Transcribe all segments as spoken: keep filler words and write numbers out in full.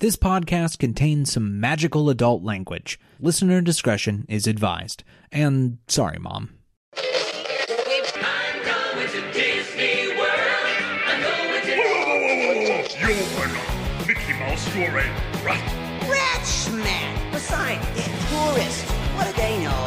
This podcast contains some magical adult language. Listener discretion is advised. And sorry, Mom. I'm going to Disney World. I'm going to... Whoa, whoa, whoa, whoa. You are not Mickey Mouse, you're a rat. Rat schmack. Besides, they're tourists. What do they know?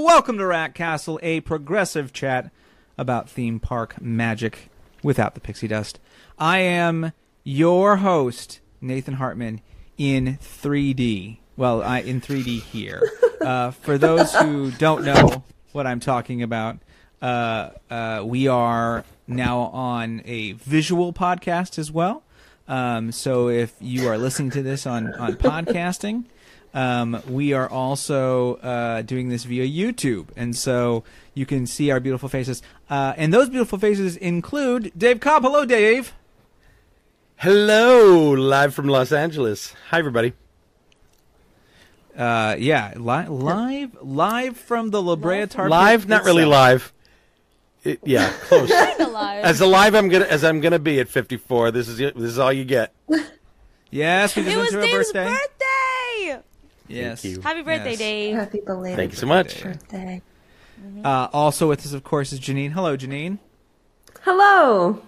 Ooh, welcome to Rat Castle, a progressive chat about theme park magic without the pixie dust. I am your host, Nathan Hartman, in three D. Well, I in three D here. Uh, for those who don't know what I'm talking about, uh, uh, we are now on a visual podcast as well. Um, so if you are listening to this on, on podcasting, um, we are also uh, doing this via YouTube. And so you can see our beautiful faces. Uh, and those beautiful faces include Dave Cobb. Hello, Dave. Hello, live from Los Angeles. Hi, everybody. Uh, yeah, li- live live from the La Brea Tar Pit. Live, not really live. It, yeah, close. alive. As alive I'm gonna as I'm gonna be at fifty-four. This is this is all you get. Yes, because it was Dave's birthday. birthday. Yes, Thank you. happy birthday, yes. Dave. Happy belated. Thank you so much. Birthday. Uh, also with us, of course, is Janine. Hello, Janine. Hello.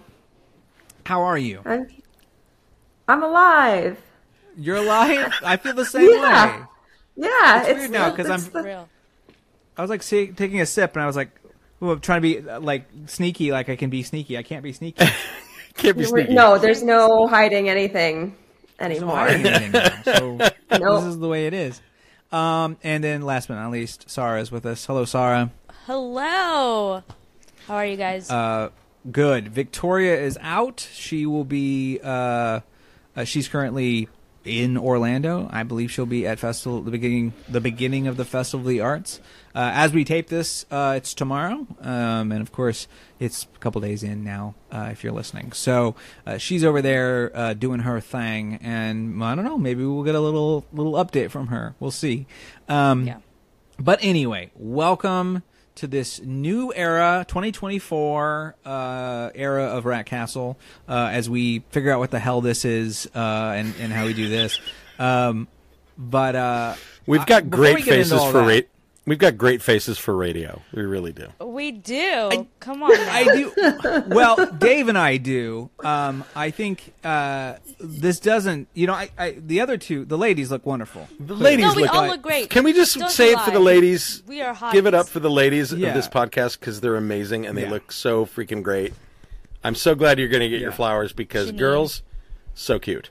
How are you? I'm I'm alive. You're alive. I feel the same yeah. way. Yeah, it's, it's weird now because I'm. Real. I was like see, taking a sip, and I was like. Ooh, I'm trying to be like sneaky, like I can be sneaky. I can't be sneaky. can't be sneaky. No, there's no hiding anything anymore. There's no hiding anything so nope. This is the way it is. Um, and then last but not least, Sarah is with us. Hello, Sarah. Hello. How are you guys? Uh, good. Victoria is out. She will be. Uh, uh, she's currently in Orlando. I believe she'll be at festival the beginning the beginning of the Festival of the Arts. Uh, as we tape this, uh, it's tomorrow, um, and of course, it's a couple days in now. Uh, if you're listening, so uh, she's over there uh, doing her thing, and I don't know. Maybe we'll get a little little update from her. We'll see. Um, yeah. But anyway, welcome to this new era, twenty twenty-four uh, era of Rat Castle, uh, as we figure out what the hell this is uh, and, and how we do this. Um, but uh, we've got I, great we faces for ra- we've got great faces for radio. We really do. We do. I, Come on, now. I do. Well, Dave and I do. Um, I think uh, this doesn't. You know, I, I the other two, the ladies look wonderful. The ladies no, we look all like, look great. Can we just Don't say lie. it for the ladies? We are hot. Give it up for the ladies yeah. of this podcast because they're amazing and they yeah. look so freaking great. I'm so glad you're going to get yeah. your flowers because Janine. girls, so cute.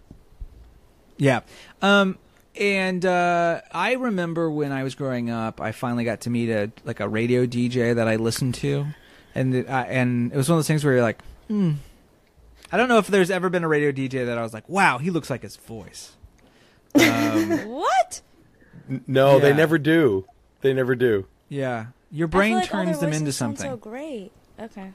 Yeah. Um. And uh, I remember when I was growing up, I finally got to meet a like a radio D J that I listened to, and it, I, and it was one of those things where you're like, hmm. I don't know if there's ever been a radio D J that I was like, wow, he looks like his voice. Um, what? No, yeah. they never do. They never do. Yeah, your brain like turns them into something. So great. Okay.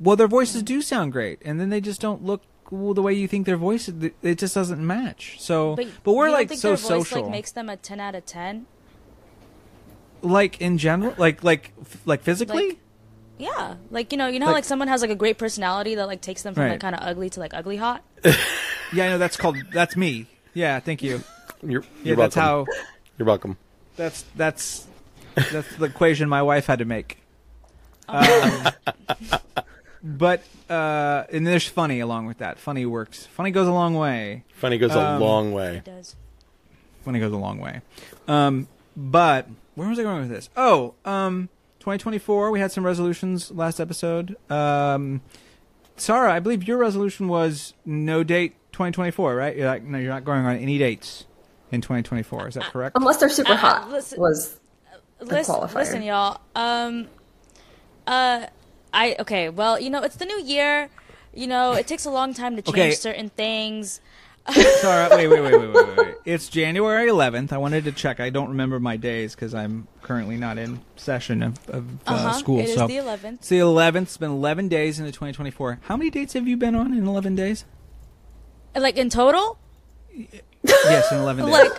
Well, their voices yeah. do sound great, and then they just don't look. Well, the way you think their voice, it just doesn't match. So, but, but we're you don't like think so their voice, social. Like makes them a ten out of ten. Like in general, like like f- like physically. Like, yeah, like you know, you know, like, like someone has like a great personality that like takes them from right. like kind of ugly to like ugly hot. yeah, I know that's called that's me. Yeah, thank you. You're, you're yeah, welcome. That's how. You're welcome. That's that's that's the equation my wife had to make. Um, But uh, and there's funny along with that. Funny works. Funny goes a long way. Funny goes um, a long way. It does. Funny goes a long way. Um, but where was I going with this? Oh, um, twenty twenty-four. We had some resolutions last episode. Um, Sarah, I believe your resolution was no date twenty twenty-four, right? You're like, no, you're not going on any dates in twenty twenty-four. Is that correct? Unless they're super uh, hot. Listen, was listen, listen, y'all. Um, uh. I okay, well, you know, it's the new year. You know, it takes a long time to change okay. certain things. Sorry, wait, wait, wait, wait, wait, wait. It's January eleventh. I wanted to check. I don't remember my days because I'm currently not in session of, of uh, uh-huh. school. It so. is the eleventh. It's the eleventh. It's been eleven days into twenty twenty-four. How many dates have you been on in eleven days? Like in total? Yes, in eleven days. Like,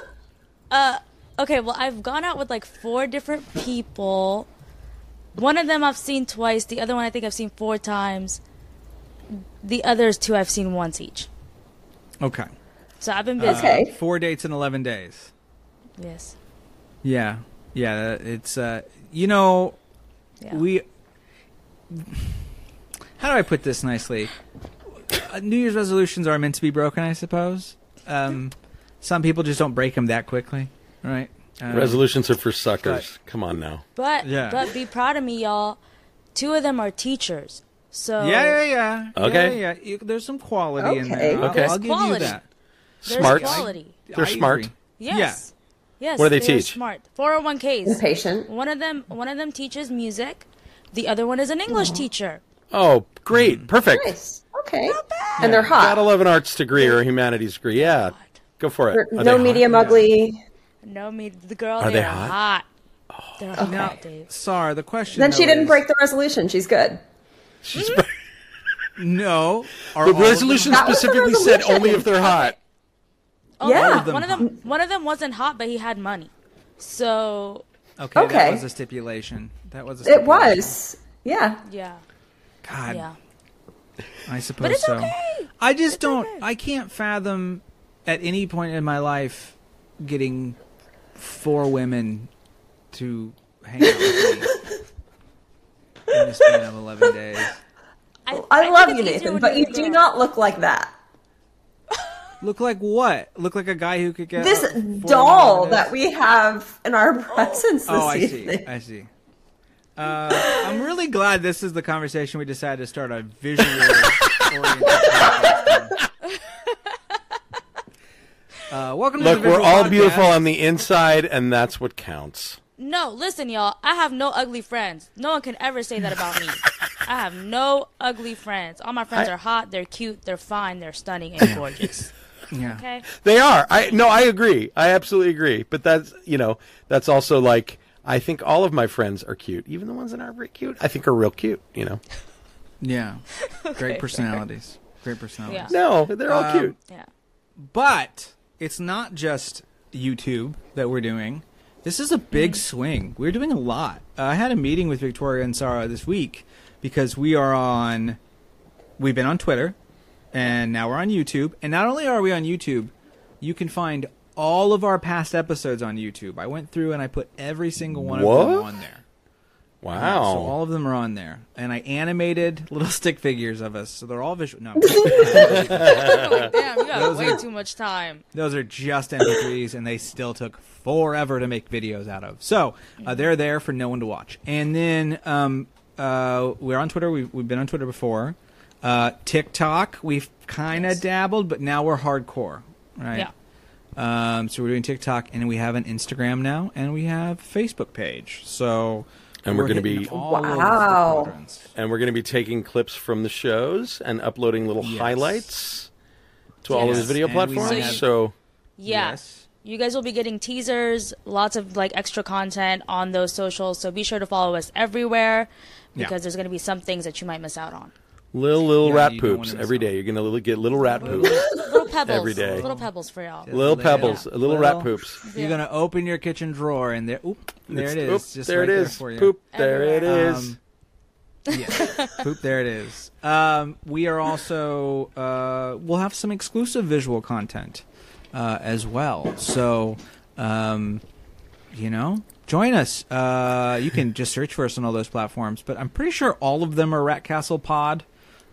uh, okay, well, I've gone out with like four different people. One of them I've seen twice. The other one I think I've seen four times. The others two I've seen once each. Okay. So I've been busy. Okay. Uh, four dates in eleven days. Yes. Yeah. Yeah. It's, uh, you know, yeah. we, how do I put this nicely? New Year's resolutions are meant to be broken, I suppose. Um, some people just don't break them that quickly, right? Uh, resolutions are for suckers. But, Come on now. But yeah. but be proud of me, y'all. Two of them are teachers. So yeah, yeah, yeah. Okay. Yeah, yeah. You, there's some quality okay. in there. I'll, okay. I'll give you that. There's smart. Quality. They're I smart. Agree. Yes. Yeah. Yes. What do they, they teach? Smart. four oh one K's. Impatient. One of them. One of them teaches music. The other one is an English Aww. Teacher. Oh, great! Perfect. Nice. Okay. Not bad. And yeah. they're hot. Gotta love an arts degree or a humanities degree. Yeah. God. Go for it. Are no medium hot? Ugly. No me. The girl. Are they hot? hot. Oh. They're okay. hot, Dave. Sorry. The question. Then she is... didn't break the resolution. She's good. She's. Mm-hmm. No. The resolution specifically the resolution. Said only if they're hot. Oh, yeah, one of them. One of them wasn't hot, but he had money. So okay, okay. that was a stipulation. That was. A stipulation. It was. Yeah. Yeah. God. Yeah. I suppose but it's so. Okay. I just it's don't. Okay. I can't fathom at any point in my life getting four women to hang out with me in the span of eleven days. I, I, I love you, Nathan, but you do girl. Not look like that. Look like what? Look like a guy who could get this doll that we have in our presence oh. this evening. Oh, I see. I see. Uh, I'm really glad this is the conversation we decided to start a visual oriented. Uh, welcome to Look, the we're all podcast. Beautiful on the inside, and that's what counts. No, listen, y'all. I have no ugly friends. No one can ever say that about me. I have no ugly friends. All my friends I... are hot. They're cute. They're fine. They're stunning and gorgeous. Yeah, okay? They are. I no, I agree. I absolutely agree. But that's you know, that's also like I think all of my friends are cute. Even the ones that aren't very cute, I think are real cute. You know. Yeah. Okay. Great personalities. Great personalities. Yeah. No, they're all um, cute. Yeah. But it's not just YouTube that we're doing. This is a big swing. We're doing a lot. Uh, I had a meeting with Victoria and Sarah this week because we are on, we've been on Twitter, and now we're on YouTube. And not only are we on YouTube, you can find all of our past episodes on YouTube. I went through and I put every single one what? Of them on there. Wow. Yeah, so all of them are on there. And I animated little stick figures of us. So they're all visual. No, I'm like, damn, you got those way are, too much time. Those are just M P threes, and they still took forever to make videos out of. So uh, they're there for no one to watch. And then um, uh, we're on Twitter. We've, we've been on Twitter before. Uh, TikTok, we've kind of yes. dabbled, but now we're hardcore. Right? Yeah. Um, so we're doing TikTok, and we have an Instagram now, and we have a Facebook page. So... And we're, we're going to be wow. and we're going to be taking clips from the shows and uploading little yes. highlights to yes. all of those video and platforms. So, you, so yeah. yes, you guys will be getting teasers, lots of like extra content on those socials. So be sure to follow us everywhere because yeah. there's going to be some things that you might miss out on. Little little yeah, rat poops every day. You're going to get little rat poops little pebbles every day. Little pebbles for y'all. Just little pebbles, yeah. little well, rat poops. You're going to open your kitchen drawer and there oop, there it's, it is. Oop, just there right it is. There for you. Poop, there it is. Um, yeah. Poop, there it is. Um, we are also uh, we'll have some exclusive visual content uh, as well. So, um, you know, join us. Uh, you can just search for us on all those platforms, but I'm pretty sure all of them are Rat Castle Pod.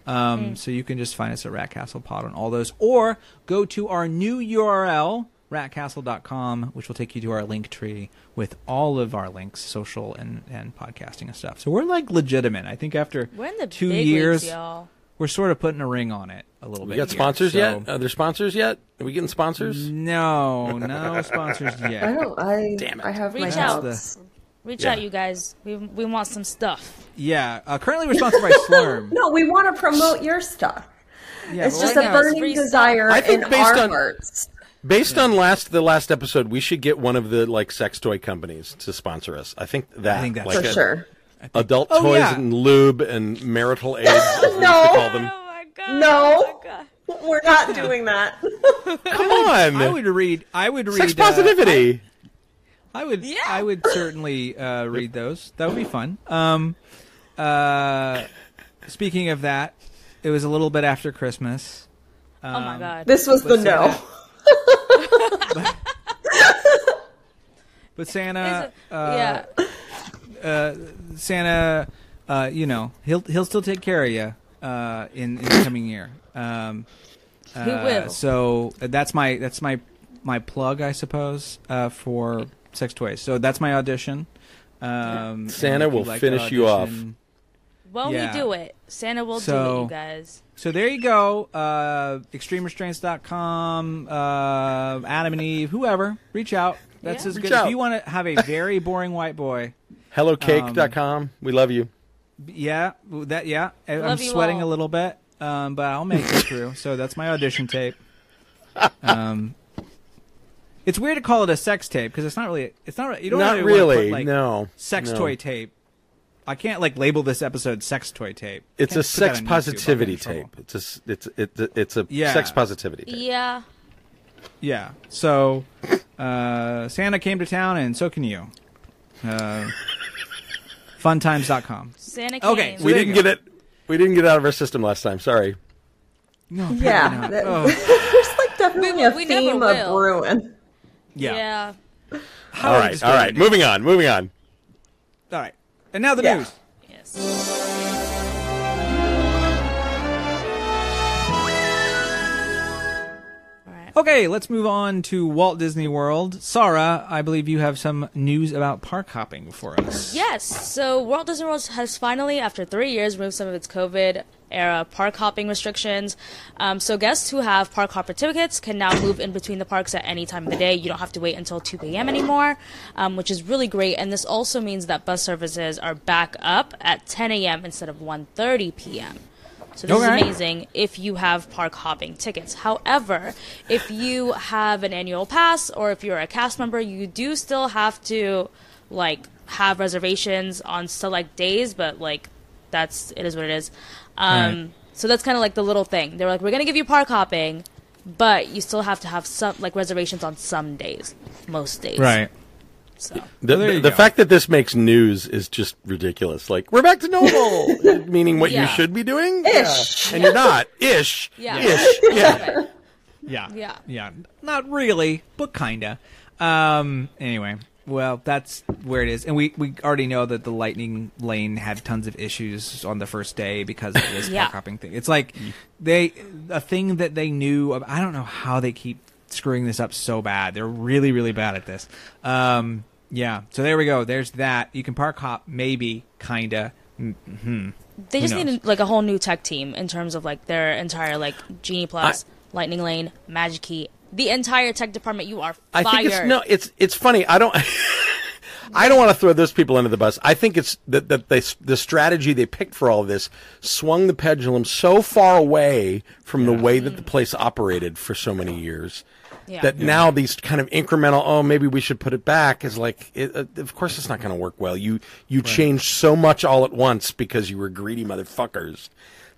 Um, mm. So you can just find us at Rat Castle Pod on all those, or go to our new U R L, rat castle dot com, which will take you to our link tree with all of our links, social and, and podcasting and stuff. So we're like legitimate. I think after we're in the two big years, leagues, y'all. We're sort of putting a ring on it a little bit. We got here, sponsors so. Yet? Are there sponsors yet? Are we getting sponsors? No, no sponsors yet. I don't. I, Damn it. I have Reach my out. The, Reach yeah. out, you guys. We we want some stuff. Yeah. Uh, currently, we're sponsored by Slurm. No, we want to promote your stuff. Yeah, it's just right a burning desire I think in based our on, hearts. Based yeah. on last the last episode, we should get one of the like sex toy companies to sponsor us. I think that. I think that's like for a, sure. Think, adult oh, toys yeah. and lube and marital aids. no. Call them. Oh my god. No. Oh my god. We're not doing that. Come on. I would read. I would read. Sex positivity. Uh, I would, yeah. I would certainly uh, read those. That would be fun. Um, uh, speaking of that, It was a little bit after Christmas. Um, oh my God! This was the Santa, no. but, but Santa, a, uh, yeah, uh, Santa, uh, you know, he'll he'll still take care of you uh, in, in the coming year. Um, uh, he will. So that's my that's my my plug, I suppose, uh, for sex toys. So that's my audition. Um, Santa will like finish you off. Won't yeah. he do it? Santa will so, do it, you guys. So there you go. Uh, extreme restraints dot com, uh, Adam and Eve, whoever. Reach out. That's yeah. as reach good. Out. If you want to have a very boring white boy. hello cake dot com. Um, we love you. Yeah. that Yeah. Love I'm sweating all. a little bit, um, but I'll make it through. So that's my audition tape. Um, it's weird to call it a sex tape because it's not really – it's not really, you don't not really, really. Want to put, like, no. sex no. toy tape. I can't like label this episode "sex toy tape." It's a sex positivity tape. It's a it's it's it's a yeah. sex positivity tape. Yeah. Yeah. So, uh, Santa came to town, and so can you. Uh, fun times dot com. Santa came. Okay, so we didn't get it. We didn't get it out of our system last time. Sorry. No. Yeah. That, oh. There's like definitely we, a we theme of ruin. Yeah. yeah. All right. All right. Moving on. Moving on. All right. And now the yeah. news. Yes. All right. Okay, let's move on to Walt Disney World. Sarah, I believe you have some news about park hopping for us. Yes. So Walt Disney World has finally, after three years, removed some of its COVID era park hopping restrictions. Um, so guests who have park hopper tickets can now move in between the parks at any time of the day. You don't have to wait until two p.m. anymore, um, which is really great. And this also means that bus services are back up at ten a.m. instead of one thirty p.m. So this okay. is amazing if you have park hopping tickets. However, if you have an annual pass or if you're a cast member, you do still have to like have reservations on select days, but like that's it is what it is. Um, right. So that's kind of like the little thing. They were like, we're going to give you park hopping, but you still have to have some like reservations on some days, most days. Right. So The, well, the, the fact that this makes news is just ridiculous. Like, we're back to normal, meaning what yeah. you should be doing. Ish. Yeah. And you're not. Ish. Yeah. Ish. Yeah. yeah. Yeah. Yeah. Not really, but kind of. Um, anyway. Well, that's where it is. And we, we already know that the Lightning Lane had tons of issues on the first day because of this yeah. park hopping thing. It's like they a thing that they knew of. I don't know how they keep screwing this up so bad. They're really, really bad at this. Um, yeah. So there we go. There's that. You can park hop maybe, kind of. Mm-hmm. They just need like a whole new tech team in terms of like their entire like Genie Plus, I- Lightning Lane, Magic Key. The entire tech department, you are fired. I think it's, no, it's it's funny. I don't, I don't want to throw those people under the bus. I think it's that that they the strategy they picked for all of this swung the pendulum so far away from yeah. the way that the place operated for so many years yeah. that yeah. now these kind of incremental, oh, maybe we should put it back is like, it, uh, of course, it's not going to work well. You you right. changed so much all at once because you were greedy motherfuckers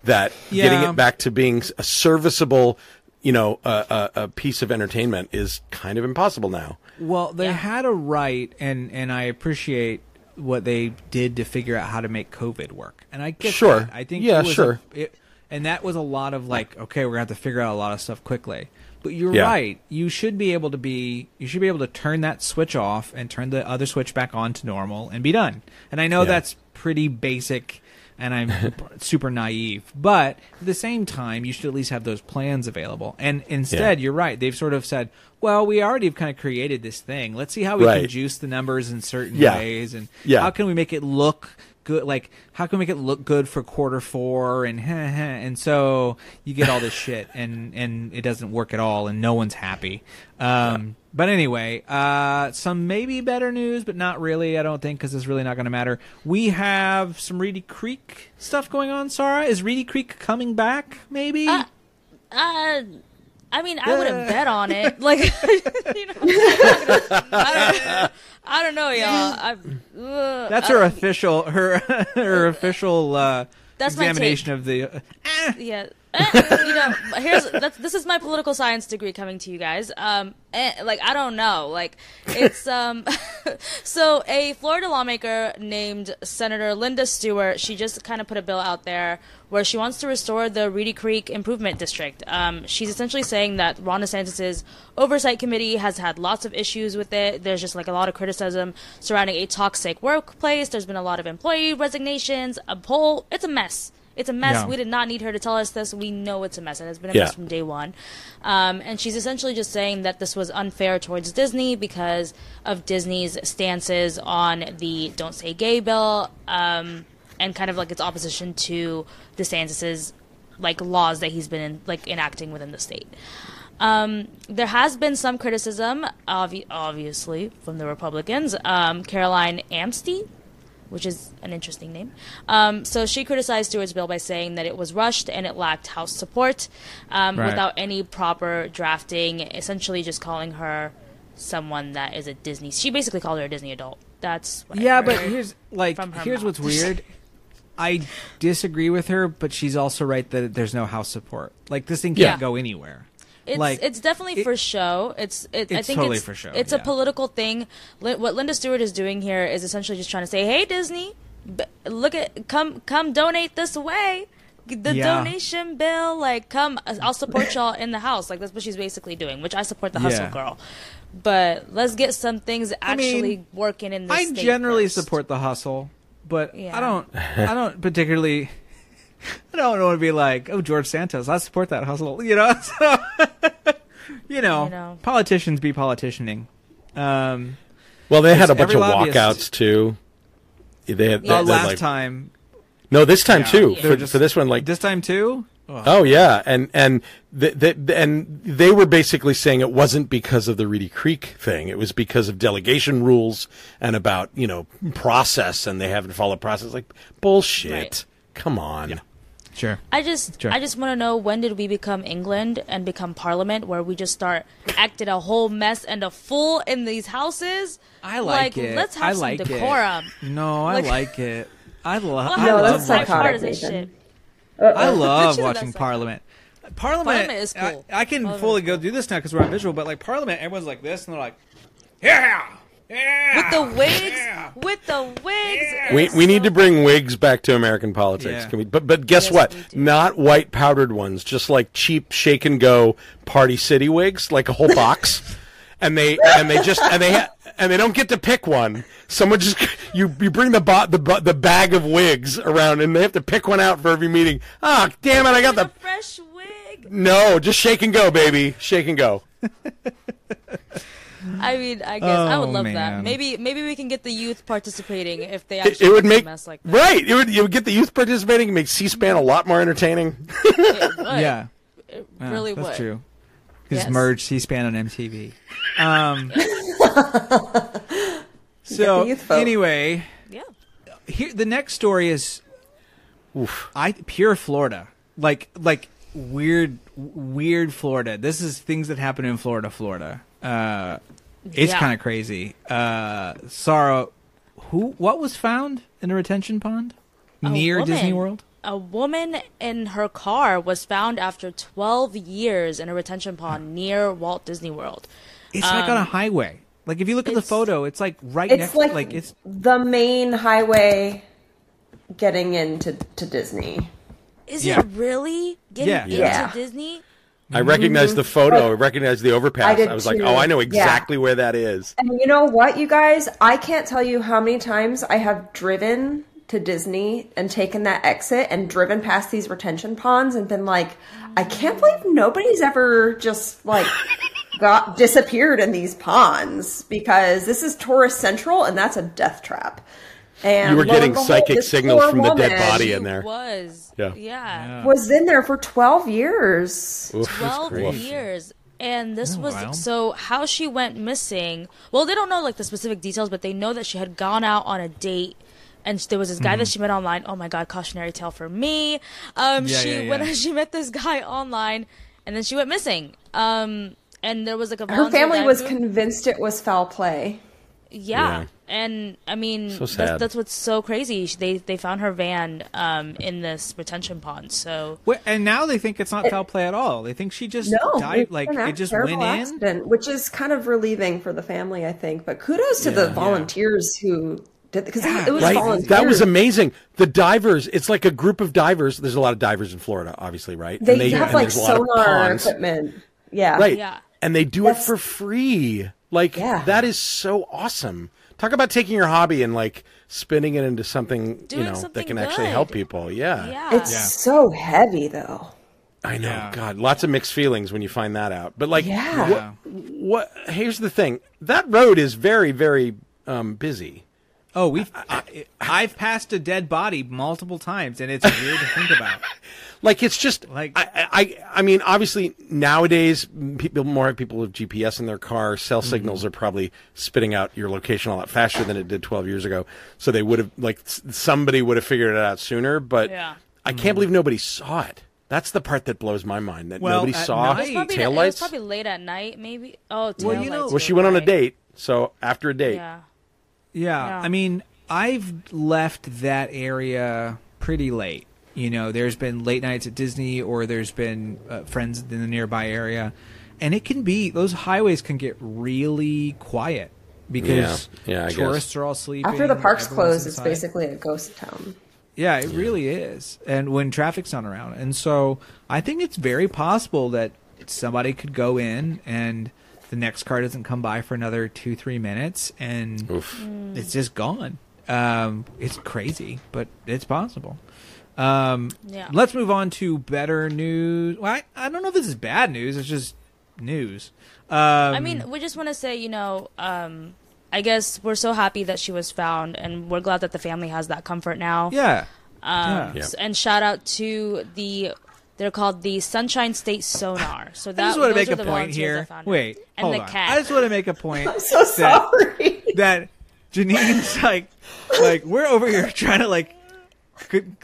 that yeah. getting it back to being a serviceable. You know, a, a, a piece of entertainment is kind of impossible now. Well, they yeah. had a right, and, and I appreciate what they did to figure out how to make COVID work. And I get sure. that. I think yeah, it was sure. A, it, and that was a lot of like, okay, we're gonna have to figure out a lot of stuff quickly. But you're yeah. right. You should be able to be. You should be able to turn that switch off and turn the other switch back on to normal and be done. And I know yeah. that's pretty basic. And I'm super naive. But at the same time, you should at least have those plans available. And instead, yeah. you're right. They've sort of said, well, we already have kind of created this thing. Let's see how we right. can juice the numbers in certain yeah. ways. And yeah. how can we make it look good? Like, how can we make it look good for quarter four? And and so you get all this shit. And, and it doesn't work at all. And no one's happy. Um, yeah. But anyway, uh, some maybe better news, but not really, I don't think, because it's really not going to matter. We have some Reedy Creek stuff going on, Sarah. Is Reedy Creek coming back, maybe? Uh, uh I mean, I yeah. wouldn't bet on it. Like, you know, I, don't, I don't know, y'all. I, uh, that's her official, her her official uh, that's examination my take. of the... Uh, yeah. you know, here's that's, this is my political science degree coming to you guys. Um, and, like I don't know, like it's um. So a Florida lawmaker named Senator Linda Stewart, she just kind of put a bill out there where she wants to restore the Reedy Creek Improvement District. Um, she's essentially saying that Ron DeSantis' oversight committee has had lots of issues with it. There's just like a lot of criticism surrounding a toxic workplace. There's been a lot of employee resignations, a poll. It's a mess. It's a mess. Yeah. We did not need her to tell us this. We know it's a mess, and it's been a yeah. mess from day one. Um, and she's essentially just saying that this was unfair towards Disney because of Disney's stances on the Don't Say Gay bill, um, and kind of like its opposition to DeSantis's like laws that he's been in, like enacting within the state. Um, there has been some criticism, obvi- obviously, from the Republicans. Um, Caroline Amstey, which is an interesting name. Um, so she criticized Stewart's bill by saying that it was rushed and it lacked House support um, right. without any proper drafting, essentially just calling her someone that is a Disney. She basically called her a Disney adult. That's what yeah, I but here's like here's mouth. What's weird. I disagree with her, but she's also right that there's no House support. Like this thing can't yeah. go anywhere. It's like, it's definitely it, for show. It's it, it's I think totally it's, for show. It's yeah. a political thing. Li- what Linda Stewart is doing here is essentially just trying to say, "Hey Disney, b- look at come come donate this away, the yeah. donation bill. Like come, I'll support y'all in the House." Like that's what she's basically doing. Which I support the Hustle yeah. girl, but let's get some things actually I mean, working in this. I state generally first. support the Hustle, but yeah. I don't. I don't particularly. I don't want to be like, oh, George Santos, I support that hustle. You know, so, you know, you know, politicians be politicianing. Um, well, they had a bunch of lobbyist. walkouts, too. They had yeah. they, last like, time. No, this time, yeah, too. Yeah. For, just, for this one, like this time, too. Oh, oh yeah. And and they, they, and they were basically saying it wasn't because of the Reedy Creek thing. It was because of delegation rules and about, you know, process. And they haven't followed process. Like, bullshit. Right. Come on. Yeah. Sure. I just sure. I just want to know, when did we become England and become Parliament, where we just start acting a whole mess and a fool in these houses? I like, like it. Let's have I some like decorum. It. No, I like, like it. I, lo- well, I no, love that's psychotic, Nathan. I love watching Parliament. Parliament. Parliament is cool. I, I can Parliament fully go do this now because we're on visual, but like Parliament, everyone's like this, and they're like, yeah. Yeah, with the wigs, yeah. with the wigs. Yeah. We we need to bring wigs back to American politics. Yeah. Can we? But but guess yes, what? Not white powdered ones, just like cheap shake and go Party City wigs, like a whole box. and they and they just and they ha- and they don't get to pick one. Someone just you you bring the bo- the bo- the bag of wigs around, and they have to pick one out for every meeting. Ah, oh, damn it! I got the fresh wig. No, just shake and go, baby. Shake and go. I mean, I guess oh, I would love man. that. Maybe, maybe we can get the youth participating if they actually it would make a mess like that. Right. It would, it would get the youth participating and make C-SPAN a lot more entertaining. It would. Yeah, it really yeah, that's would. That's true. Just yes. merge C-SPAN on M T V. Um, so anyway, yeah. Here, the next story is, oof, I pure Florida, like like weird weird Florida. This is things that happen in Florida, Florida. Uh, it's yeah. kind of crazy. Uh, Sarah, who? What was found in a retention pond a near woman, Disney World? A woman in her car was found after twelve years in a retention pond oh. near Walt Disney World. It's um, like on a highway. Like if you look at the photo, it's like right it's next. Like to, like it's the main highway getting into to Disney. Is yeah. it really getting yeah. into yeah. Disney? I recognized mm-hmm. the photo. I recognized the overpass. I, I was too. like, oh, I know exactly yeah. where that is. And you know what, you guys? I can't tell you how many times I have driven to Disney and taken that exit and driven past these retention ponds and been like, I can't believe nobody's ever just like got disappeared in these ponds, because this is tourist central and that's a death trap. And you were getting psychic signals from the dead body in there. She was. Yeah. yeah. Was in there for twelve years. Oof, twelve years. And this oh, was wow. so how she went missing. Well, they don't know like the specific details, but they know that she had gone out on a date. And there was this guy mm. that she met online. Oh, my God. Cautionary tale for me. Um, yeah, she yeah, yeah. When she met this guy online, and then she went missing. Um, and there was like a her family was group. convinced it was foul play. Yeah. yeah. And I mean, so that's, that's what's so crazy. They they found her van um, in this retention pond. So well, and now they think it's not it, foul play at all. They think she just no, died, like it just went accident, in, which is kind of relieving for the family, I think. But kudos yeah, to the volunteers yeah. who did because yeah, it was right? volunteer. That was amazing. The divers, it's like a group of divers. There's a lot of divers in Florida, obviously, right? They, and they have and like sonar equipment. Yeah. Right. Yeah. And they do That's, it for free. Like yeah. that is so awesome. Talk about taking your hobby and like spinning it into something, Doing you know, something that can good. actually help people. Yeah. yeah. It's yeah. so heavy though. I know. Yeah. God, lots of mixed feelings when you find that out. But like, yeah. what, what? Here's the thing. That road is very, very um, busy. Oh, we've I, I, I've passed a dead body multiple times, and it's weird to think about. Like it's just like I, I I mean, obviously nowadays people more people with G P S in their car. Cell mm-hmm. signals are probably spitting out your location a lot faster than it did twelve years ago. So they would have like somebody would have figured it out sooner. But yeah. I can't mm-hmm. believe nobody saw it. That's the part that blows my mind, that well, nobody saw taillights. It was probably late at night, maybe. Oh, taillights. Well, you know, well she went right. on a date, so after a date. Yeah. yeah. Yeah, I mean, I've left that area pretty late. You know, there's been late nights at Disney or there's been uh, friends in the nearby area. And it can be, those highways can get really quiet because yeah. Yeah, tourists guess. are all sleeping. After the parks close, it's basically a ghost town. Yeah, it yeah. really is. And when traffic's not around. And so I think it's very possible that somebody could go in and the next car doesn't come by for another two, three minutes. And Oof. it's just gone. Um, it's crazy, but it's possible. Um, yeah. Let's move on to better news. Well, I, I don't know if this is bad news. It's just news. Um, I mean, we just want to say, you know... Um... I guess we're so happy that she was found, and we're glad that the family has that comfort now. Yeah. Um, yeah. So, and shout out to the, they're called the Sunshine State Sonar. So that, I just want to make a point here. Wait, and hold the on. Cat. I just want to make a point. I'm so that, sorry. That Janine's like, like we're over here trying to like,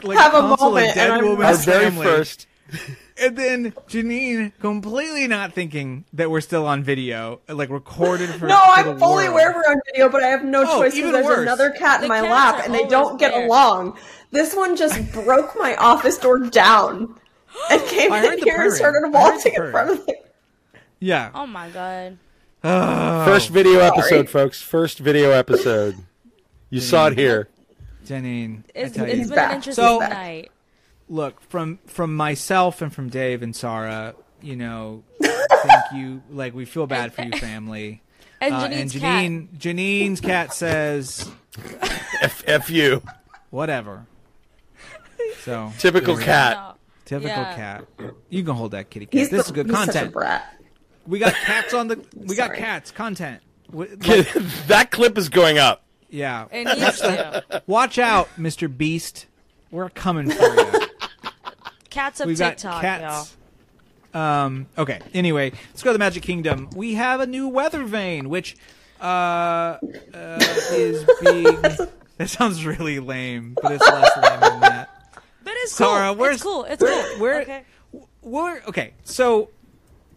like have a moment. A dead and woman's our very family. First. And then Janine, completely not thinking that we're still on video, like recorded for no, for I'm the fully world. aware we're on video, but I have no oh, choice because there's worse. another cat the in my lap, and they don't there. get along. This one just broke my office door down and came in here purring. and started waltzing in front of me. Yeah. Oh my god. Oh, First video sorry. episode, folks. First video episode. You Janine. saw it here. Janine, it's, I tell it's you. been back. an interesting so, night. Look, from from myself and from Dave and Sarah, you know, thank you. Like, we feel bad for you, family. And, uh, Janine's, and Janine, cat. Janine's cat says... F, F you. Whatever. So Typical cat. No. Typical yeah. cat. You can hold that kitty cat. He's this the, is good he's content. Such a brat. We got cats on the... We got Sorry. cats. Content. Like, that clip is going up. Yeah. It needs to. Watch out, Mister Beast. We're coming for you. Cats of We've TikTok, got cats. Um, okay. Anyway, let's go to the Magic Kingdom. We have a new weather vane, which uh, uh, is being. That sounds really lame, but it's less lame than that. But it's Sarah, cool. It's cool. It's cool. We're, okay. We're, okay. So,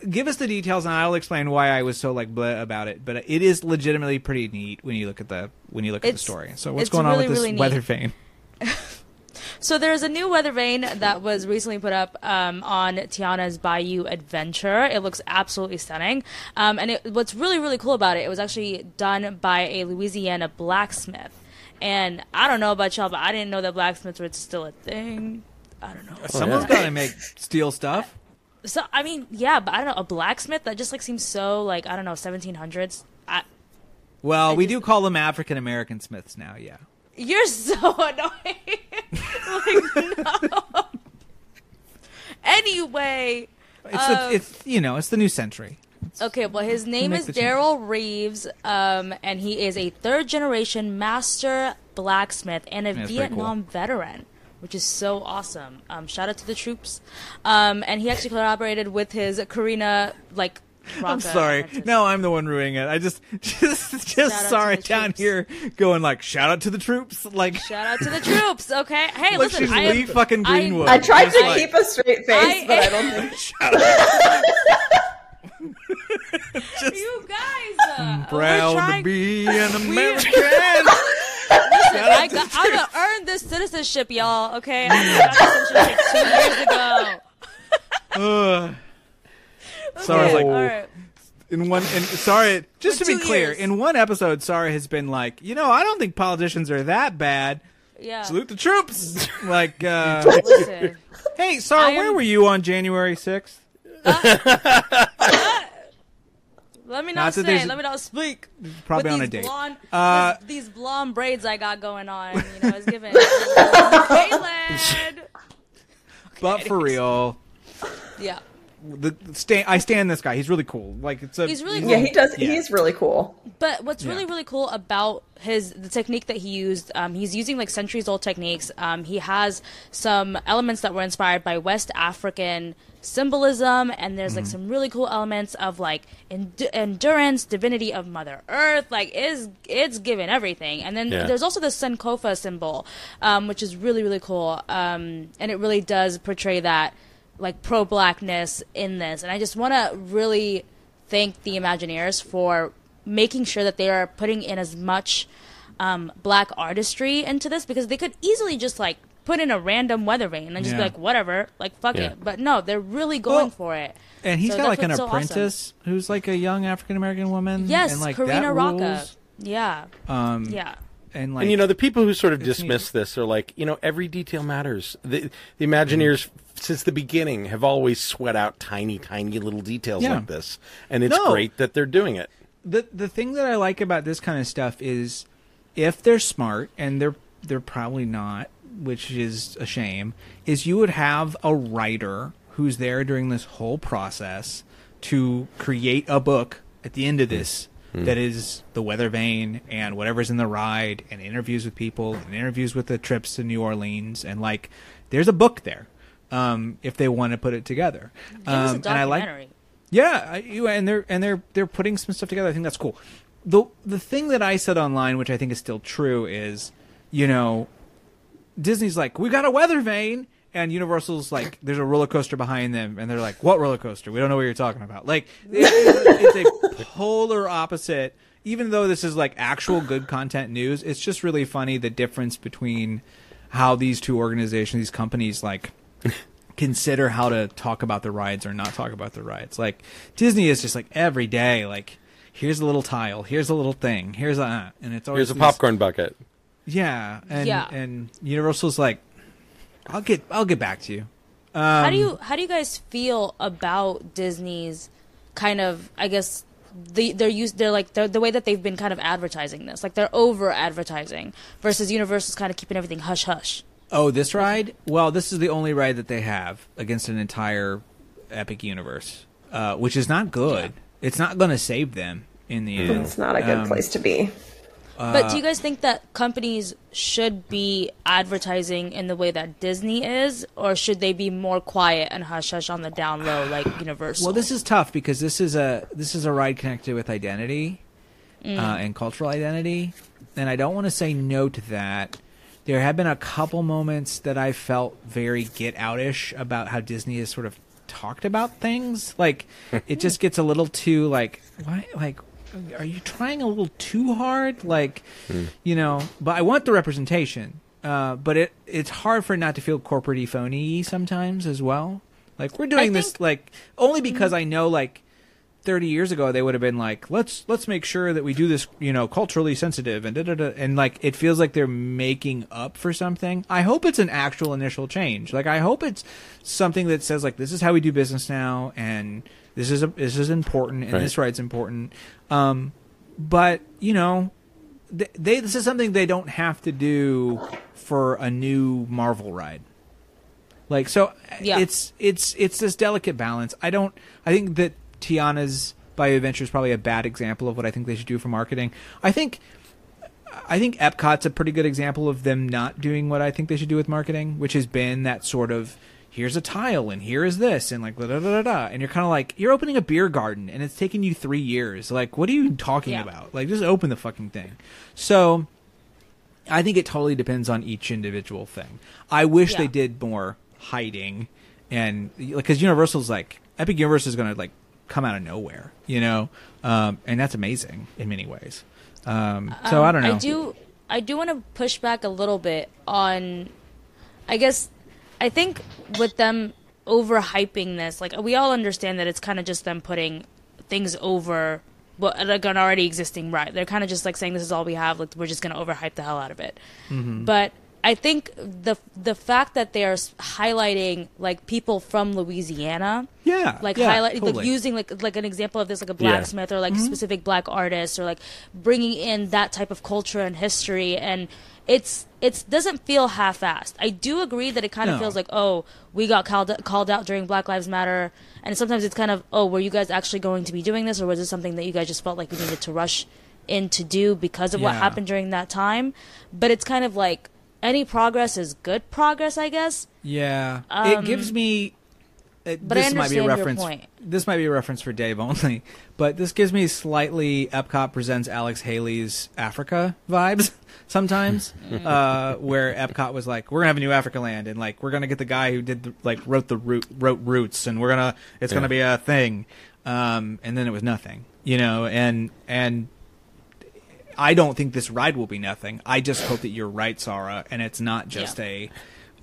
give us the details, and I'll explain why I was so like bleh about it. But it is legitimately pretty neat when you look at the when you look at it's, the story. So, what's going really, on with this really weather vane? So there's a new weather vane that was recently put up um, on Tiana's Bayou Adventure. It looks absolutely stunning. Um, and it, what's really, really cool about it, it was actually done by a Louisiana blacksmith. And I don't know about y'all, but I didn't know that blacksmiths were still a thing. I don't know. Oh, Someone's yeah. got to make steel stuff. So, I mean, yeah, but I don't know. A blacksmith, that just like seems so like, I don't know, seventeen hundreds. I, well, I we just, do call them African-American smiths now, yeah. You're so annoying. Like, no. Anyway, it's, um, a, it's you know it's the new century. It's, okay, well his name is Daryl Reeves, um, and he is a third generation master blacksmith and a yeah, Vietnam cool. veteran, which is so awesome. Um, shout out to the troops, um, and he actually collaborated with his Karina like. Rocket I'm sorry. Artist. No, I'm the one ruining it. I just, just, just sorry down troops. Here going like, shout out to the troops. Like, shout out to the troops. Okay. Hey, like listen, she's I Lee am, fucking Greenwood. I, I tried to like, keep a straight face, I, but I don't think. Shout out. Just you guys. I'm proud trying... to be an American. Listen, I got, I'm gonna earn this citizenship, y'all. Okay, I got citizenship two years ago. uh. Okay, so I was like, right. In one, in, sorry, just to be clear, years. in one episode, Sarah has been like, you know, I don't think politicians are that bad. Yeah. Salute the troops. Like, uh, listen. Hey, Sarah, am... where were you on January sixth? Uh, uh, let me not, not say. Let me not speak. Probably on a date. Blonde, uh, these, these blonde braids I got going on, you know, is giving. okay, but for real. Yeah. The, the stand, I stand this guy. He's really cool. Like it's a. He's really cool. Yeah, he does. Yeah. He's really cool. But what's yeah. really really cool about his the technique that he used, um, he's using like centuries old techniques. Um, he has some elements that were inspired by West African symbolism, and there's like mm. some really cool elements of like endu endurance, divinity of Mother Earth. Like is it's given everything. And then yeah. there's also the Sankofa symbol, um, which is really really cool. Um, and it really does portray that. Like pro-blackness in this, and I just want to really thank the Imagineers for making sure that they are putting in as much um, black artistry into this, because they could easily just like put in a random weather vane and just yeah. be like, whatever, like fuck yeah. it. But no, they're really going well, for it. And he's so got like an so apprentice awesome. who's like a young African American woman. Yes, and, like, Karina Rocca. Rules. Yeah. Um, yeah. And, like, and, you know, the people who sort of dismiss this are like, you know, every detail matters. The, the Imagineers, mm. since the beginning, have always sweat out tiny, tiny little details yeah. like this. And it's no. great that they're doing it. The the thing that I like about this kind of stuff is if they're smart, and they're, they're probably not, which is a shame, is you would have a writer who's there during this whole process to create a book at the end of this. That is the weather vane and whatever's in the ride and interviews with people and interviews with the trips to New Orleans. And, like, there's a book there um, if they want to put it together. Um, and I like, yeah, I, you, and they're and they're they're putting some stuff together. I think that's cool. The the thing that I said online, which I think is still true, is, you know, Disney's like, we got a weather vane. And Universal's like, there's a roller coaster behind them, and they're like, "What roller coaster? We don't know what you're talking about." Like, it's, it's a polar opposite. Even though this is like actual good content news, it's just really funny the difference between how these two organizations, these companies, like consider how to talk about the rides or not talk about the rides. Like Disney is just like every day, like here's a little tile, here's a little thing, here's a, uh, and it's always here's a these, popcorn bucket. Yeah, and yeah. and Universal's like. I'll get I'll get back to you. Um, how do you how do you guys feel about Disney's kind of I guess the they're used they're like they're, the way that they've been kind of advertising this, like they're over advertising versus Universal's kind of keeping everything hush hush. Oh, this ride? Well, this is the only ride that they have against an entire epic universe, uh, which is not good. Yeah. It's not going to save them in the end. It's not a good um, place to be. But do you guys think that companies should be advertising in the way that Disney is, or should they be more quiet and hush hush on the down low like Universal? Well, this is tough because this is a this is a ride connected with identity mm. uh, and cultural identity, and I don't want to say no to that. There have been a couple moments that I felt very Get Out-ish about how Disney has sort of talked about things. Like it just gets a little too like why like. Are you trying a little too hard? Like, mm. you know, but I want the representation. Uh, but it it's hard for it not to feel corporate-y, phony-y sometimes as well. Like, we're doing I this, think... like, only because I know, like, thirty years ago they would have been like, let's let's make sure that we do this, you know, culturally sensitive and da-da-da. And, like, it feels like they're making up for something. I hope it's an actual initial change. Like, I hope it's something that says, like, this is how we do business now and this is a, this is important and right. this ride's important. Um, but, you know, they, they this is something they don't have to do for a new Marvel ride. Like, so yeah. it's it's it's this delicate balance. I don't I think that Tiana's Bayou Adventure is probably a bad example of what I think they should do for marketing. I think I think Epcot's a pretty good example of them not doing what I think they should do with marketing, which has been that sort of here's a tile and here is this and like da da da da, and you're kind of like you're opening a beer garden and it's taken you three years. Like, what are you talking yeah. about? Like, just open the fucking thing. So, I think it totally depends on each individual thing. I wish yeah. they did more hiding, and because like, Universal's like Epic Universe is gonna like come out of nowhere, you know, um, and that's amazing in many ways. Um, so um, I don't know. I do. I do want to push back a little bit on, I guess. I think with them overhyping this, like we all understand that it's kind of just them putting things over, but like an already existing ride. They're kind of just like saying, this is all we have. Like, we're just going to overhype the hell out of it. Mm-hmm. But I think the the fact that they are highlighting like people from Louisiana, yeah, like yeah, highlight, totally. like using like like an example of this, like a blacksmith yeah. or like mm-hmm. specific black artists, or like bringing in that type of culture and history, and it's it doesn't feel half-assed. I do agree that it kind of no. feels like, oh, we got called called out during Black Lives Matter, and sometimes it's kind of, oh, were you guys actually going to be doing this, or was this something that you guys just felt like you needed to rush in to do because of yeah. what happened during that time? But it's kind of like, any progress is good progress, I guess. Yeah, um, it gives me. It, but this I understand might be a reference. Your point. This might be a reference for Dave only, but this gives me slightly Epcot Presents Alex Haley's Africa vibes sometimes, uh, where Epcot was like, "We're gonna have a new Africa land, and like we're gonna get the guy who did the, like wrote the root, wrote Roots, and we're gonna it's yeah. gonna be a thing," um, and then it was nothing, you know, and and. I don't think this ride will be nothing. I just hope that you're right, Sarah, and it's not just yeah. a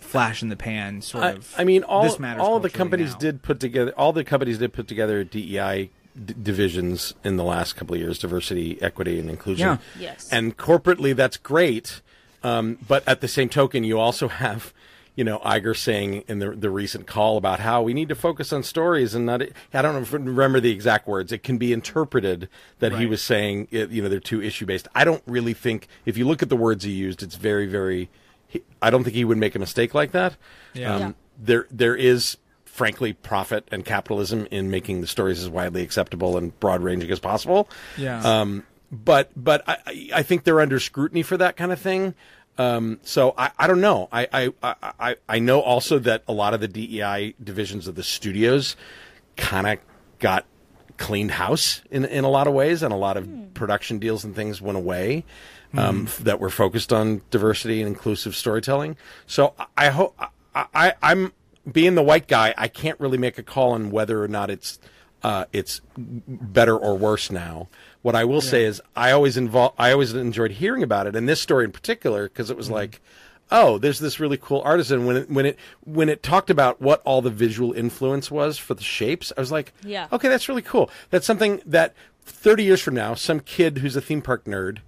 flash in the pan sort uh, of. I mean, all this all the companies now. did put together all the companies did put together D E I d- divisions in the last couple of years: diversity, equity, and inclusion. Yeah. Yes. And corporately, that's great, um, but at the same token, you also have, you know, Iger saying in the the recent call about how we need to focus on stories and not, I don't remember the exact words. It can be interpreted that right. he was saying, it, you know, they're too issue-based. I don't really think, if you look at the words he used, it's very, very, he, I don't think he would make a mistake like that. Yeah. Um, yeah. There, there is, frankly, profit and capitalism in making the stories as widely acceptable and broad-ranging as possible. Yeah. Um, but but I, I think they're under scrutiny for that kind of thing. Um, so I, I don't know. I, I, I, I know also that a lot of the D E I divisions of the studios kind of got cleaned house in, in a lot of ways, and a lot of mm. production deals and things went away um, mm. that were focused on diversity and inclusive storytelling. So I, I hope I, I, I'm being the white guy. I can't really make a call on whether or not it's uh, it's better or worse now. What I will yeah. say is I always involve, I always enjoyed hearing about it, and this story in particular, because it was mm-hmm. like, oh, there's this really cool artisan. When it, when it when it talked about what all the visual influence was for the shapes, I was like, yeah, okay, that's really cool. That's something that thirty years from now, some kid who's a theme park nerd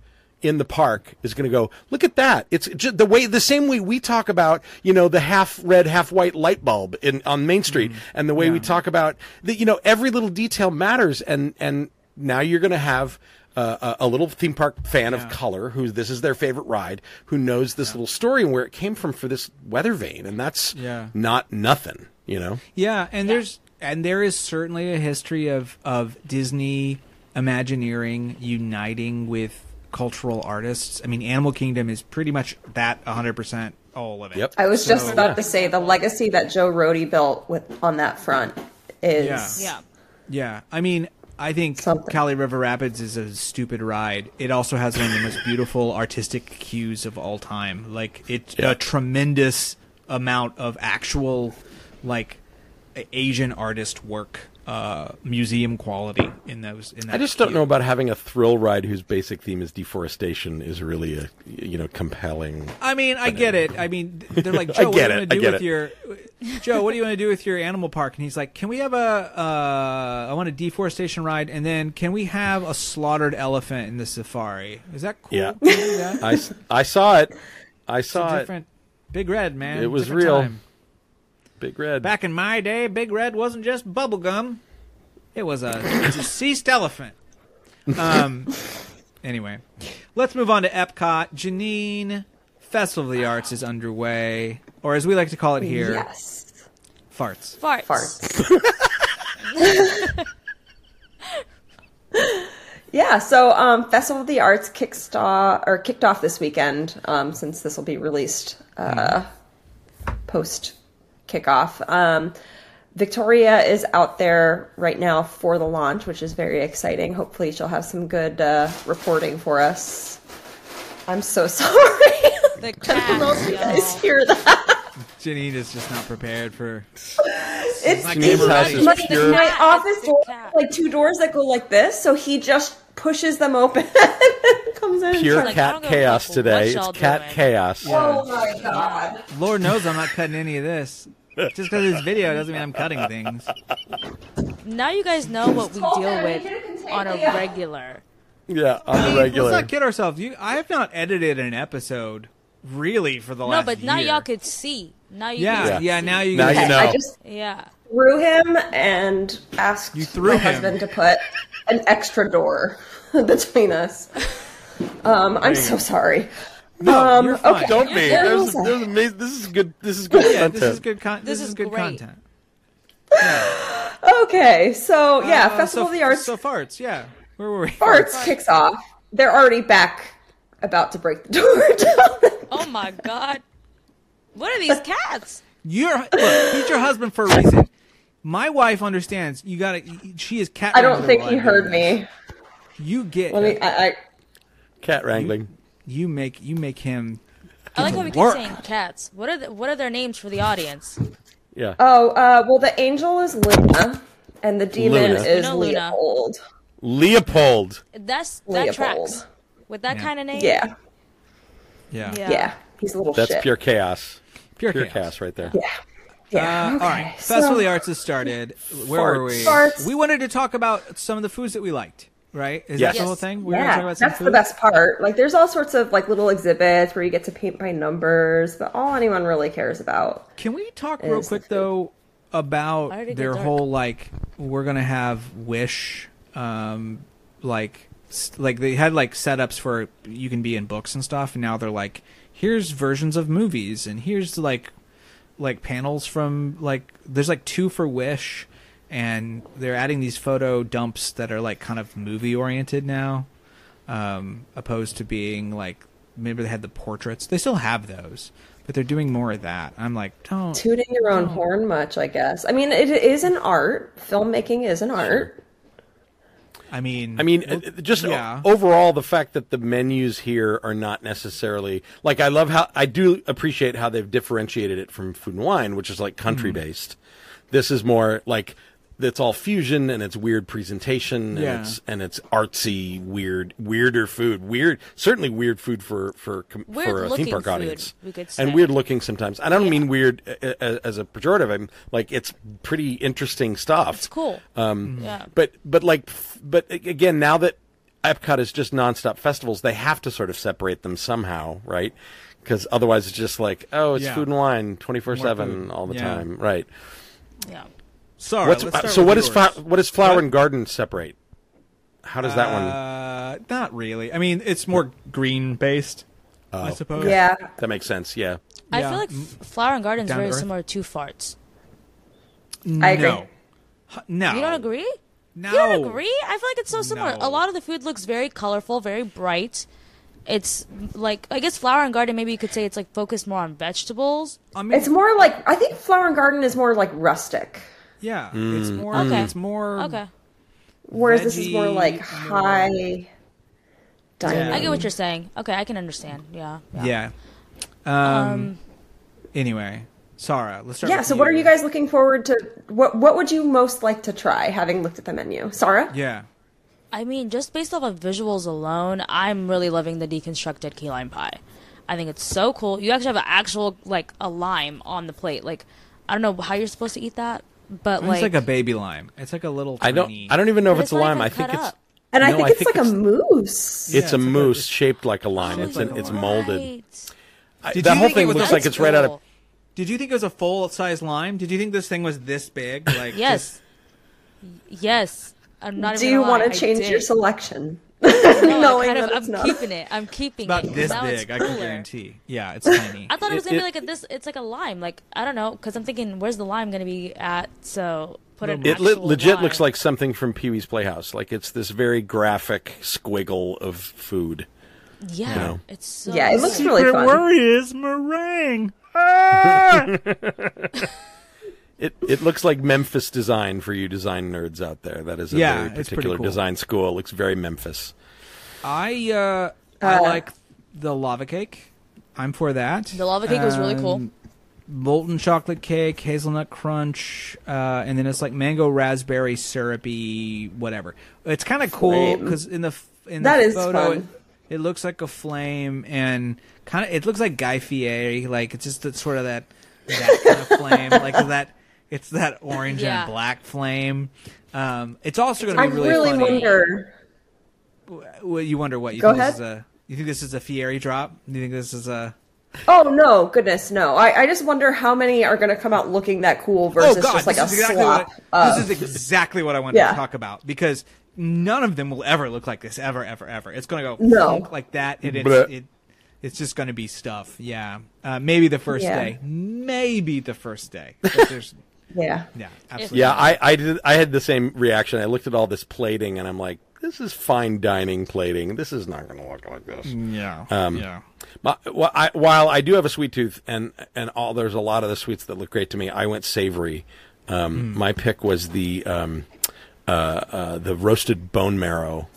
in the park is going to go, look at that. It's just the way, the same way we talk about, you know, the half red, half white light bulb in on Main Street, mm-hmm. and the way yeah. we talk about the, you know, every little detail matters, and and. Now you're going to have uh, a little theme park fan yeah. of color who this is their favorite ride, who knows this yeah. little story and where it came from for this weather vane, and that's yeah. not nothing, you know. Yeah, and yeah. there's and there is certainly a history of of Disney Imagineering uniting with cultural artists. I mean, Animal Kingdom is pretty much that one hundred percent all of it. Yep. I was just so, about yeah. to say the legacy that Joe Rohde built with on that front is yeah. Yeah. I mean, I think Something. Cali River Rapids is a stupid ride. It also has one of the most beautiful artistic cues of all time. Like, it's yeah. a tremendous amount of actual, like, Asian artist work, uh, museum quality in those. In that I just cue. don't know about having a thrill ride whose basic theme is deforestation is really a, you know, compelling. I mean, I get it. I mean, they're like, Joe, what do you want to do with it. your Joe, what do you want to do with your animal park? And he's like, can we have a, uh, I want a deforestation ride, and then can we have a slaughtered elephant in the safari? Is that cool? Yeah. That? I, I saw it. I saw it. Big Red, man. It was different real. Time. Big Red. Back in my day, Big Red wasn't just bubblegum. It was a, a deceased elephant. Um. Anyway, let's move on to Epcot. Janine, Festival of the Arts is underway. Or as we like to call it here, yes. farts. Farts. Farts. Yeah, so um, Festival of the Arts kicked off, or kicked off this weekend, um, since this will be released uh, mm. post-kickoff. Um, Victoria is out there right now for the launch, which is very exciting. Hopefully she'll have some good uh, reporting for us. I'm so sorry. The cat, I don't know if you guys hear that. Janine is just not prepared for. It's my, it's my, pure. my office door, like two doors that go like this, so he just pushes them open and comes in. Pure and cat like, chaos like, today. It's cat doing? chaos. Yeah. Oh my god! Lord knows I'm not cutting any of this. Just because it's video doesn't mean I'm cutting things. now you guys know what we deal with on a regular. Yeah, on a regular. Let's not kid ourselves. You, I have not edited an episode really for the last. No, but year. Now y'all could see. Now you. Yeah, yeah. yeah now you. Now you know. I just yeah. threw him and asked you threw my him. husband to put an extra door between us. Um, I'm so sorry. No, um, you're fine. Okay. Don't be. There's, there's amazing. This is good. This is good yeah, content. This is good content. This, this is good great. content. Yeah. Okay, so yeah, uh, Festival so, of the Arts. So farts, yeah. Where were we? Farts, farts kicks off. They're already back, about to break the door down. Oh my god! What are these cats? You're look, he's your husband for a reason. My wife understands. You gotta. She is cat. I don't think he heard me. You get. Let me. I. I cat wrangling. You, you make. You make him. I like how we work. keep saying cats. What are the, What are their names for the audience? Yeah. Oh, uh, well, the angel is Luna, and the demon Luna. is Luna. Leopold. Leopold. That's that Leopold. tracks with that yeah. kind of name. Yeah. Yeah. Yeah. yeah. He's a little. That's shit. pure chaos. Pure, pure chaos. chaos, right there. Yeah. Yeah. Uh, okay. All right. So, Festival of the Arts has started. Where farts. were we? Farts. We wanted to talk about some of the foods that we liked. Right? Is yes. that the whole thing? We're yeah. Talk about some That's food? the best part. Like, there's all sorts of like little exhibits where you get to paint by numbers, but all anyone really cares about. Can we talk real quick though about their whole like we're gonna have Wish, um, like like they had like setups for you can be in books and stuff, and now they're like here's versions of movies and here's like like panels from like there's like two for Wish. And they're adding these photo dumps that are like kind of movie oriented now, um, opposed to being like maybe they had the portraits. They still have those, but they're doing more of that. I'm like, don't tooting your own don't. horn much, I guess. I mean, it is an art. Filmmaking is an art. I mean, I mean, just yeah. overall, the fact that the menus here are not necessarily like I love how I do appreciate how they've differentiated it from Food and Wine, which is like country based. Mm. This is more like. It's all fusion and it's weird presentation and yeah. it's and it's artsy, weird, weirder food. Weird, certainly weird food for for, for a theme park audience, we could say. And weird looking sometimes. I don't yeah. mean weird as a pejorative. I'm like it's pretty interesting stuff. It's cool. Um, yeah. But but like but again, now that Epcot is just nonstop festivals, they have to sort of separate them somehow, right? Because otherwise, it's just like oh, it's yeah. Food and Wine, twenty four seven all the yeah. time, right? Yeah. Sorry, What's, uh, so what does what does flower what? and garden separate? How does that uh, one? Not really. I mean, it's more green based. Oh, I suppose. Yeah, that makes sense. Yeah. I yeah. feel like flower and garden is very similar to farts. I agree. No. no, you don't agree? No, you don't agree? I feel like it's so similar. No. A lot of the food looks very colorful, very bright. It's like I guess flower and garden. Maybe you could say it's like focused more on vegetables. I mean, it's more like I think flower and garden is more like rustic. Yeah, mm. it's more. Okay. It's more. Okay. Whereas veggie, this is more like high. More... dining. Yeah. I get what you're saying. Okay, I can understand. Yeah. Yeah. yeah. Um, um. Anyway, Sarah, let's start. Yeah. With so, you. What are you guys looking forward to? What What would you most like to try, having looked at the menu, Sarah? Yeah. I mean, just based off of visuals alone, I'm really loving the deconstructed key lime pie. I think it's so cool. You actually have an actual like a lime on the plate. Like, I don't know how you're supposed to eat that. But like, it's like a baby lime. It's like a little. Tiny... I don't. I don't even know if it's, it's a lime. I think it's. And I think it's like a mousse. It's, yeah, it's a, a mousse just... shaped like a lime. It's like an, a it's molded. Right. I, that whole thing looks like it's cool. right out of. Did you think it was a full size lime? Did you think this thing was this big? Like yes, just... yes. I'm not. Do even you lie. want to change your selection? No, Knowing kind of, that it's I'm not. keeping it. I'm keeping it's about it. This now big, I can guarantee. Yeah, it's tiny. I thought it was it, gonna it, be like a, this. It's like a lime. Like I don't know, because I'm thinking, where's the lime gonna be at? So put an it. It legit lime. looks like something from Pee Wee's Playhouse. Like it's this very graphic squiggle of food. Yeah, you know? it's so. Yeah, it looks really Secret fun. Worry is meringue. Ah! It it looks like Memphis design for you design nerds out there. That is a yeah, very particular cool. design school. It looks very Memphis. I uh, uh, I like the lava cake. I'm for that. The lava cake um, was really cool. Molten chocolate cake, hazelnut crunch, uh, and then it's like mango raspberry syrupy whatever. It's kind of cool because in the in the that photo is fun. It, it looks like a flame and kind of it looks like Guy Fieri. Like it's just that sort of that that kind of flame like that. It's that orange yeah. and black flame. Um, it's also going to be really, really funny. I really wonder. Well, you wonder what? You Go think ahead. This is a, you think this is a Fieri drop? You think this is a... Oh, no. Goodness, no. I, I just wonder how many are going to come out looking that cool versus oh God, just like a exactly slop. I, this of... is exactly what I wanted yeah. to talk about, because none of them will ever look like this, ever, ever, ever. It's going to go no. like that. It, it, it, it's just going to be stuff. Yeah. Uh, maybe the first yeah. day. Maybe the first day. But there's... Yeah. Yeah. Absolutely. Yeah. I, I did. I had the same reaction. I looked at all this plating and I'm like, this is fine dining plating. This is not going to look like this. Yeah. Um, yeah. My, well, I, while I do have a sweet tooth, and and all, there's a lot of the sweets that look great to me. I went savory. Um, mm. My pick was the um, uh, uh, the roasted bone marrow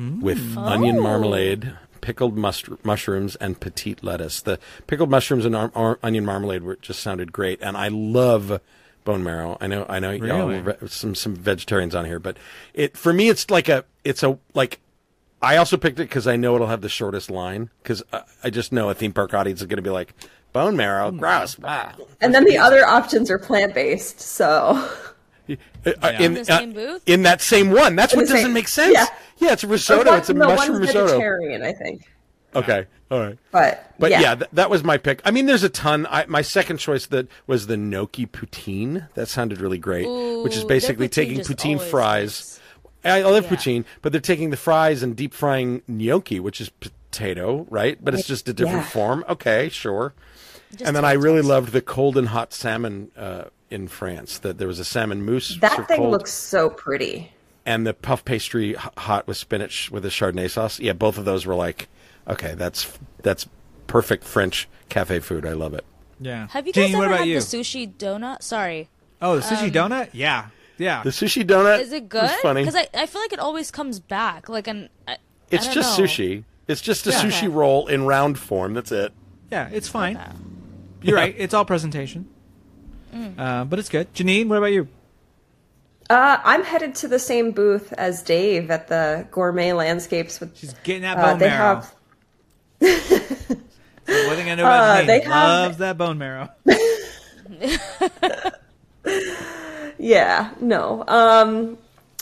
mm. with oh. onion marmalade, pickled must- mushrooms, and petite lettuce. The pickled mushrooms and ar- ar- onion marmalade were, just sounded great, and I love bone marrow. I know, I know, really? Y'all have some some vegetarians on here, but it for me, it's like a, it's a like. I also picked it because I know it'll have the shortest line, because I, I just know a theme park audience is going to be like, bone marrow, gross. Wow. And then the other options are plant based, so. Yeah. Uh, in, in the same booth? Uh, in that same one. That's in what doesn't same, make sense. Yeah, yeah, it's a risotto. It's a mushroom risotto. It's vegetarian, I think. Okay. All right. But but yeah, yeah th- that was my pick. I mean, there's a ton. I, my second choice that was the gnocchi poutine. That sounded really great, Ooh, which is basically poutine taking poutine fries. I, I love yeah. poutine, but they're taking the fries and deep frying gnocchi, which is potato, right? But it's just a different yeah. form. Okay, sure. Just and then I really taste. loved the cold and hot salmon uh, in France. That there was a salmon mousse. That thing cold. looks so pretty. And the puff pastry hot with spinach with a Chardonnay sauce. Yeah, both of those were like, okay, that's that's perfect French cafe food. I love it. Yeah. Have you guys Jane, ever what about had you? the sushi donut? Sorry. Oh, the sushi um, donut? Yeah. Yeah. The sushi donut. Is it good? It's funny. Because I, I feel like it always comes back. Like an. I, it's I just know. sushi. It's just a yeah, sushi okay. roll in round form. That's it. Yeah, it's fine. You're right. It's all presentation. Mm. Uh, but it's good. Janine, what about you? Uh, I'm headed to the same booth as Dave at the Gourmet Landscapes. With, She's getting that bone uh, they marrow. Have, one thing I know about uh, Janine, they loves have... that bone marrow. yeah, no. Um,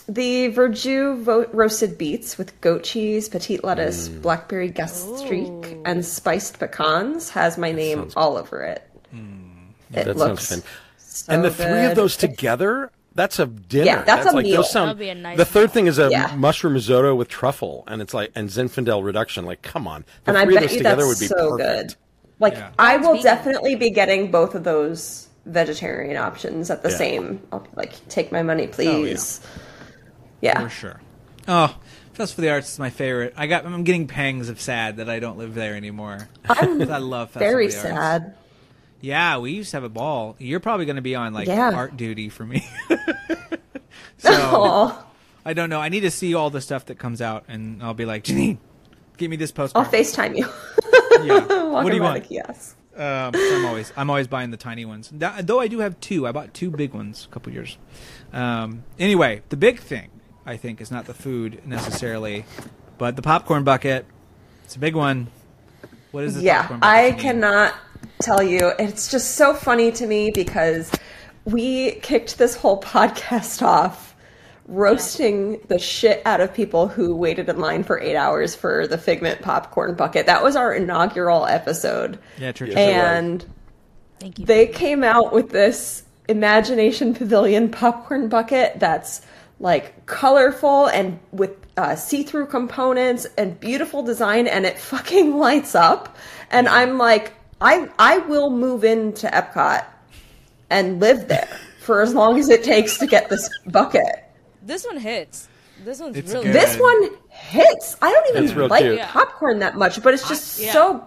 the Verju vo- roasted beets with goat cheese, petite lettuce, mm. blackberry gastrique, Ooh. and spiced pecans has my that name sounds... all over it. Mm. Yeah, it that looks sounds so And the good. three of those together, that's a dinner. Yeah, that's, that's a like, meal. Those sound, That'll be a nice the third meal. thing is a yeah. mushroom risotto with truffle, and it's like and Zinfandel reduction. Like, come on, the and three I bet of those you together that's would be so perfect. Good. Like, yeah. I will definitely be getting both of those vegetarian options at the yeah. same. I'll like take my money, please. Oh, yeah. yeah, for sure. Oh, Fest for the Arts is my favorite. I got. I'm getting pangs of sad that I don't live there anymore. I'm I love Fest very for the Arts. sad. Yeah, we used to have a ball. You're probably going to be on like yeah. art duty for me. so Aww. I don't know. I need to see all the stuff that comes out, and I'll be like, Janine, give me this postcard. I'll FaceTime you. yeah. What do you want? Yes. Um, I'm always I'm always buying the tiny ones. That, though I do have two. I bought two big ones a couple years. Um, anyway, the big thing I think is not the food necessarily, but the popcorn bucket. It's a big one. What is the yeah, popcorn bucket? Yeah, I cannot. tell you, it's just so funny to me because we kicked this whole podcast off roasting the shit out of people who waited in line for eight hours for the Figment popcorn bucket. That was our inaugural episode. Yeah, true. Yes, and Thank you. They came out with this Imagination Pavilion popcorn bucket that's like colorful and with uh, see-through components and beautiful design, and it fucking lights up. And I'm like, I I will move into Epcot and live there for as long as it takes to get this bucket. This one hits. This one's it's really good. This one hits. I don't even like cute. popcorn that much, but it's just I, yeah. so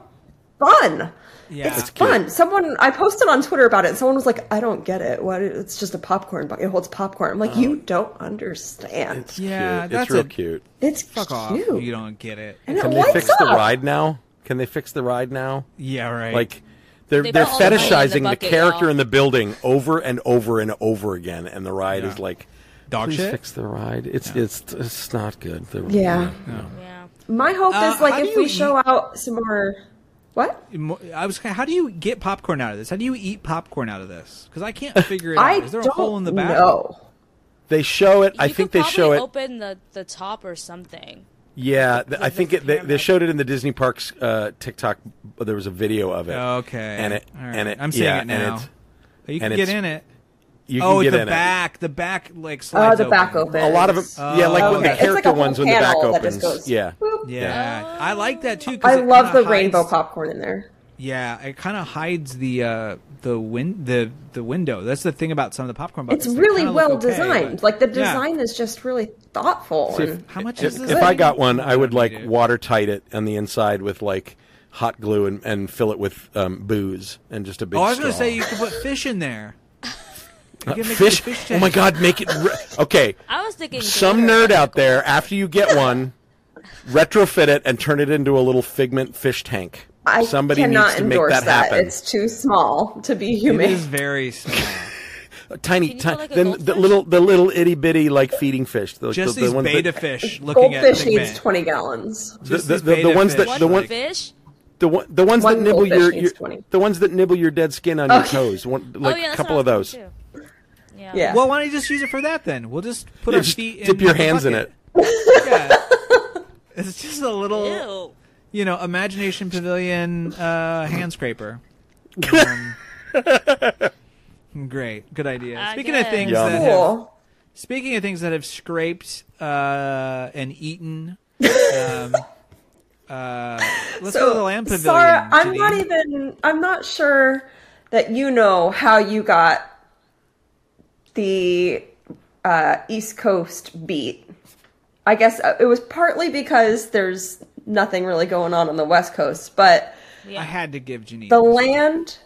fun. Yeah. It's, it's fun. Cute. Someone I posted on Twitter about it. And someone was like, "I don't get it. What? It's just a popcorn bucket. It holds popcorn." I'm like, um, "You don't understand." It's yeah, cute. That's it's real a, cute. It's fuck cute. off. You don't get it. And Can it they fix up. the ride now? Can they fix the ride now? Yeah, right. Like, they're they they're fetishizing the, bucket, the character y'all. in the building over and over and over again, and the ride yeah. is like, dog please shit? fix the ride. It's yeah. it's it's not good. The, yeah. No. yeah. My hope uh, is like if we eat? show out some more. What? I was. How do you get popcorn out of this? How do you eat popcorn out of this? Because I can't figure it out. Is there a hole in the back? No. They show it. You I think they show it. Open the, the top or something. Yeah, the, I think it, they, they showed it in the Disney Parks uh, TikTok. There was a video of it. Okay. And it. Right. And it. I'm seeing yeah, it now. And you can get in it. You can oh, get the in back, it. the back, like slides. Oh, the back open. opens. A lot of them, yeah, like oh, when okay. the character like ones when the back opens. Goes, yeah. yeah, yeah. I like that too. I love the hides, rainbow popcorn in there. Yeah, it kind of hides the uh, the win the the window. That's the thing about some of the popcorn boxes. It's really well okay, designed. But, like the design yeah. is just really thoughtful. See, and how much if, is this? If I got one, I would like watertight it on the inside with like hot glue and, and fill it with um, booze and just a big. Oh, I was going to say you could put fish in there. Uh, fish? fish oh my God! Make it re- okay. I was thinking some nerd out there. After you get one, retrofit it and turn it into a little figment fish tank. I Somebody needs to make that, that happen. It's too small to be human. It is very small. tiny, tiny. Like then the little, the little itty bitty like feeding fish. The, Just the, the these ones beta that, fish. Looking goldfish at needs big twenty gallons. The, the, the, the ones fish. that the one like. fish. The one, the ones one that nibble your, your the ones that nibble your dead skin on oh. your toes. One, like oh, yeah, a couple of those. Too. Yeah. yeah. Well, why don't you just use it for that then? We'll just put yeah, our just feet. Dip in your hands bucket. in it. yeah. It's just a little, Ew. you know, imagination pavilion uh, hand scraper. Um, great, good idea. I speaking guess. of things Yum. that cool. have, speaking of things that have scraped uh, and eaten. Um, Uh, let's so, go to the lamp pavilion. Sarah, I'm Janine. not even. I'm not sure that you know how you got the uh, East Coast beat. I guess it was partly because there's nothing really going on on the West Coast, but yeah. I had to give Janine the land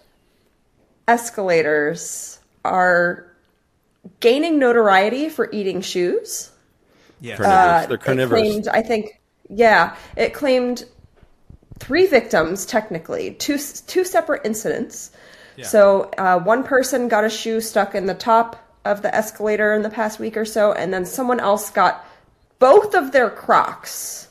escalators are gaining notoriety for eating shoes. Yeah, uh, they're carnivorous. They claimed, I think. Yeah, it claimed three victims, technically, two two separate incidents. Yeah. So uh, one person got a shoe stuck in the top of the escalator in the past week or so, and then someone else got both of their Crocs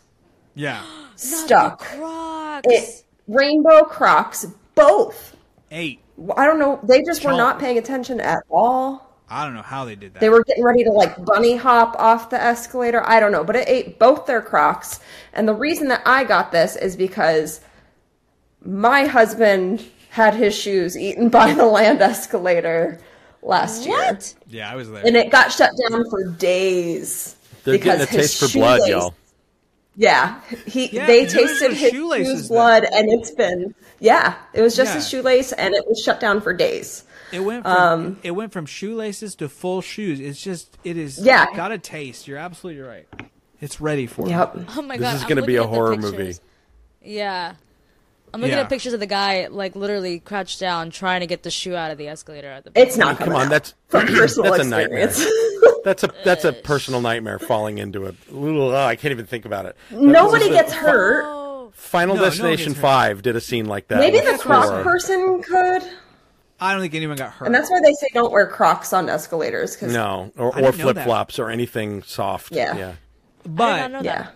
yeah. stuck. Crocs. It, rainbow Crocs, both. Eight. I don't know. They just Chol- were not paying attention at all. I don't know how they did that. They were getting ready to like bunny hop off the escalator. I don't know, but it ate both their Crocs. And the reason that I got this is because my husband had his shoes eaten by the land escalator last what? year. Yeah, I was there. And it got shut down for days. They're getting a taste for blood, y'all. Yeah, he yeah, they tasted his shoelaces blood, then. and it's been yeah, it was just yeah. his shoelace, and it was shut down for days. It went from, um, it went from shoelaces to full shoes. It's just it is yeah. got a taste. You're absolutely right. It's ready for yep. me. Oh my God, this is going to be a horror movie. Yeah, I'm looking yeah. at pictures of the guy like literally crouched down trying to get the shoe out of the escalator at the. It's not come on. Out. That's from personal that's experience. A nightmare. That's a that's a personal nightmare falling into it. Ooh, I can't even think about it. That Nobody gets a, hurt. Fi- Final no, Destination no five did a scene like that. Maybe the Croc person could. I don't think anyone got hurt. And that's why they say don't wear Crocs on escalators. Cause no, or, or flip-flops or anything soft. Yeah. yeah. But yeah.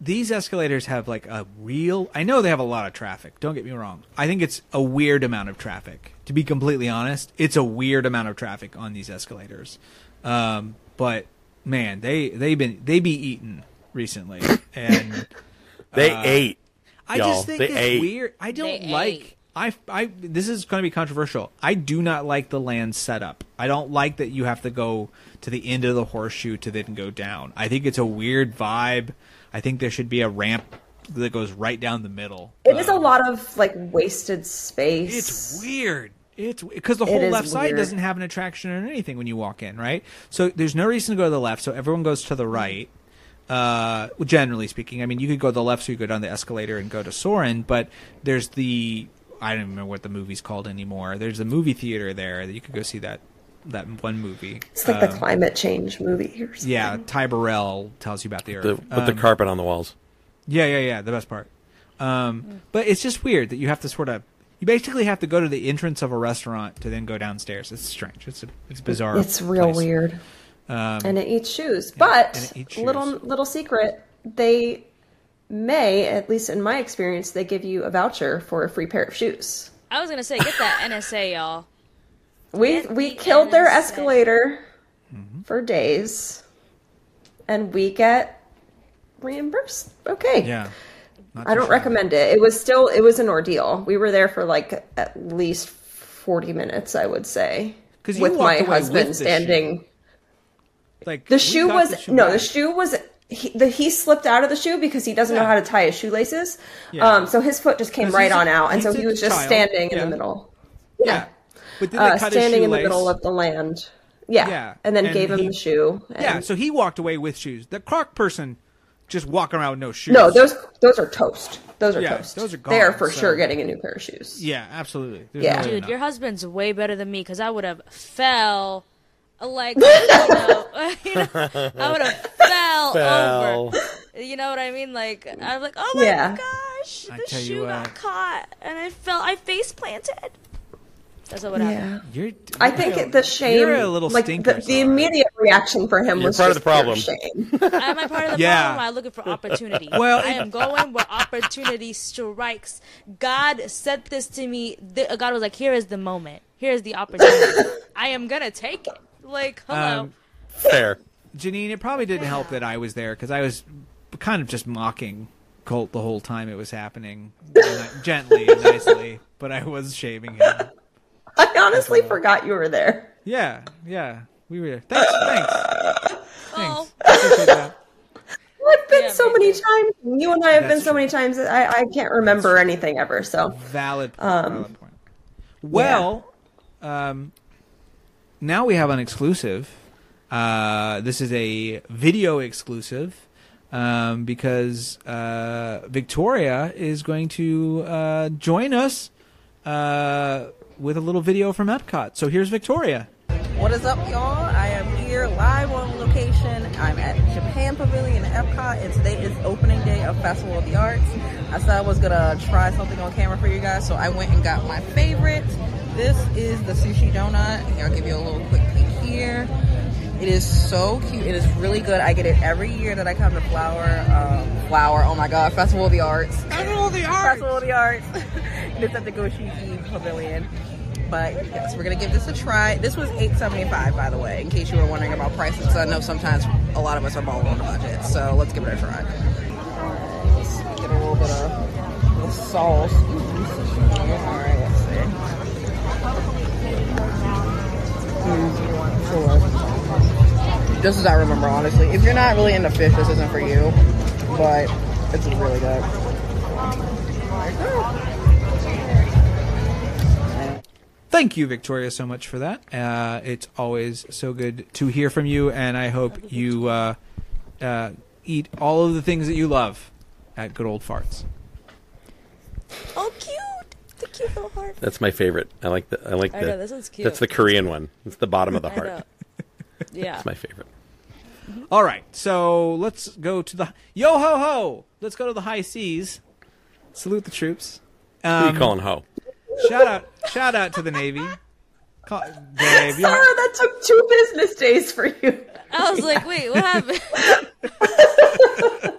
these escalators have like a real – I know they have a lot of traffic. Don't get me wrong. I think it's a weird amount of traffic. To be completely honest, it's a weird amount of traffic on these escalators. Um, but man, they they been they be eaten recently, and they uh, ate. I y'all. just think they it's ate. weird. I don't they like. Ate. I I this is going to be controversial. I do not like the land setup. I don't like that you have to go to the end of the horseshoe to then go down. I think it's a weird vibe. I think there should be a ramp that goes right down the middle. It um, is a lot of like wasted space. It's weird. It's because the whole left side doesn't have an attraction or anything when you walk in, right? So there's no reason to go to the left, so everyone goes to the right. Uh, generally speaking, I mean, you could go to the left, so you go down the escalator and go to Soarin', but there's the I don't even remember what the movie's called anymore. There's a movie theater there that you could go see that that one movie. It's like um, the climate change movie or something. Yeah, Ty Burrell tells you about the earth the, with um, the carpet on the walls. Yeah, yeah, yeah. The best part, um, but it's just weird that you have to sort of. You basically have to go to the entrance of a restaurant to then go downstairs. It's strange. It's a, it's bizarre. It's real place. weird. Um, and it eats shoes. But, and it, and it eats shoes. little little secret, they May, at least in my experience, they give you a voucher for a free pair of shoes. I was going to say, get that N S A, y'all. We get we the killed N S A. Their escalator mm-hmm. for days, and we get reimbursed. Okay. Yeah. I don't sure. recommend it. It was still, it was an ordeal. We were there for like at least forty minutes, I would say, with you my husband with standing. Shoe. Like the shoe was, the shoe no, back. the shoe was, he, the, he slipped out of the shoe because he doesn't yeah. know how to tie his shoelaces. Yeah. Um, so his foot just came right on out. And so he was just child. standing yeah. in the middle. Yeah. yeah. But then uh, standing in the middle of the land. Yeah. yeah. And then and gave him he, the shoe. And... Yeah. So he walked away with shoes. The croc person just walking around with no shoes. No, those those are toast. Those are yeah, toast. Those are gone. They are for so. sure getting a new pair of shoes. Yeah, absolutely. There's yeah. Dude, your husband's way better than me because I would have fell. Like, you know, you know, I would have fell, fell over. You know what I mean? Like, I was like, oh my yeah. gosh, the shoe got caught, and I fell. I face planted. That's what yeah. happened. You're, you're I think a, the shame, you're a little like stinker, the, the immediate reaction for him you're was part just of the problem. Shame. Am I part of the yeah. problem? I'm looking for opportunity. Well, I am going where opportunity strikes. God said this to me. God was like, here is the moment. Here is the opportunity. I am gonna take it. Like, hello. Um, Fair. Janine, it probably didn't yeah. help that I was there because I was kind of just mocking Colt the whole time it was happening. I, gently and nicely, but I was shaving him. I honestly I forgot you were there. Yeah, yeah. We were there. Thanks, thanks. Oh. Thanks. That. Well, I've been yeah, so many sense. times. You and I have That's been so true. many times. I, I can't remember anything ever. So Valid point. Um, valid point. Well, yeah. um... now we have an exclusive. Uh, this is a video exclusive um, because uh, Victoria is going to uh, join us uh, with a little video from Epcot. So here's Victoria. What is up, y'all? I am here live on location. I'm at Japan Pavilion in Epcot, and today is opening day of Festival of the Arts. I said I was going to try something on camera for you guys, so I went and got my favorite. This is the sushi donut. Here, I'll give you a little quick peek here. It is so cute. It is really good. I get it every year that I come to Flower. Um, Flower, oh my God, Festival of the Arts. Festival of the Arts. Festival of the Arts. It's at the Goshiki Pavilion. But yes, we're going to give this a try. This was eight seventy-five, by the way, in case you were wondering about prices. So I know sometimes a lot of us are balling on the budget. So let's give it a try. Let's get a little bit of the sauce. All right, let's see. Mm, sure. Just as I remember, honestly. If you're not really into fish, this isn't for you. But it's really good. Thank you, Victoria, so much for that. Uh, it's always so good to hear from you, and I hope you uh, uh, eat all of the things that you love at Good Old Farts. Oh, cute. The cute little heart. That's my favorite. I like the. I like the. I know, this one's cute. That's the Korean one. It's the bottom of the heart. Yeah, it's my favorite. Mm-hmm. All right, so let's go to the yo ho ho. Let's go to the high seas. Salute the troops. Um, Who are you calling ho? Shout out! Shout out to the Navy. Call, Dave, Sarah, that took two business days for you. I was yeah. like, wait, what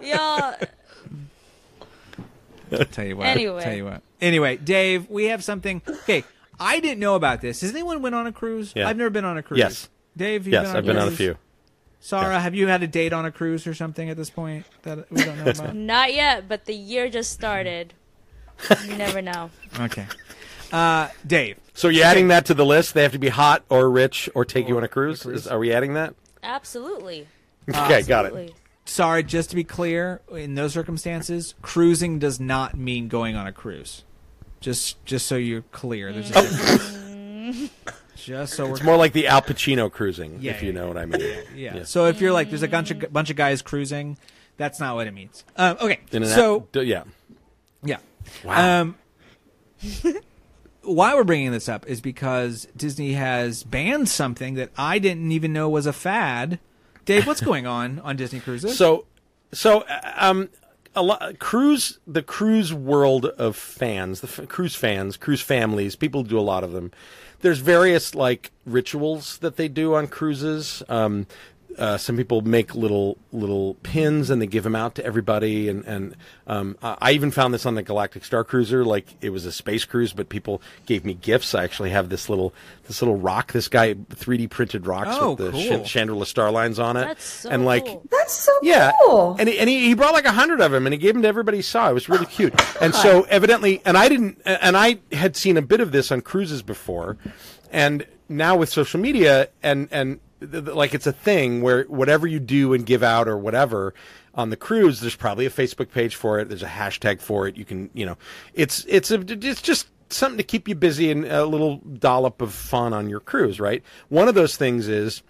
happened, y'all? Tell you what. Anyway. Tell you what. Anyway, Dave, we have something. Okay, I didn't know about this. Has anyone went on a cruise? Yeah. I've never been on a cruise. Yes. Dave, you've yes, been on I've a been cruise? on a few. Sarah, yes. have you had a date on a cruise or something at this point that we don't know about? Not yet, but the year just started. You never know. Okay. Uh, Dave. So you're okay. adding that to the list? They have to be hot or rich or take or you on a cruise? A cruise. Is, are we adding that? Absolutely. Okay, Absolutely. got it. Sorry, just to be clear, in those circumstances, cruising does not mean going on a cruise. Just just so you're clear. There's a oh. just so we're It's more like the Al Pacino cruising, yeah, if yeah, you know yeah. what I mean. Yeah. Yeah. yeah. So if you're like, there's a bunch of, bunch of guys cruising, that's not what it means. Um, okay. So, app, yeah. Yeah. Wow. Um, why we're bringing this up is because Disney has banned something that I didn't even know was a fad. Dave, what's going on on Disney cruises? So, so um, a lot cruise the cruise world of fans, the f- cruise fans, cruise families, people do a lot of them. There's various like rituals that they do on cruises. Um, Uh, some people make little little pins and they give them out to everybody. And, and um, I even found this on the Galactic Star Cruiser. Like, it was a space cruise, but people gave me gifts. I actually have this little this little rock. This guy three D printed rocks oh, with the cool. sh- Chandelier star lines on it. That's so and like cool. That's so yeah, cool. And, he, and he, he brought like a hundred of them and he gave them to everybody he saw. It was really cute. And so evidently, and I didn't, and I had seen a bit of this on cruises before, and now with social media and and. Like, it's a thing where whatever you do and give out or whatever on the cruise, there's probably a Facebook page for it. There's a hashtag for it. You can, you know, it's it's a, it's just something to keep you busy and a little dollop of fun on your cruise, right? One of those things is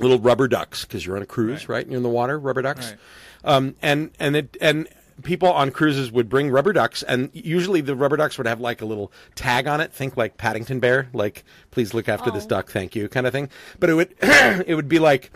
little rubber ducks, because you're on a cruise, right? right? You're in the water, rubber ducks, right. um, and and it and. People on cruises would bring rubber ducks, and usually the rubber ducks would have like a little tag on it. Think like Paddington Bear, like please look after oh. this duck, thank you, kind of thing. But it would it would be like,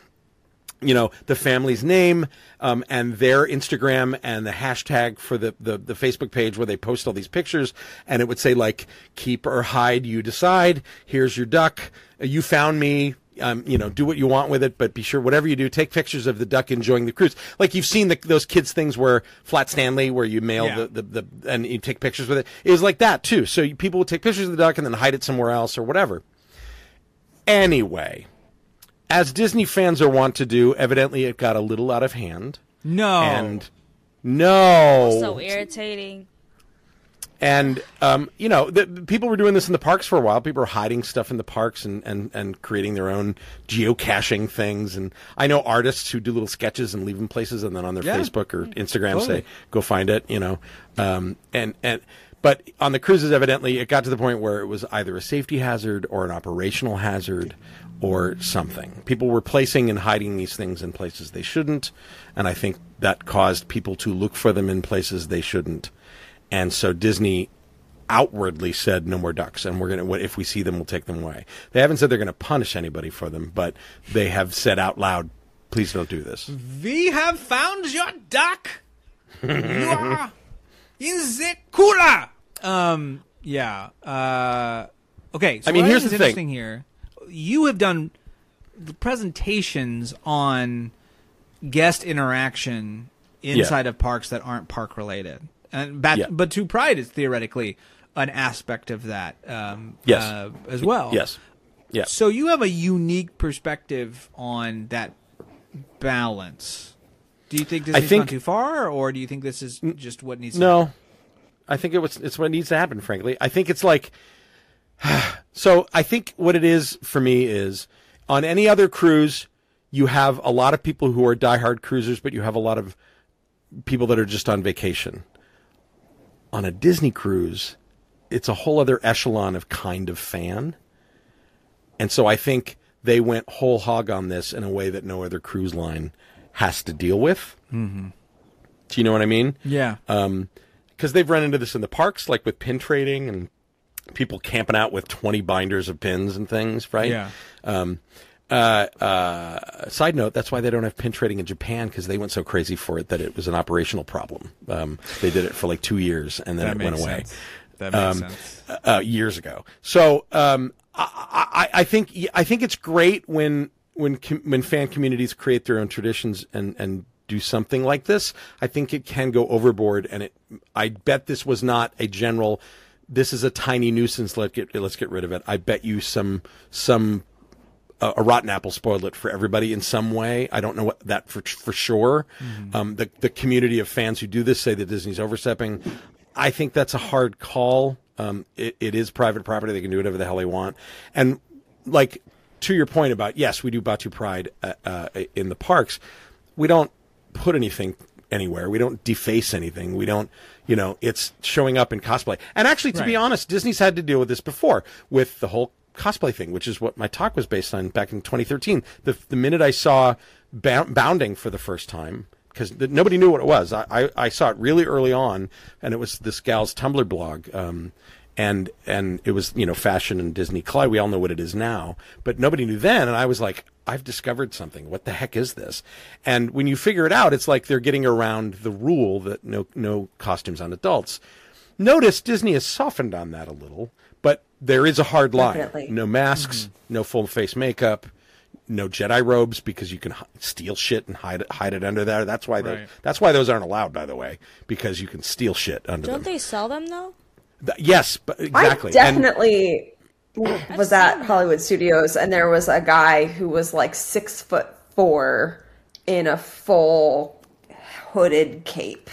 you know, the family's name um, and their Instagram and the hashtag for the, the, the Facebook page where they post all these pictures. And it would say like, keep or hide, you decide. Here's your duck. You found me. Um, you know, do what you want with it, but be sure whatever you do, take pictures of the duck enjoying the cruise. Like you've seen the, those kids things where Flat Stanley, where you mail yeah. the, the, the, and you take pictures with it. It was like that too. So you, people would take pictures of the duck and then hide it somewhere else or whatever. Anyway, as Disney fans are wont to do, evidently it got a little out of hand. No. And no. Oh, so irritating. And, um, you know, the, the people were doing this in the parks for a while. People were hiding stuff in the parks and, and, and creating their own geocaching things. And I know artists who do little sketches and leave them places and then on their yeah. Facebook or Instagram totally. say, go find it, you know. Um, and, and but on the cruises, evidently, it got to the point where it was either a safety hazard or an operational hazard or something. People were placing and hiding these things in places they shouldn't. And I think that caused people to look for them in places they shouldn't. And so Disney outwardly said, no more ducks, and we're gonna. If we see them, we'll take them away. They haven't said they're going to punish anybody for them, but they have said out loud, please don't do this. We have found your duck. You are in the cooler. Um, yeah. Uh, okay. So I mean, here's the thing. Here, you have done the presentations on guest interaction inside yeah. of parks that aren't park related. And bat, yeah. But to Pride is theoretically an aspect of that um, yes. uh, as well. Yes. Yeah. So you have a unique perspective on that balance. Do you think this has gone too far, or do you think this is just what needs no, to happen? No. I think it was, it's what needs to happen, frankly. I think it's like – so I think what it is for me is on any other cruise, you have a lot of people who are diehard cruisers, but you have a lot of people that are just on vacation. On a Disney cruise, it's a whole other echelon of kind of fan. And so I think they went whole hog on this in a way that no other cruise line has to deal with. Mm-hmm. Do you know what I mean? Yeah. Um, because they've run into this in the parks, like with pin trading and people camping out with twenty binders of pins and things, right? Yeah. Um, Uh, uh, side note, that's why they don't have pin trading in Japan, because they went so crazy for it that it was an operational problem. Um, they did it for like two years and then that it went away. Sense. That makes um, sense. Uh, years ago. So, um, I, I, I think, I think it's great when, when, com- when fan communities create their own traditions and, and do something like this. I think it can go overboard, and it, I bet this was not a general, this is a tiny nuisance, let's get, let's get rid of it. I bet you some, some, a rotten apple spoiled it for everybody in some way. I don't know what that for for sure. Mm-hmm. Um, the the community of fans who do this say that Disney's overstepping. I think that's a hard call. Um, it, it is private property. They can do whatever the hell they want. And like to your point about, yes, we do Batu Pride uh, uh, in the parks. We don't put anything anywhere. We don't deface anything. We don't, you know, it's showing up in cosplay. And actually, to right. be honest, Disney's had to deal with this before with the whole cosplay thing, which is what my talk was based on back in twenty thirteen. The the minute I saw bound, bounding for the first time, because nobody knew what it was. I, I, I saw it really early on, and it was this gal's Tumblr blog, um, and and it was, you know, fashion and Disney collide. We all know what it is now, but nobody knew then, and I was like, I've discovered something. What the heck is this? And when you figure it out, it's like they're getting around the rule that no no costumes on adults. Notice Disney has softened on that a little. There is a hard line. Definitely. No masks, mm-hmm. no full face makeup, no Jedi robes because you can steal shit and hide it, hide it under there. That's why right. they, that's why those aren't allowed, by the way, because you can steal shit under Don't them. Don't they sell them though? Th- yes, but exactly. I definitely and, was at Hollywood Studios, and there was a guy who was like six foot four in a full hooded cape.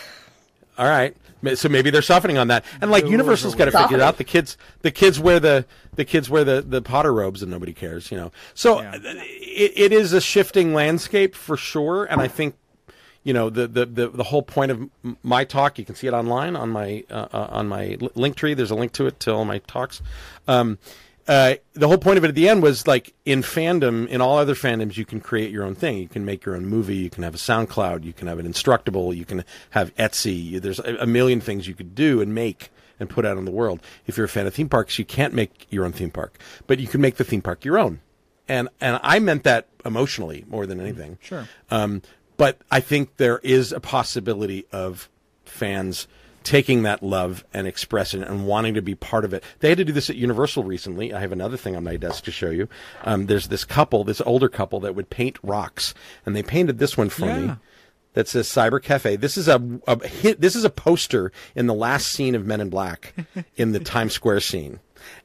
All right. So maybe they're softening on that, and like Ooh, Universal's got to figure it out. The kids, the kids wear the the kids wear the, the Potter robes, and nobody cares, you know. So yeah. it, it is a shifting landscape for sure, and I think, you know, the the, the, the whole point of my talk, you can see it online on my uh, on my link tree. There's a link to it to all my talks. Um, uh, the whole point of it at the end was like in fandom, in all other fandoms, you can create your own thing. You can make your own movie. You can have a SoundCloud. You can have an Instructable. You can have Etsy. There's a million things you could do and make and put out in the world. If you're a fan of theme parks, you can't make your own theme park, but you can make the theme park your own. And and I meant that emotionally more than anything. Sure. Um, but I think there is a possibility of fans taking that love and expressing it and wanting to be part of it. They had to do this at Universal recently. I have another thing on my desk to show you. Um, there's this couple, this older couple that would paint rocks, and they painted this one for yeah. me. That says Cyber Cafe. This is a, a hit, this is a poster in the last scene of Men in Black in the Times Square scene.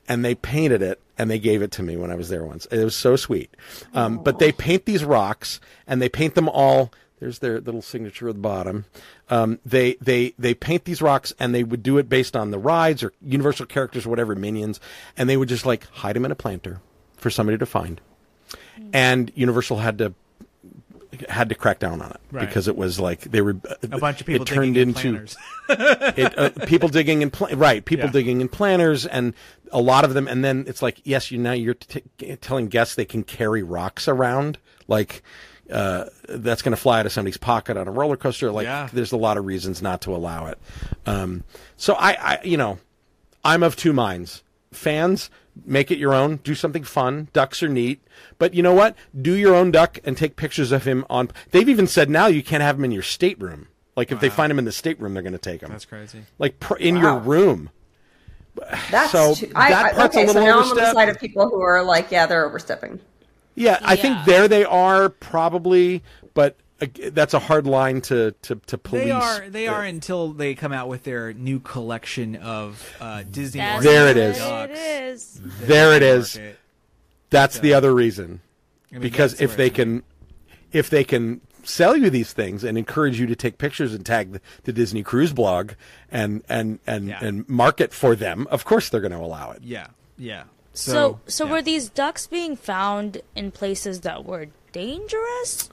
And they painted it, and they gave it to me when I was there once. It was so sweet. Um, but they paint these rocks, and they paint them all. There's their little signature at the bottom. Um, they, they, they paint these rocks, and they would do it based on the rides or Universal characters or whatever, minions. And they would just, like, hide them in a planter for somebody to find. Mm. And Universal had to had to crack down on it right. because it was like they were... A bunch of people it turned digging into, in planners. it, uh, people digging in... Pl- right, people yeah. digging in planners, and a lot of them. And then it's like, yes, you now you're t- t- telling guests they can carry rocks around. Like... Uh, that's going to fly out of somebody's pocket on a roller coaster. Like, yeah. there's a lot of reasons not to allow it. Um, so I, I, you know, I'm of two minds. Fans, make it your own. Do something fun. Ducks are neat, but you know what? Do your own duck and take pictures of him on. They've even said now you can't have him in your stateroom. Like if wow. they find him in the stateroom, they're going to take him. That's crazy. Like pr- in wow. your room. That's so too- that I, I, part's okay, a little so now overstep. I'm on the side of people who are like, yeah, they're overstepping. Yeah, I yeah. think there they are probably, but uh, that's a hard line to, to, to police. They are they are until they come out with their new collection of uh, Disney. There it is. It is. There it is. That's so, the other reason, I mean, because if they can, if they can sell you these things and encourage you to take pictures and tag the, the Disney Cruise blog and and and, yeah. and market for them, of course they're going to allow it. Yeah. Yeah. So, so, so yeah. were these ducks being found in places that were dangerous?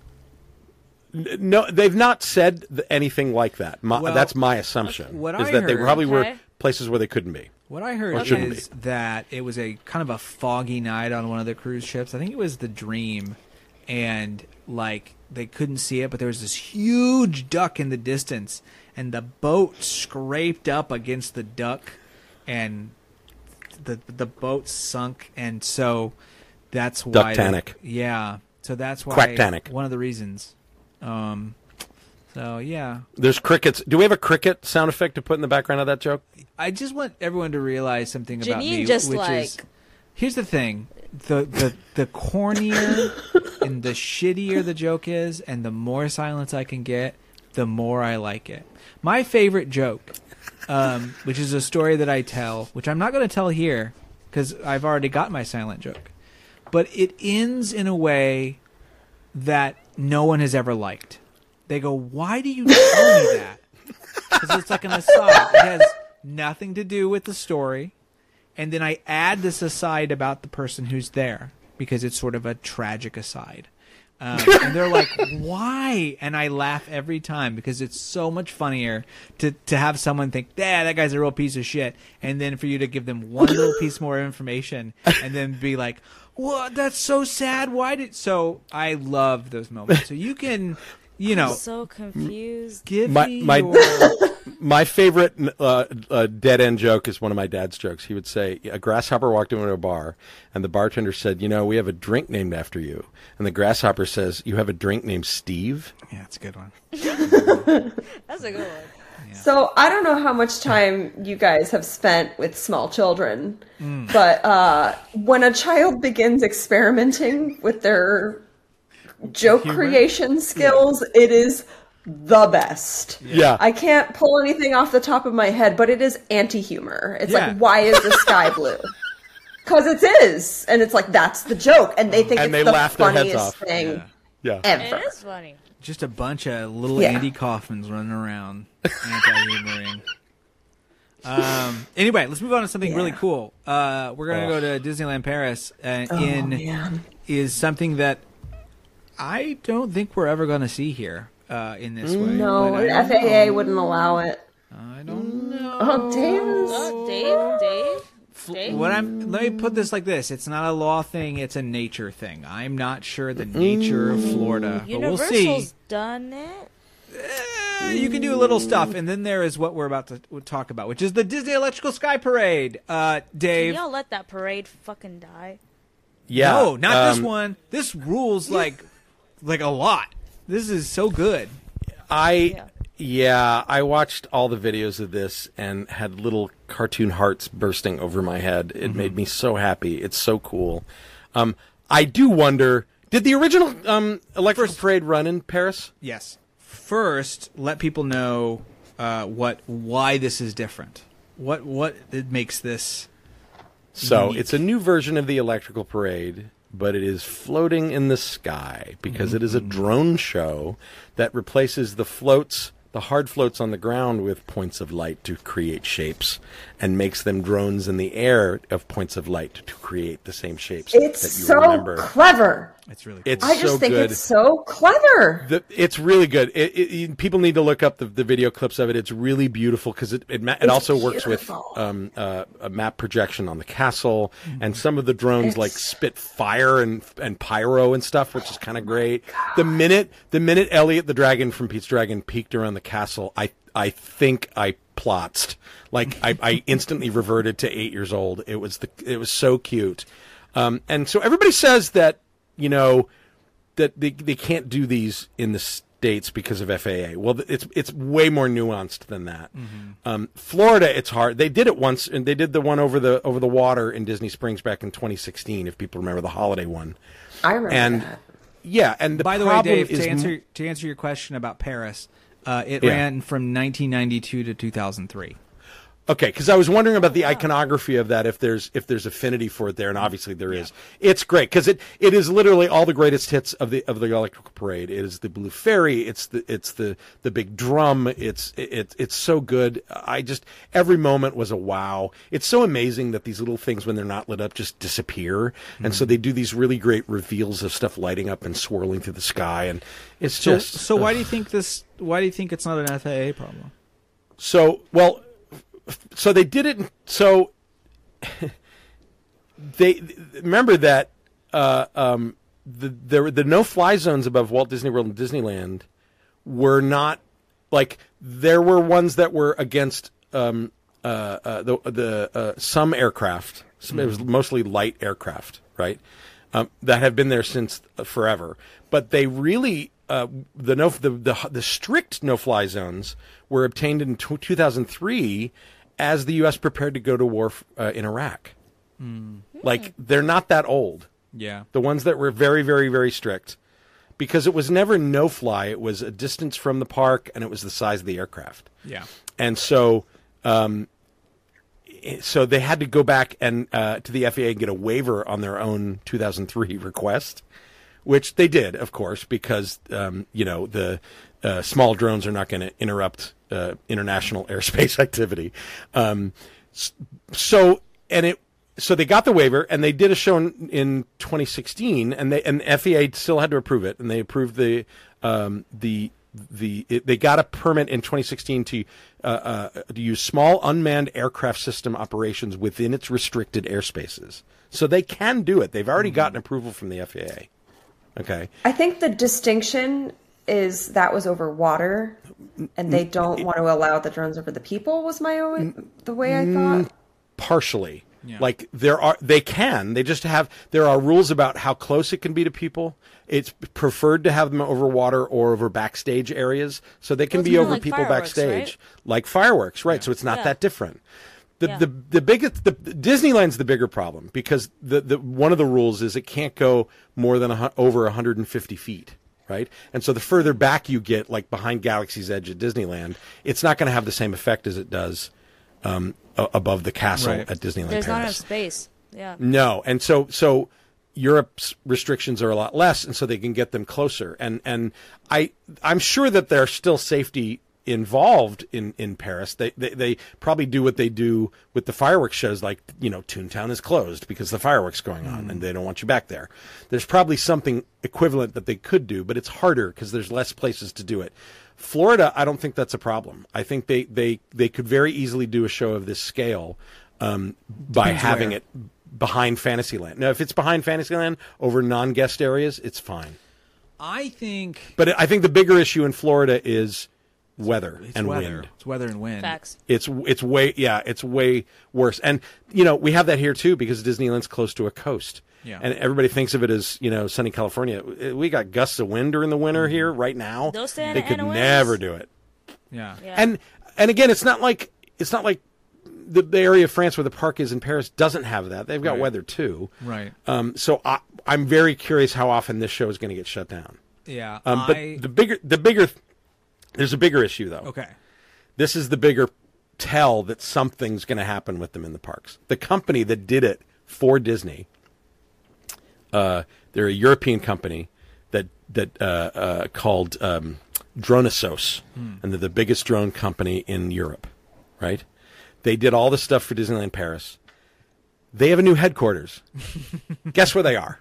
No, they've not said anything like that. My, well, that's my assumption, what is I that heard, they probably okay. were places where they couldn't be. What I heard okay. is be. that it was a kind of a foggy night on one of the cruise ships. I think it was the Dream, and like they couldn't see it, but there was this huge duck in the distance, and the boat scraped up against the duck, and... The the boat sunk, and so that's why. Ducktanic. They, yeah, so that's why. Quacktanic. One of the reasons. Um, so yeah. There's crickets. Do we have a cricket sound effect to put in the background of that joke? I just want everyone to realize something Janine about me, just which like... is here's the thing: the the the cornier and the shittier the joke is, and the more silence I can get, the more I like it. My favorite joke. Um, which is a story that I tell, which I'm not going to tell here because I've already got my silent joke. But it ends in a way that no one has ever liked. They go, why do you tell me that? Because it's like an aside. It has nothing to do with the story. And then I add this aside about the person who's there because it's sort of a tragic aside. Um, and they're like, why? And I laugh every time because it's so much funnier to, to have someone think, yeah, that guy's a real piece of shit. And then for you to give them one little piece more information and then be like, well, that's so sad. Why did – so I love those moments. So you can, you know – I'm so confused. Give my, me my, your... my favorite uh, uh, dead-end joke is one of my dad's jokes. He would say, a grasshopper walked into a bar and the bartender said, you know, we have a drink named after you. And the grasshopper says, you have a drink named Steve? Yeah, that's a good one. That's a good one. Yeah. So I don't know how much time you guys have spent with small children, mm. but uh, when a child begins experimenting with their joke humor creation skills, yeah. it is the best. Yeah. I can't pull anything off the top of my head, but it is anti-humor. It's yeah. like, why is the sky blue? Because it is. And it's like, that's the joke. And they think and it's they the funniest thing yeah. Yeah. ever. It is funny. Just a bunch of little yeah. Andy Kaufmans running around anti-humoring. Um, anyway, let's move on to something yeah. really cool. Uh, we're going to oh. go to Disneyland Paris. Uh, oh, in man. Is something that I don't think we're ever going to see here uh, in this way. No, the F A A know. wouldn't allow it. I don't know. Oh, Dave. Oh, Dave, Dave. Dave? What I'm, let me put this like this. It's not a law thing. It's a nature thing. I'm not sure the nature mm. of Florida. Universal's but we'll see. done it. Eh, you can do a little stuff. And then there is what we're about to talk about, which is the Disney Electrical Sky Parade. Uh, Dave. Can y'all let that parade fucking die? Yeah. No, not um, this one. This rules like like a lot. This is so good. I... Yeah. Yeah, I watched all the videos of this and had little cartoon hearts bursting over my head. It mm-hmm. made me so happy. It's so cool. Um, I do wonder, did the original um, Electrical First, Parade run in Paris? Yes. First, let people know uh, what why this is different. What what it makes this So unique. It's a new version of the Electrical Parade, but it is floating in the sky because mm-hmm. it is a drone show that replaces the floats... the hard floats on the ground with points of light to create shapes and makes them drones in the air of points of light to create the same shapes it's that you so remember. It's so clever. It's really cool. It's I just so think good. It's so clever. The, it's really good. It, it, people need to look up the, the video clips of it. It's really beautiful because it, it, it also beautiful. works with um, uh, a map projection on the castle. Mm-hmm. And some of the drones it's... like spit fire and, and pyro and stuff, which is kind of great. God. The minute the minute Elliot the dragon from Pete's Dragon peeked around the castle, I I think I plotzed. Like I, I instantly reverted to eight years old. It was the it was so cute, um, and so everybody says that you know that they they can't do these in the States because of F A A. Well, it's it's way more nuanced than that. Mm-hmm. Um, Florida, it's hard. They did it once, and they did the one over the over the water in Disney Springs back in twenty sixteen. If people remember the holiday one, I remember. And that. yeah, and the by the way, Dave, to answer to answer your question about Paris. Uh, it yeah. ran from nineteen ninety-two to two thousand three. Okay, because I was wondering about the iconography of that, if there's if there's affinity for it there, and obviously there yeah. is. It's great because it, it is literally all the greatest hits of the of the Electrical Parade. It is the Blue Fairy. It's the it's the, the big drum. It's it's it's so good. I just every moment was a wow. It's so amazing that these little things when they're not lit up just disappear, mm-hmm. and so they do these really great reveals of stuff lighting up and swirling through the sky, and it's so, just. So why ugh. do you think this? Why do you think it's not an F A A problem? So well. So they didn't. So they remember that uh, um, the there the no-fly zones above Walt Disney World and Disneyland were not like there were ones that were against um, uh, uh, the the uh, some aircraft. Some, it was mostly light aircraft, right? Um, that have been there since forever, but they really. Uh, the no the, the the strict no-fly zones were obtained in two thousand three as the U S prepared to go to war uh, in Iraq. Mm. Like they're not that old. Yeah, the ones that were very very very strict because it was never no-fly. It was a distance from the park and it was the size of the aircraft. Yeah, and so um, so they had to go back and uh, to the F A A and get a waiver on their own two thousand three request. Which they did, of course, because, um, you know, the uh, small drones are not going to interrupt uh, international airspace activity. Um, so and it so they got the waiver and they did a show in, in twenty sixteen and they and F A A still had to approve it. And they approved the um, the the it, they got a permit in twenty sixteen to, uh, uh, to use small unmanned aircraft system operations within its restricted airspaces. So they can do it. They've already mm-hmm. gotten approval from the F A A. Okay. I think the distinction is that was over water, and they don't want to allow the drones over the people. Was my own, the way I thought? Partially, Yeah. Like there are, they can, they just have, there are rules about how close it can be to people. It's preferred to have them over water or over backstage areas. So they can well, be over like people backstage, right? Like fireworks. Right. Yeah. So it's not yeah. that different. The, yeah. the, the biggest, the Disneyland's the bigger problem because the, the, one of the rules is it can't go more than a, over one hundred fifty feet. Right. And so the further back you get, like behind Galaxy's Edge at Disneyland, it's not going to have the same effect as it does Um, above the castle right. at Disneyland There's Paris. Not enough space. Yeah. No. And so, so Europe's restrictions are a lot less, and so they can get them closer. And, and I, I'm sure that there's still safety involved in, in Paris. They, they, they probably do what they do with the fireworks shows. Like, you know, Toontown is closed because the fireworks going on mm. and they don't want you back there. There's probably something equivalent that they could do, but it's harder because there's less places to do it. Florida, I don't think that's a problem. I think they, they, they could very easily do a show of this scale um, by Depends having where. it behind Fantasyland. Now, if it's behind Fantasyland over non-guest areas, it's fine. I think... But I think the bigger issue in Florida is weather it's and weather. wind. It's weather and wind. Facts. It's, it's way, yeah, it's way worse. And, you know, we have that here, too, because Disneyland's close to a coast. Yeah. And everybody thinks of it as, you know, sunny California. We got gusts of wind during the winter here right now. Those they could never do it. Yeah. yeah. And and again, it's not like it's not like the, the area of France where the park is in Paris doesn't have that. They've got right. weather too. Right. Um. So I, I'm very curious how often this show is going to get shut down. Yeah. Um. But I... the bigger the bigger there's a bigger issue though. Okay. This is the bigger tell that something's going to happen with them in the parks. The company that did it for Disney. Uh, they're a European company that that uh, uh, called um, Dronisos, hmm. and they're the biggest drone company in Europe, right? They did all the stuff for Disneyland Paris. They have a new headquarters. Guess where they are?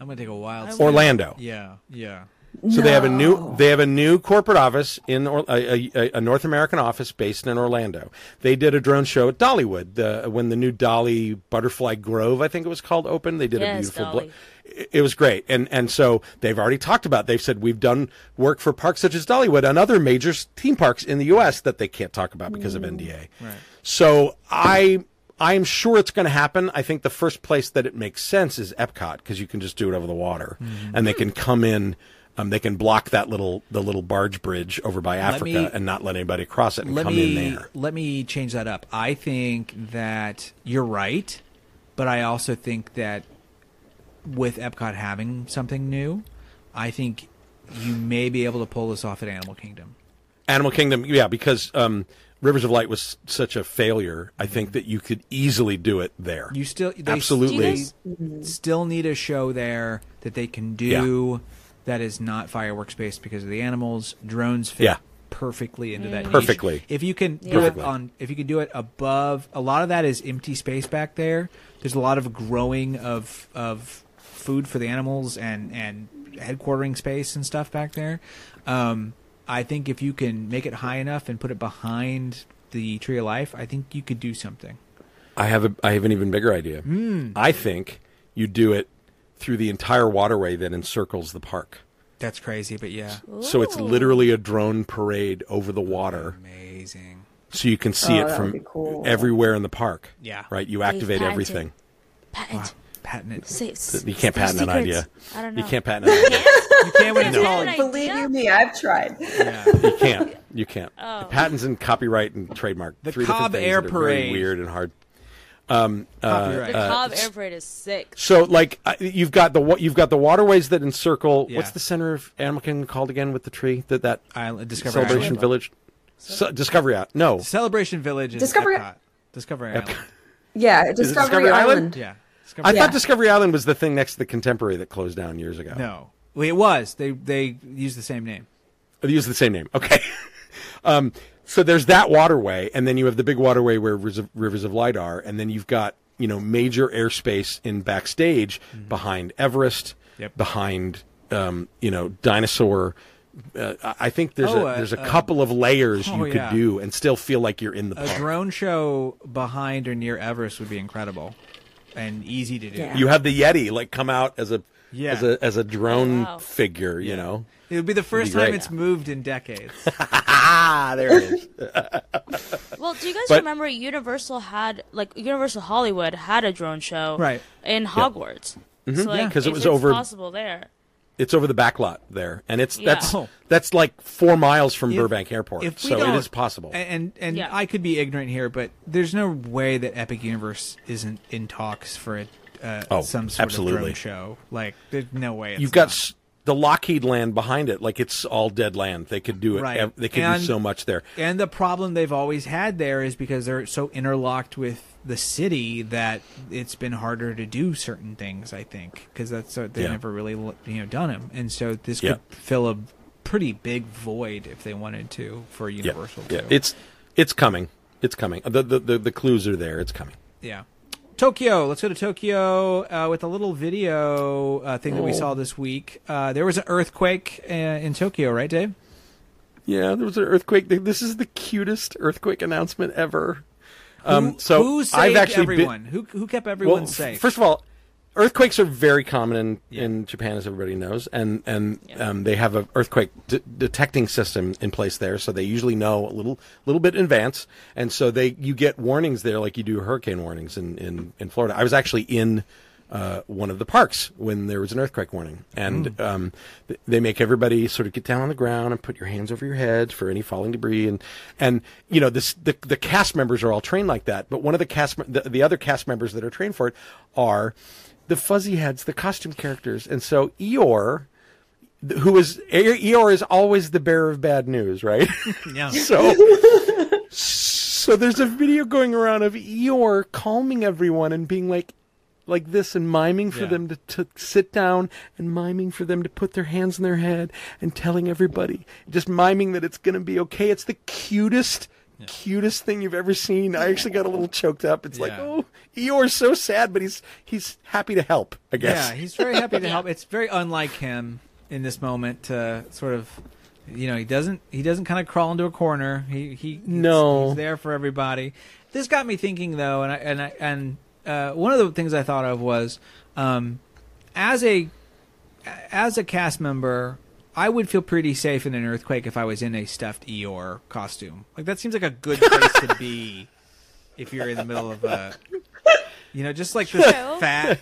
I'm gonna take a wild. Orlando. Yeah, yeah. So no. they have a new they have a new corporate office in or, a, a, a North American office based in Orlando. They did a drone show at Dollywood the, when the new Dolly Butterfly Grove, I think it was called, opened. They did yes, a beautiful. Blo- it, it was great, and and so they've already talked about. They've said we've done work for parks such as Dollywood and other major theme parks in the U S that they can't talk about because mm. of N D A. Right. So I. I'm sure it's going to happen. I think the first place that it makes sense is Epcot because you can just do it over the water, mm-hmm. and they can come in. Um, they can block that little the little barge bridge over by Africa me, and not let anybody cross it and come me, in there. Let me change that up. I think that you're right, but I also think that with Epcot having something new, I think you may be able to pull this off at Animal Kingdom. Animal Kingdom, yeah, because. Um, Rivers of Light was such a failure. I think that you could easily do it there. You still they absolutely st- still need a show there that they can do yeah. that is not fireworks based because of the animals. Drones fit yeah. perfectly into that. Perfectly. Niche. If you can yeah. do perfectly. it on, if you can do it above, a lot of that is empty space back there. There's a lot of growing of of food for the animals and and headquartering space and stuff back there. Um, I think if you can make it high enough and put it behind the Tree of Life, I think you could do something. I have a, I have an even bigger idea. Mm. I think you do it through the entire waterway that encircles the park. That's crazy, but yeah. Ooh. So it's literally a drone parade over the water. Amazing. So you can see oh, it from cool. everywhere in the park. Yeah. Right? You activate patent everything. It. Patent. Wow. Patent it. So you can't patent secrets. an idea. I don't know. You can't patent an idea. You can't win no. Believe you me, I've tried. Yeah. You can't. You can't. Oh. The patents and copyright and trademark. The three Cobb different things Air that are Parade. Very weird and hard. Um, Copyright. Uh, the Cobb uh, Air Parade is sick. So, like, uh, you've got the you've got the waterways that encircle. Yeah. What's the center of Animal Kingdom called again with the tree? That that Island Discovery Celebration Island. Village. So, Discovery Island. No. Celebration Village. Is Discovery. Epcot. Discovery Island. Yeah, Discovery, Discovery Island. Island. Yeah. Discovery I yeah. thought Discovery Island was the thing next to the Contemporary that closed down years ago. No. Well, it was. They they used the same name. They used the same name. Okay. um, so there's that waterway, and then you have the big waterway where Rivers of Light are, and then you've got you know major airspace in backstage mm-hmm. behind Everest, yep. behind um, you know dinosaur. Uh, I think there's oh, a, there's a, a couple of layers oh, you could yeah. do and still feel like you're in the park. A drone show behind or near Everest would be incredible and easy to do. Yeah. You have the Yeti like come out as a. Yeah. As a as a drone wow. figure, you yeah. know. It would be the first be time it's yeah. moved in decades. There it is. Well, do you guys but, remember Universal had, like, Universal Hollywood had a drone show right. in Hogwarts? Because yeah. mm-hmm. so, like, yeah. it was it's over, possible there. It's over the back lot there, and it's yeah. that's oh. that's like four miles from if, Burbank Airport, so it is possible. And and yeah. I could be ignorant here, but there's no way that Epic Universe isn't in talks for a, uh, oh, some sort absolutely. of drone show. Like, there's no way. It's You've got. Not. The Lockheed land behind it, like it's all dead land. They could do it. Right. They could and, do so much there. And the problem they've always had there is because they're so interlocked with the city that it's been harder to do certain things, I think, because that's uh, they've yeah. never really you know done them. And so this yeah. could fill a pretty big void if they wanted to for Universal. Yeah, yeah. it's it's coming. It's coming. The, the the the clues are there. It's coming. Yeah. Tokyo. Let's go to Tokyo uh, with a little video uh, thing that we saw this week. Uh, there was an earthquake uh, in Tokyo, right, Dave? Yeah, there was an earthquake. This is the cutest earthquake announcement ever. Um, who, so who saved I've actually everyone? Been, who, who kept everyone well, safe? First of all, earthquakes are very common in, yeah. in Japan, as everybody knows, and and yeah. um, they have an earthquake de- detecting system in place there, so they usually know a little little bit in advance, and so they you get warnings there like you do hurricane warnings in, in, in Florida. I was actually in uh, one of the parks when there was an earthquake warning, and mm. um, th- they make everybody sort of get down on the ground and put your hands over your head for any falling debris, and and you know this the the cast members are all trained like that, but one of the cast the, the other cast members that are trained for it are the fuzzy heads, the costume characters. And so Eeyore, who is, Eeyore is always the bearer of bad news, right? Yeah. so, so there's a video going around of Eeyore calming everyone and being like, like this and miming for yeah. them to, to sit down and miming for them to put their hands in their head and telling everybody, just miming that it's going to be okay. It's the cutest cutest thing you've ever seen. I actually got a little choked up. It's yeah. like, oh, Eeyore's so sad, but he's he's happy to help, I guess. Yeah, he's very happy to help. It's very unlike him in this moment to sort of, you know, he doesn't he doesn't kind of crawl into a corner. He he no. he's, he's there for everybody. This got me thinking though, and I, and I, and uh, one of the things I thought of was um, as a as a cast member, I would feel pretty safe in an earthquake if I was in a stuffed Eeyore costume. Like, that seems like a good place to be if you're in the middle of a, you know, just like this True. fat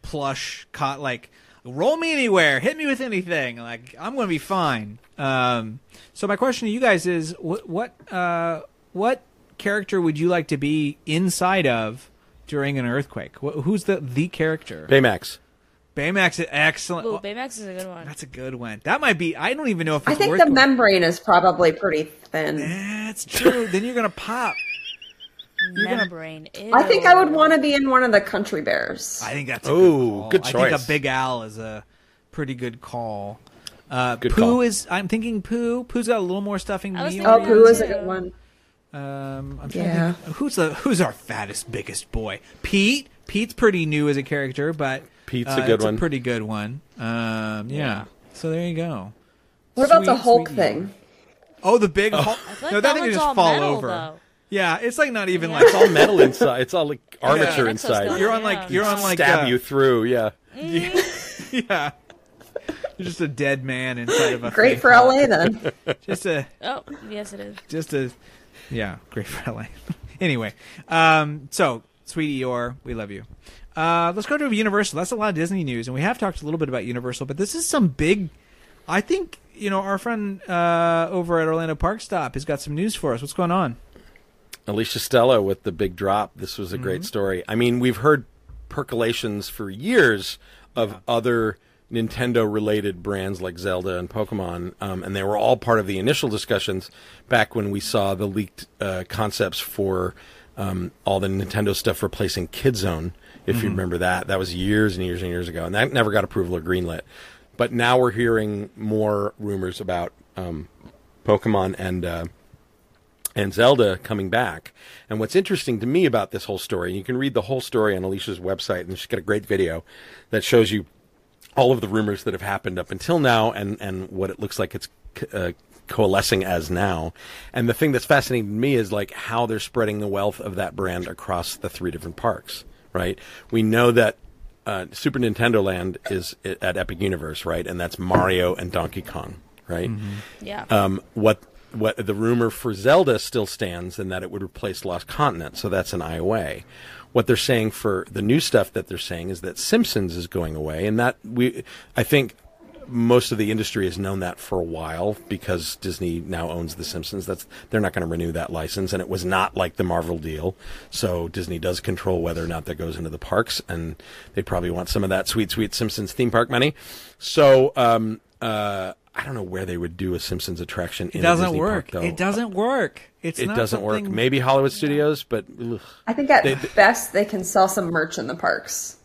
plush cot, like, roll me anywhere, hit me with anything. Like, I'm going to be fine. Um, so my question to you guys is, what, what, uh, what character would you like to be inside of during an earthquake? Wh- who's the, the character? Baymax. Baymax is excellent. Ooh, Baymax is a good one. That's a good one. That might be. I don't even know if it's I think worth the going. membrane is probably pretty thin. That's true. Then you're gonna pop. You're membrane. Gonna... I think I would want to be in one of the Country Bears. I think that's a Ooh, good, good choice. I think a Big Al is a pretty good call. Uh, good Pooh call. is. I'm thinking Pooh. Pooh's got a little more stuffing. Oh, Pooh is a good one. Um, I'm yeah. Think, who's the Who's our fattest, biggest boy? Pete. Pete's pretty new as a character, but. Pete's a uh, good one. A pretty good one. Um, yeah. yeah. So there you go. What sweet, about the Hulk thing? One. Oh, the big oh. Hulk. Like no, that, that thing just fall metal, over. Though. Yeah, it's like not even yeah. like it's all metal inside. It's all like armature yeah, inside. So you're on like yeah. you're on like stab uh, you through. Yeah. Mm. yeah. You're just a dead man inside of a. Great for L A then. Just a. Oh yes, it is. Just a. Yeah, great for L A. Anyway, um, so sweet Eeyore, we love you. Uh, let's go to Universal. That's a lot of Disney news, and we have talked a little bit about Universal, but this is some big. I think you know our friend uh, over at Orlando Park Stop has got some news for us. What's going on? Alicia Stella with the big drop. This was a mm-hmm. great story. I mean, we've heard percolations for years of yeah. other Nintendo-related brands like Zelda and Pokemon, um, and they were all part of the initial discussions back when we saw the leaked uh, concepts for um, all the Nintendo stuff replacing Kidzone. If mm-hmm. you remember that, that was years and years and years ago, and that never got approval or greenlit. But now we're hearing more rumors about um, Pokemon and uh, and Zelda coming back. And what's interesting to me about this whole story, and you can read the whole story on Alicia's website, and she's got a great video that shows you all of the rumors that have happened up until now and, and what it looks like it's uh, coalescing as now. And the thing that's fascinating to me is like how they're spreading the wealth of that brand across the three different parks. Right, we know that uh, Super Nintendo Land is at Epic Universe, right, and that's Mario and Donkey Kong, right? Mm-hmm. Yeah. Um, what what the rumor for Zelda still stands, and that it would replace Lost Continent. So that's an I O A. What they're saying for the new stuff that they're saying is that Simpsons is going away, and that we, I think, most of the industry has known that for a while because Disney now owns The Simpsons. That's they're not going to renew that license, and it was not like the Marvel deal. So Disney does control whether or not that goes into the parks, and they probably want some of that sweet, sweet Simpsons theme park money. So um, uh, I don't know where they would do a Simpsons attraction in a Disney park, though. It doesn't work. It's it not doesn't something... work. Maybe Hollywood Studios, but ugh. I think at they, best they can sell some merch in the parks.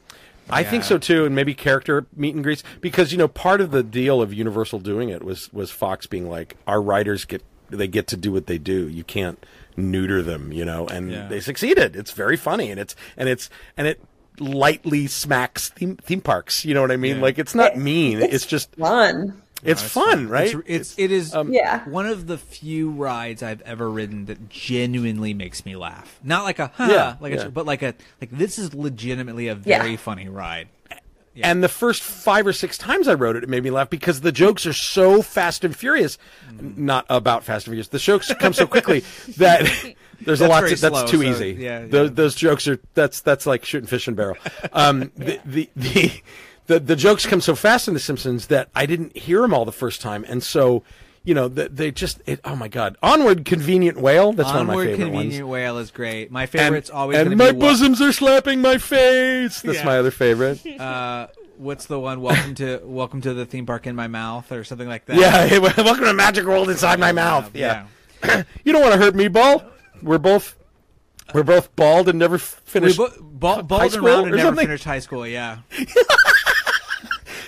I yeah. think so, too, and maybe character meet and greets. Because, you know, part of the deal of Universal doing it was, was Fox being like, our writers, get they get to do what they do. You can't neuter them, you know, and yeah. they succeeded. It's very funny, and it's and it's and it lightly smacks theme, theme parks, you know what I mean? Yeah. Like, it's not it, mean. It's, it's just fun. It's, no, it's fun, fun, right? It's, it's, it is um, yeah. one of the few rides I've ever ridden that genuinely makes me laugh. Not like a, huh, yeah, like yeah. a, but like a, like this is legitimately a very yeah. funny ride. Yeah. And the first five or six times I rode it, it made me laugh because the jokes are so fast and furious. Mm. Not about Fast and Furious. The jokes come so quickly that there's that's a lot. To, slow, that's too so, easy. Yeah, yeah. Those, those jokes are that's that's like shooting fish in a barrel. Um, yeah. The the. the The the jokes come so fast in The Simpsons that I didn't hear them all the first time, and so, you know, they, they just it, oh my god, Onward Convenient Whale. That's Onward, one of my favorite ones. Onward Convenient Whale is great. My favorite's and, always. And my be bosoms Wa- are slapping my face. That's yeah. my other favorite. Uh, what's the one? Welcome to Welcome to the Theme Park in My Mouth or something like that. Yeah, hey, welcome to Magic World Inside My Mouth. Yeah, yeah. You don't want to hurt me, Ball. We're both. We're both bald and never finished bo- bald, bald high school, and round and never something. Finished high school. Yeah,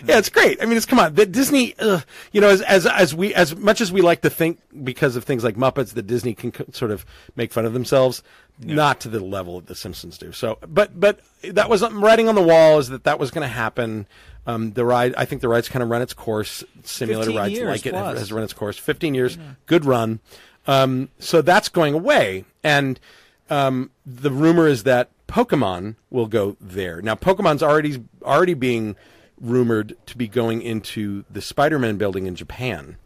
yeah, it's great. I mean, it's come on, the Disney. Ugh, you know, as as as we as much as we like to think because of things like Muppets that Disney can co- sort of make fun of themselves, yeah. not to the level that The Simpsons do. So, but but that was writing on the wall is that that was going to happen. Um, the ride, I think the ride's kind of run its course. Simulator rides like it plus. has run its course. Fifteen years, yeah. good run. Um, so that's going away and. Um, the rumor is that Pokemon will go there. Now, Pokemon's already already being rumored to be going into the Spider-Man building in Japan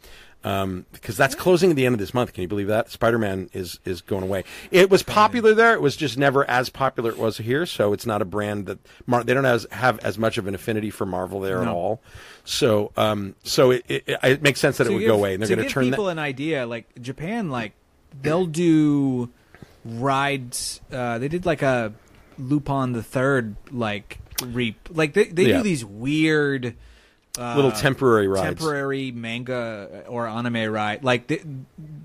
um, because that's closing at the end of this month. Can you believe that? Spider-Man is, is going away. It was popular there. It was just never as popular as it was here, so it's not a brand that Mar- – they don't have, have as much of an affinity for Marvel there no. at all. So um, so it, it, it makes sense that so it would give, go away. And they're going to turn that – give people an idea, like Japan, like they'll do – rides uh they did like a Lupin the Third like reap like they, they yeah. do these weird uh, little temporary rides temporary manga or anime ride like they,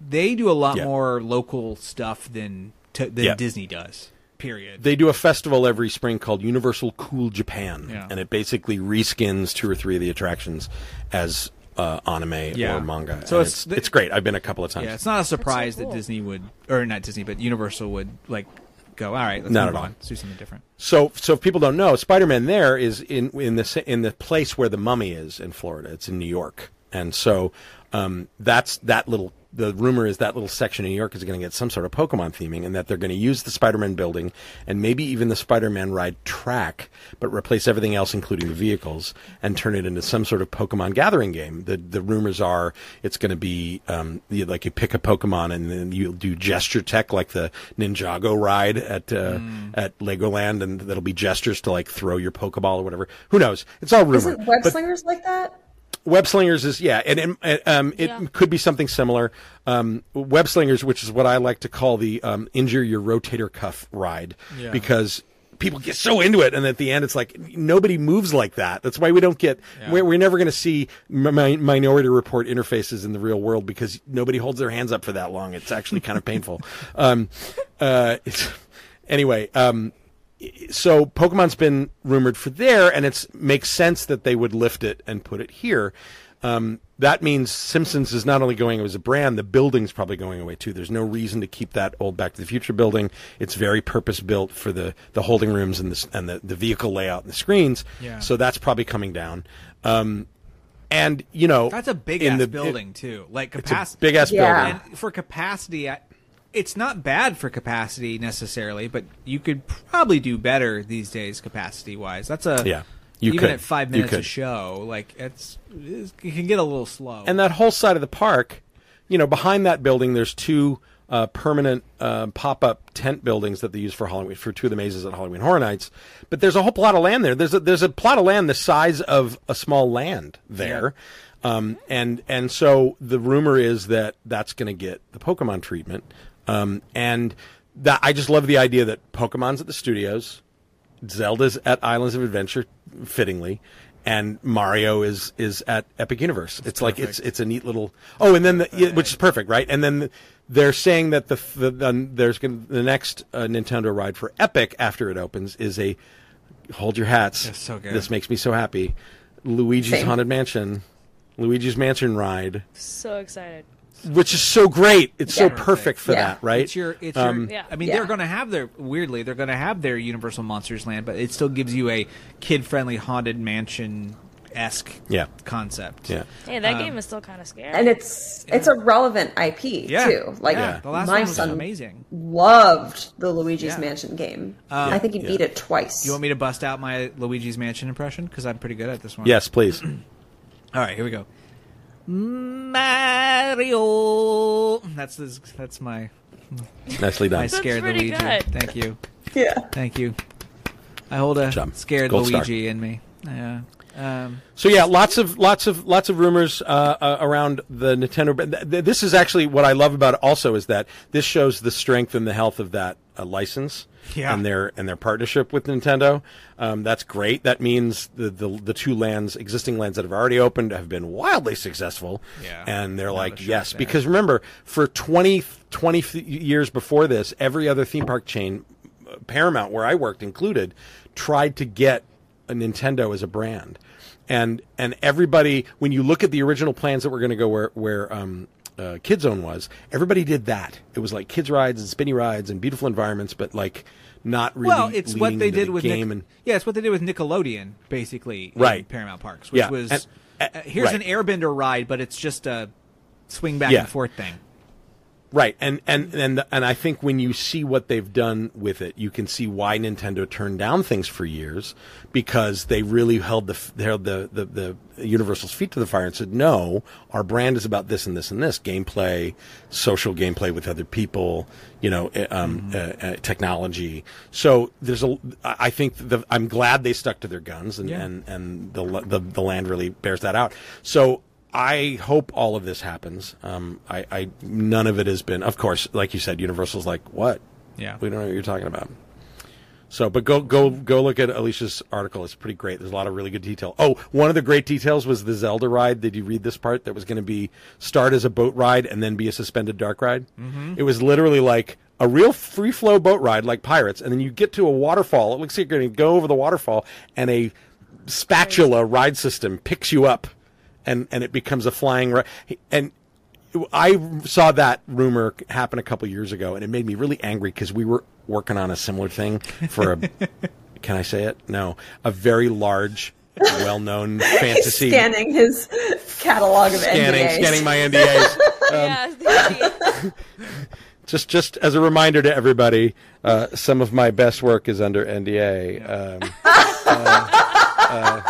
they do a lot yeah. more local stuff than t- than yeah. Disney does period. They do a festival every spring called Universal Cool Japan yeah. and it basically reskins two or three of the attractions as Uh, anime yeah. or manga. So it's, it's it's great. I've been a couple of times. Yeah, it's not a surprise so cool. that Disney would, or not Disney, but Universal would like go. All right, let's not move at all. on. Let's do something different. So so if people don't know, Spider-Man there is in in the in the place where the Mummy is in Florida. It's in New York, and so um, that's that little. The rumor is that little section in New York is going to get some sort of Pokemon theming, and that they're going to use the Spider-Man building and maybe even the Spider-Man ride track, but replace everything else, including the vehicles, and turn it into some sort of Pokemon gathering game. The the rumors are it's going to be um, you, like you pick a Pokemon and then you'll do gesture tech, like the Ninjago ride at uh, mm. at Legoland, and that'll be gestures to like throw your Pokeball or whatever. Who knows? It's all rumor. Isn't Web Slingers like that? Web Slingers is, yeah, and, and um, it yeah. could be something similar. Um, Web Slingers, which is what I like to call the um, injure your rotator cuff ride, yeah. because people get so into it, and at the end it's like, nobody moves like that. That's why we don't get, yeah. we're, we're never going to see mi- Minority Report interfaces in the real world, because nobody holds their hands up for that long. It's actually kind of painful. Um, uh, it's, anyway, um, so Pokemon's been rumored for there, and it makes sense that they would lift it and put it here. Um, that means Simpsons is not only going as a brand, the building's probably going away too. There's no reason to keep that old Back to the Future building. It's very purpose-built for the, the holding rooms and, the, and the, the vehicle layout and the screens. Yeah. So that's probably coming down. Um, and, you know... That's a big-ass building, it, too. Like capacity. big-ass yeah. building. And for capacity... I- It's not bad for capacity necessarily, but you could probably do better these days capacity wise. That's a yeah. You even could. At five minutes a show, like it's, it's it can get a little slow. And that whole side of the park you know, behind that building, there's two uh, permanent uh, pop-up tent buildings that they use for Halloween, for two of the mazes at Halloween Horror Nights. But there's a whole plot of land there. There's a, there's a plot of land the size of a small land there. Yeah. Um, and, and so the rumor is that that's going to get the Pokemon treatment. Um, and that I just love the idea that Pokemon's at the studios, Zelda's at Islands of Adventure, fittingly, and Mario is is at Epic Universe. It's, it's like it's it's a neat little oh, and then the, yeah, which is perfect, right? And then the, they're saying that the, the, the there's gonna, the next uh, Nintendo ride for Epic after it opens is a hold your hats. It's so good. This makes me so happy. Luigi's Same. Haunted Mansion, Luigi's Mansion ride. So excited. Which is so great. It's yeah. so perfect for yeah. that, right? It's your, it's um, your, I mean, yeah. they're going to have their, weirdly, they're going to have their Universal Monsters Land, but it still gives you a kid-friendly Haunted Mansion-esque yeah. concept. Yeah. Hey, that um, game is still kind of scary. And it's yeah. it's a relevant I P, yeah. too. Like, yeah. the last my one was son amazing. Loved the Luigi's yeah. Mansion game. Um, I think he yeah. beat it twice. You want me to bust out my Luigi's Mansion impression? Because I'm pretty good at this one. Yes, please. All right, here we go. Mario. That's this, that's my nicely done. I scared Luigi. Good. Thank you. Yeah. Thank you. I hold a scared Gold Luigi star. In me. Yeah. Um, so yeah, lots of lots of lots of rumors uh, uh, around the Nintendo. This is actually what I love about it. Also, is that this shows the strength and the health of that uh, license. Yeah. And their and their partnership with Nintendo, um, that's great. That means the, the the two lands, existing lands that have already opened, have been wildly successful. Yeah. And they're Not like, yes, there. Because remember, for twenty, twenty years before this, every other theme park chain, Paramount, where I worked included, tried to get a Nintendo as a brand, and and everybody, when you look at the original plans that were going to go where where. Um, Uh, Kids Zone was, everybody did that. It was like kids rides and spinny rides and beautiful environments, but like not really. Well, it's what they did the with game Nic- and yeah, it's what they did with Nickelodeon, basically. Right, in Paramount Parks, which yeah. was and, and, uh, here's right. an Airbender ride, but it's just a swing back yeah. and forth thing. Right, and and and and I think when you see what they've done with it, you can see why Nintendo turned down things for years, because they really held the they held the, the, the Universal's feet to the fire and said, no, our brand is about this and this and this gameplay, social gameplay with other people, you know, um, mm. uh, uh, technology. So there's a I think the, I'm glad they stuck to their guns, and yeah. and, and the, the the land really bears that out. So. I hope all of this happens. Um, I, I none of it has been, of course, like you said, Universal's like, what? Yeah, we don't know what you're talking about. So, but go go go look at Alicia's article. It's pretty great. There's a lot of really good detail. Oh, one of the great details was the Zelda ride. Did you read this part? That was going to be start as a boat ride and then be a suspended dark ride. Mm-hmm. It was literally like a real free flow boat ride, like Pirates, and then you get to a waterfall. It looks like you're going to go over the waterfall, and a spatula ride system picks you up. And and it becomes a flying ride. And I saw that rumor happen a couple years ago, and it made me really angry because we were working on a similar thing for a, can I say it? No, a very large, well-known fantasy. He's scanning his catalog of scanning, N D As. Scanning my N D As. Um, yeah, just just as a reminder to everybody, uh, some of my best work is under N D A. Um, uh, uh,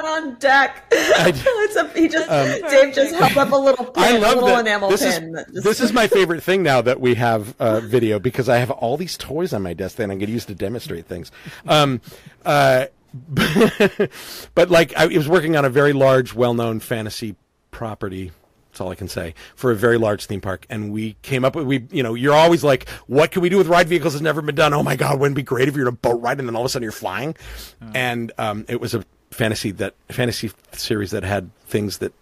on deck. I, it's a, he just um, Dave just held up a little pin, I love a little that. enamel this pin. Is, just... This is my favorite thing now that we have uh, video, because I have all these toys on my desk and I get used to demonstrate things. Um, uh, but, but like I, I was working on a very large, well-known fantasy property. That's all I can say for a very large theme park. And we came up with, we, you know, you're always like, what can we do with ride vehicles that's never been done? Oh my God, wouldn't it be great if you're in a boat ride and then all of a sudden you're flying? Oh. And um, it was a fantasy that fantasy series that had things that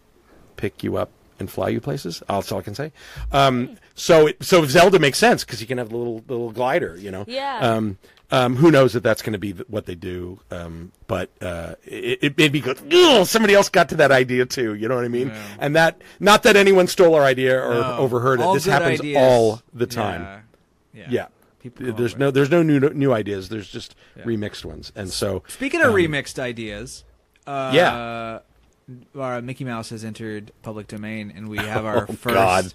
pick you up and fly you places. That's all I can say. Um, so it, so Zelda makes sense because you can have the little the little glider, you know. Yeah. Um, um, who knows if that's going to be what they do? Um, but uh, it, it made me go. Somebody else got to that idea too. You know what I mean? Yeah. And that not that anyone stole our idea or no, overheard it. This happens ideas. all the time. Yeah. yeah. yeah. There's it. no there's no new new ideas. There's just yeah. remixed ones. And so speaking of um, remixed ideas, uh, yeah, uh, Mickey Mouse has entered public domain, and we have our oh, first. God.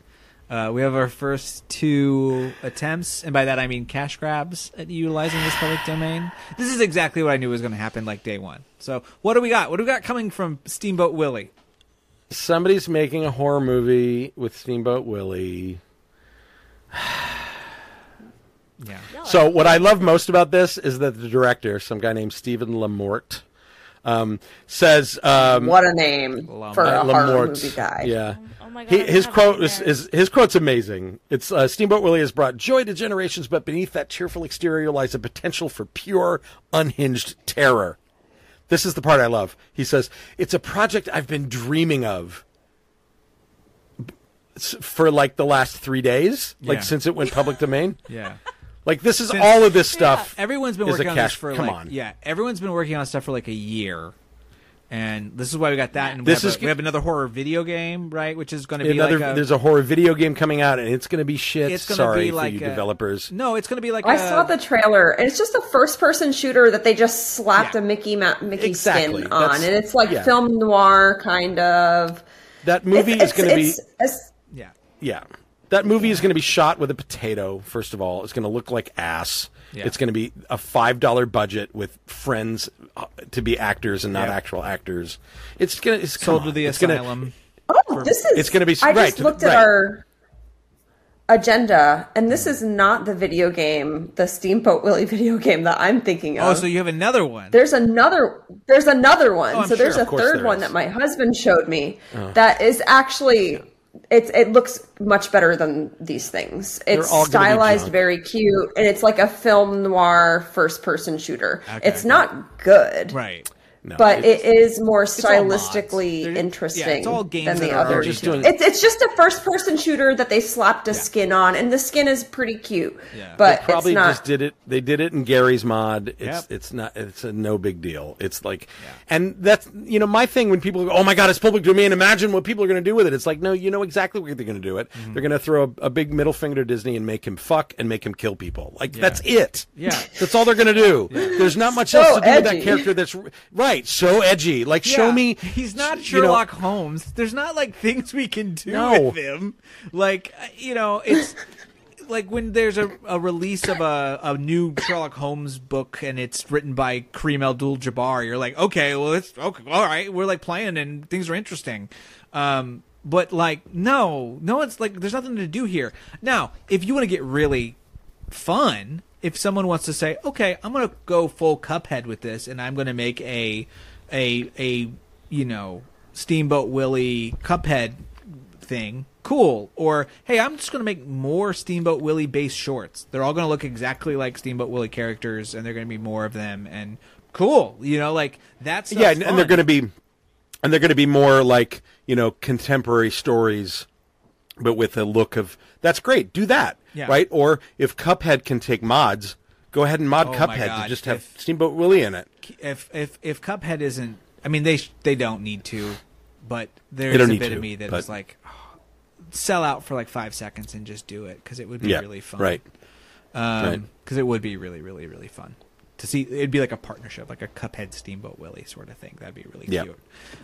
Uh, we have our first two attempts, and by that I mean cash grabs at utilizing this public domain. This is exactly what I knew was going to happen, like day one. So what do we got? What do we got coming from Steamboat Willie? somebody's making a horror movie with Steamboat Willie. Yeah. So what I love most about this is that the director, some guy named Stephen Lamorte, um, says, um, "What a name Lam- for a Lamorte. horror movie guy!" Yeah. Oh, oh my God, he, his quote is, is his quote's amazing. It's uh, Steamboat Willie has brought joy to generations, but beneath that cheerful exterior lies a potential for pure, unhinged terror. This is the part I love. He says, "It's a project I've been dreaming of for like the last three days, like yeah. since it went public domain." Yeah. Like, this is Since, all of this stuff. Yeah. Everyone's been working on cash, this for come like, on. yeah, everyone's been working on stuff for like a year, and this is why we got that. And we, this have, is, a, we have another horror video game, right? Which is going to be another. Like a, there's a horror video game coming out, and it's going to be shit. It's Sorry be like for you a, developers. No, it's going to be like. I a, saw the trailer, and it's just a first-person shooter that they just slapped yeah. a Mickey Ma- Mickey exactly. skin on, That's, and it's like yeah. film noir kind of. That movie it's, is going to be. It's, it's, yeah. Yeah. That movie is going to be shot with a potato, first of all. It's going to look like ass. Yeah. It's going to be a five dollar budget with friends to be actors and not yeah. actual actors. It's going to... It's sold to the it's asylum. Gonna, oh, this is... It's going to be... I right, just looked right. at our agenda, and this is not the video game, the Steamboat Willie video game that I'm thinking of. Oh, so you have another one. There's another... There's another one. Oh, so sure. there's a third there one that my husband showed me oh. that is actually... Yeah. It's it looks much better than these things. It's stylized, very cute, and it's like a film noir first-person shooter. Okay, it's okay. not good, right? No, but it is more stylistically interesting yeah, it's all games than the other. Just doing... It's it's just a first-person shooter that they slapped a yeah. skin on, and the skin is pretty cute. Yeah. But they probably it's not... just did it. They did it in Gary's mod. It's yep. it's not. It's a no big deal. It's like, yeah. and that's you know my thing when people go, oh my God, it's public domain. Imagine what people are going to do with it. It's like, no, you know exactly what they're going to do. It. Mm-hmm. They're going to throw a, a big middle finger to Disney and make him fuck and make him kill people. Like yeah. that's it. Yeah, that's all they're going to do. Yeah. There's not much so else to do edgy. with that character. That's right. So edgy. Like, yeah. show me. He's not Sherlock you know, Holmes. There's not, like, things we can do no. with him. Like, you know, it's like when there's a, a release of a, a new Sherlock Holmes book and it's written by Kareem Abdul-Jabbar, you're like, okay, well, it's okay, all right. We're like playing and things are interesting. Um, but, like, no, no, it's like there's nothing to do here. Now, if you want to get really fun. If someone wants to say, okay, I'm going to go full Cuphead with this, and I'm going to make a, a, a, you know, Steamboat Willie Cuphead thing, cool. Or, hey, I'm just going to make more Steamboat Willie-based shorts. They're all going to look exactly like Steamboat Willie characters, and they're going to be more of them, and cool. You know, like, that's yeah, and, and they're going to be, and they're going to be more like, you know, contemporary stories, but with a look of, that's great, do that. Yeah. Right? Or if Cuphead can take mods, go ahead and mod oh Cuphead and just have if, Steamboat Willie in it. If if if Cuphead isn't, I mean they they don't need to, but there's a bit to, of me that but... is like, oh, sell out for like five seconds and just do it because it would be yeah, really fun, right? Because um, right. it would be really really really fun to see. It'd be like a partnership, like a Cuphead Steamboat Willie sort of thing. That'd be really yeah. cute.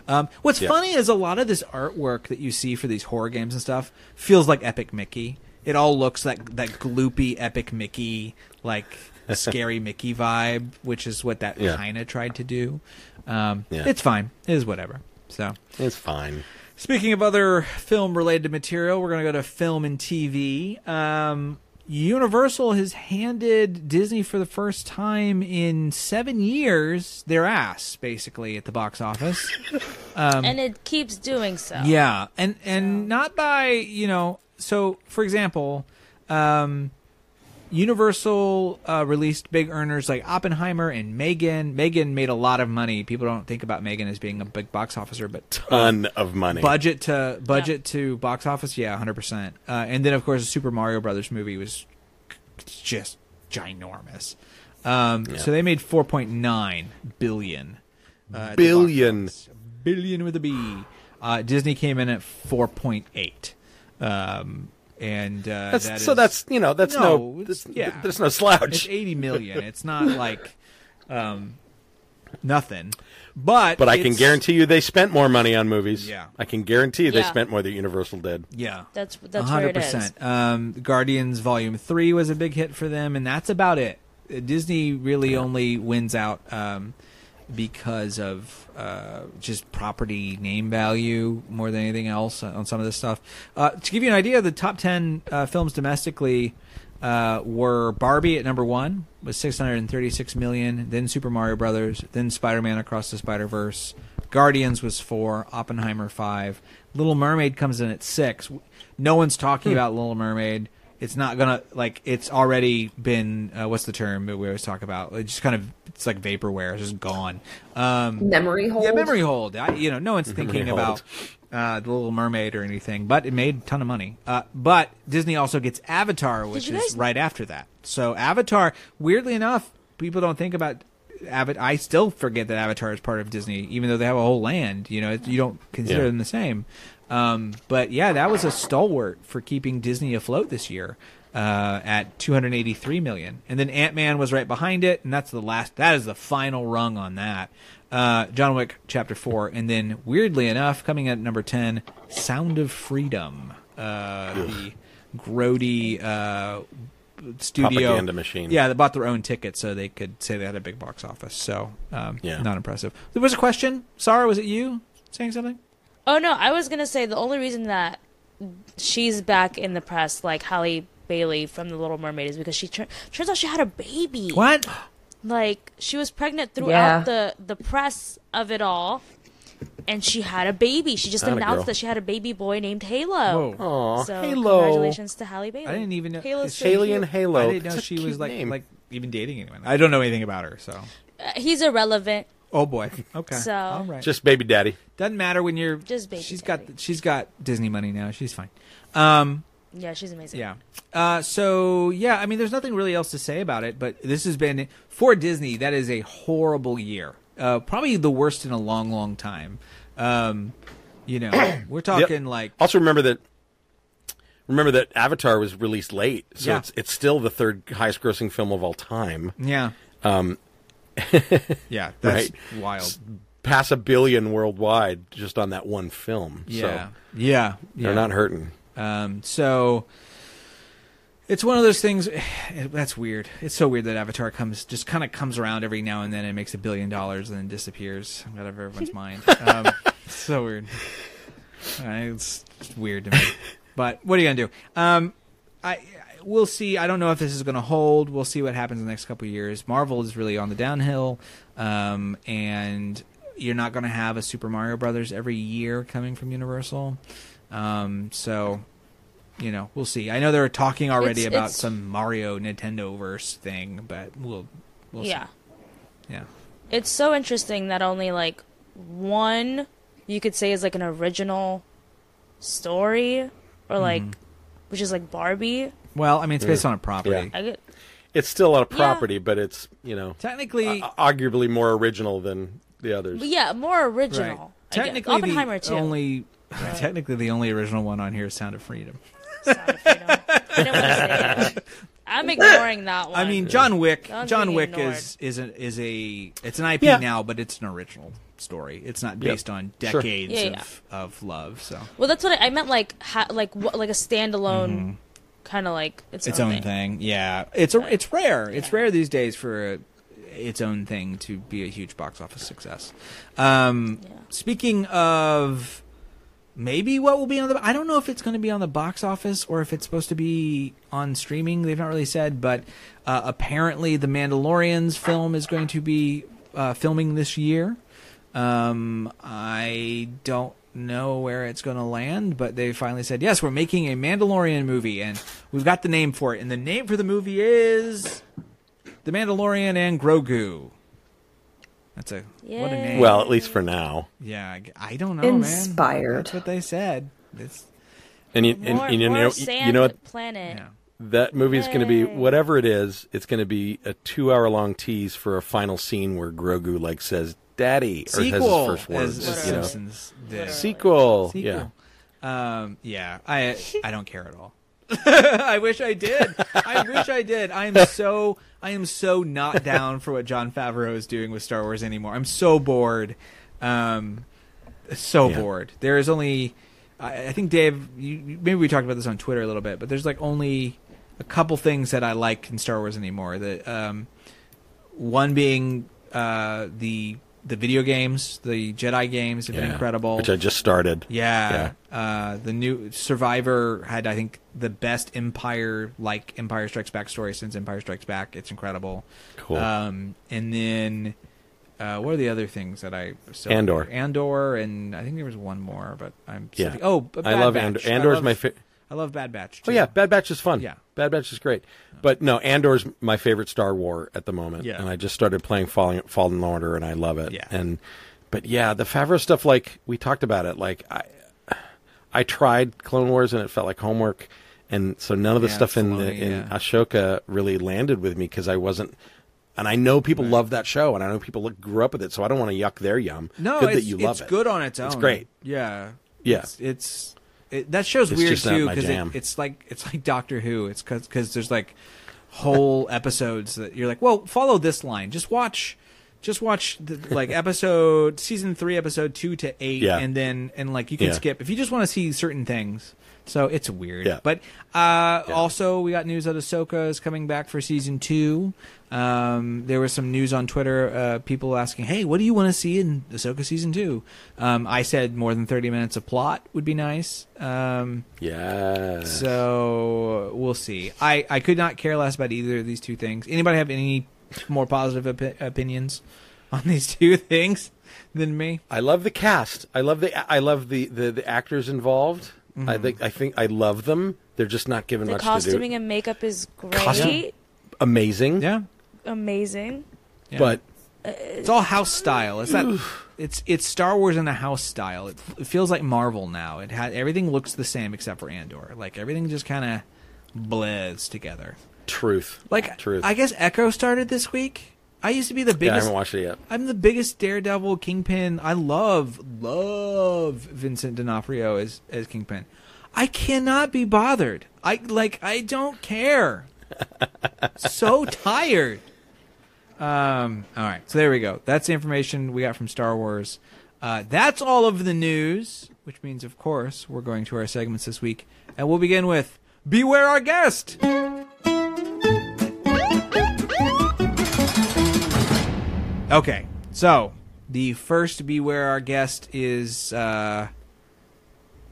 Um, what's yeah. funny is a lot of this artwork that you see for these horror games and stuff feels like Epic Mickey. It all looks like that gloopy, epic Mickey, like scary Mickey vibe, which is what that yeah. kind of tried to do. Um, yeah. It's fine. It is whatever. So it's fine. Speaking of other film-related material, we're going to go to film and T V. Um, Universal has handed Disney for the first time in seven years their ass, basically, at the box office. Um, and it keeps doing so. Yeah. And, and so. not by, you know... So, for example, um, Universal uh, released big earners like Oppenheimer and Megan. Megan made a lot of money. People don't think about Megan as being a big box officer, but ton uh, of money. Budget to budget yeah. to box office, yeah, one hundred percent. Uh, and then, of course, the Super Mario Brothers movie was just ginormous. Um, yeah. So they made four point nine billion dollars. Uh, billion. Billion with a B. Uh, Disney came in at four point eight. Um and uh, that's, that so is, that's you know that's no, no that's, yeah there's no slouch. It's eighty million. It's not like um nothing. But but I can guarantee you they spent more money on movies. Yeah, I can guarantee you they yeah. spent more than Universal did. Yeah, that's that's where it is. Um, Guardians Volume Three was a big hit for them, and that's about it. Disney really yeah. only wins out um because of uh, just property name value more than anything else on some of this stuff. Uh, to give you an idea, the top ten uh, films domestically uh, were Barbie at number one with six hundred thirty-six million dollars, then Super Mario Brothers, then Spider-Man Across the Spider-Verse. Guardians was four, Oppenheimer five. Little Mermaid comes in at six. No one's talking hmm. about Little Mermaid. It's not going to, like, it's already been, uh, what's the term that we always talk about? It's just kind of, it's like vaporware. It's just gone. Um, memory hold? Yeah, memory hold. I, you know, no one's thinking memory about uh, The Little Mermaid or anything, but it made a ton of money. Uh, but Disney also gets Avatar, which is right after that. So Avatar, weirdly enough, people don't think about Avatar. I still forget that Avatar is part of Disney, even though they have a whole land. You know, it, you don't consider yeah. them the same. Um, but yeah, that was a stalwart for keeping Disney afloat this year, uh, at two hundred eighty-three million. And then Ant-Man was right behind it. And that's the last, that is the final rung on that. Uh, John Wick chapter four. And then weirdly enough, coming at number ten, Sound of Freedom, uh, the Grody, uh, studio propaganda machine. Yeah, they bought their own tickets so they could say they had a big box office. So, um, yeah. not impressive. There was a question. Sarah, was it you saying something? Oh, no, I was going to say the only reason that she's back in the press, like Halle Bailey from The Little Mermaid, is because she tur- turns out she had a baby. What? Like, she was pregnant throughout yeah. the, the press of it all, and she had a baby. She just announced that she had a baby boy named Halo. Whoa. Aww. So, Halo. Congratulations to Halle Bailey. I didn't even know. Halo's so Haley and Halo. I didn't know it's she was, like, like, even dating anyone. I don't know anything about her, so. Uh, he's irrelevant. Oh boy. Okay. So, all right. Just baby daddy. Doesn't matter when you're just baby she's daddy. got she's got Disney money now. She's fine. Um, yeah, she's amazing. Yeah. Uh, so yeah, I mean there's nothing really else to say about it, but this has been for Disney, that is a horrible year. Uh, probably the worst in a long, long time. Um, you know, we're talking yep. like also remember that Remember that Avatar was released late. So yeah. it's it's still the third highest grossing film of all time. Yeah. Um yeah, that's right? wild. Pass a billion worldwide just on that one film. Yeah, so yeah, they're yeah. not hurting. Um, so it's one of those things that's weird. It's so weird that Avatar comes just kind of comes around every now and then and makes a billion dollars and then disappears out of everyone's mind. Um, so weird. It's weird to me. But what are you gonna do? Um, I. We'll see. I don't know if this is going to hold. We'll see what happens in the next couple of years. Marvel is really on the downhill, um, and you're not going to have a Super Mario Brothers every year coming from Universal. Um, so, you know, we'll see. I know they're talking already it's, about it's... some Mario Nintendoverse thing, but we'll we'll yeah. see. Yeah. It's so interesting that only, like, one you could say is, like, an original story or, like, mm-hmm. which is, like, Barbie. Well, I mean, it's based yeah. on a property. Yeah. Get... It's still on a property, yeah. but it's, you know, technically, uh, arguably more original than the others. But yeah, more original. Right. Technically, Oppenheimer the too. Only, right. Technically, the only original one on here is Sound of Freedom. Sound of Freedom. I don't want to say it. I'm ignoring that one. I mean, John Wick. Don't John Wick ignored. is is a, is a it's an I P yeah. now, but it's an original story. It's not based yep. on decades sure. yeah, yeah. of of love. So well, that's what I, I meant. Like ha, like like a standalone. Mm-hmm. Kind of like its, its own, own thing. thing, yeah. It's a, it's rare. Yeah. It's rare these days for a, its own thing to be a huge box office success. Um, yeah. Speaking of, maybe what will be on the, I don't know if it's going to be on the box office or if it's supposed to be on streaming. They've not really said, but uh, apparently the Mandalorian's film is going to be uh, filming this year. Um, I don't. know where it's going to land, but they finally said, yes, we're making a Mandalorian movie, and we've got the name for it. And the name for the movie is The Mandalorian and Grogu. That's a Yay. What a name. Well, at least for now. Yeah, I, I don't know, Inspired. man. That's what they said. It's and you, and, more, and you more know, sand you know what, planet. Yeah. That movie Yay. Is going to be whatever it is. It's going to be a two-hour-long tease for a final scene where Grogu like says. Daddy or sequel has his first words, as, as you know. Simpsons did. Sequel. sequel yeah um yeah I I don't care at all. I wish I did. I wish I did. I am so I am so not down for what Jon Favreau is doing with Star Wars anymore. I'm so bored. Um so yeah. bored. There is only I, I think Dave you, maybe we talked about this on Twitter a little bit, but there's like only a couple things that I like in Star Wars anymore. That um one being uh the the video games, the Jedi games have yeah, been incredible. Which I just started. Yeah. yeah. Uh, the new Survivor had, I think, the best Empire-like Empire Strikes Back story since Empire Strikes Back. It's incredible. Cool. Um, and then uh, what are the other things that I still Andor. Remember? Andor, and I think there was one more, but I'm still... Yeah. Oh, Bad I love Batch. Andor. Andor's I love, my favorite. I love Bad Batch, too. Oh, yeah. Bad Batch is fun. Yeah. Bad Batch is great. But, no, Andor's my favorite Star Wars at the moment. Yeah. And I just started playing Fallen, Fallen Order, and I love it. Yeah. And, but, yeah, the Favreau stuff, like, we talked about it. Like, I I tried Clone Wars, and it felt like homework. And so none of the yeah, stuff in, the, in yeah. Ashoka really landed with me because I wasn't. And I know people right. love that show, and I know people look, grew up with it, so I don't want to yuck their yum. No, good it's, that you love it's it. good on its own. It's great. Yeah. Yeah. It's... it's... It, that show's it's weird too because it, it's like it's like Doctor Who. It's because there's like whole episodes that you're like, well, follow this line. Just watch, just watch the, like episode season three, episode two to eight, yeah. and then and like you can yeah. skip if you just want to see certain things. So it's weird, yeah. but uh, yeah. also we got news that Ahsoka is coming back for season two. Um, there was some news on Twitter, uh, people asking, "Hey, what do you want to see in Ahsoka season two?" Um, I said more than thirty minutes of plot would be nice. Um, yeah. So we'll see. I, I could not care less about either of these two things. Anybody have any more positive op- opinions on these two things than me? I love the cast. I love the I love the the, the actors involved. Mm-hmm. I think I think I love them. They're just not given the much to do. The costuming and makeup is great. Costum- amazing. Yeah. Amazing. Yeah. But uh, it's all house style. It's that it's it's Star Wars in the house style. It, it feels like Marvel now. It had everything looks the same except for Andor. Like everything just kind of blends together. Truth. Like Truth. I guess Echo started this week. I used to be the biggest. Yeah, I haven't watched it yet. I'm the biggest Daredevil Kingpin. I love, love Vincent D'Onofrio as, as Kingpin. I cannot be bothered. I like. I don't care. So tired. Um. All right. So there we go. That's the information we got from Star Wars. Uh, that's all of the news, which means, of course, we're going to our segments this week, and we'll begin with Beware Our Guest. Okay, so the first Beware Our Guest is uh,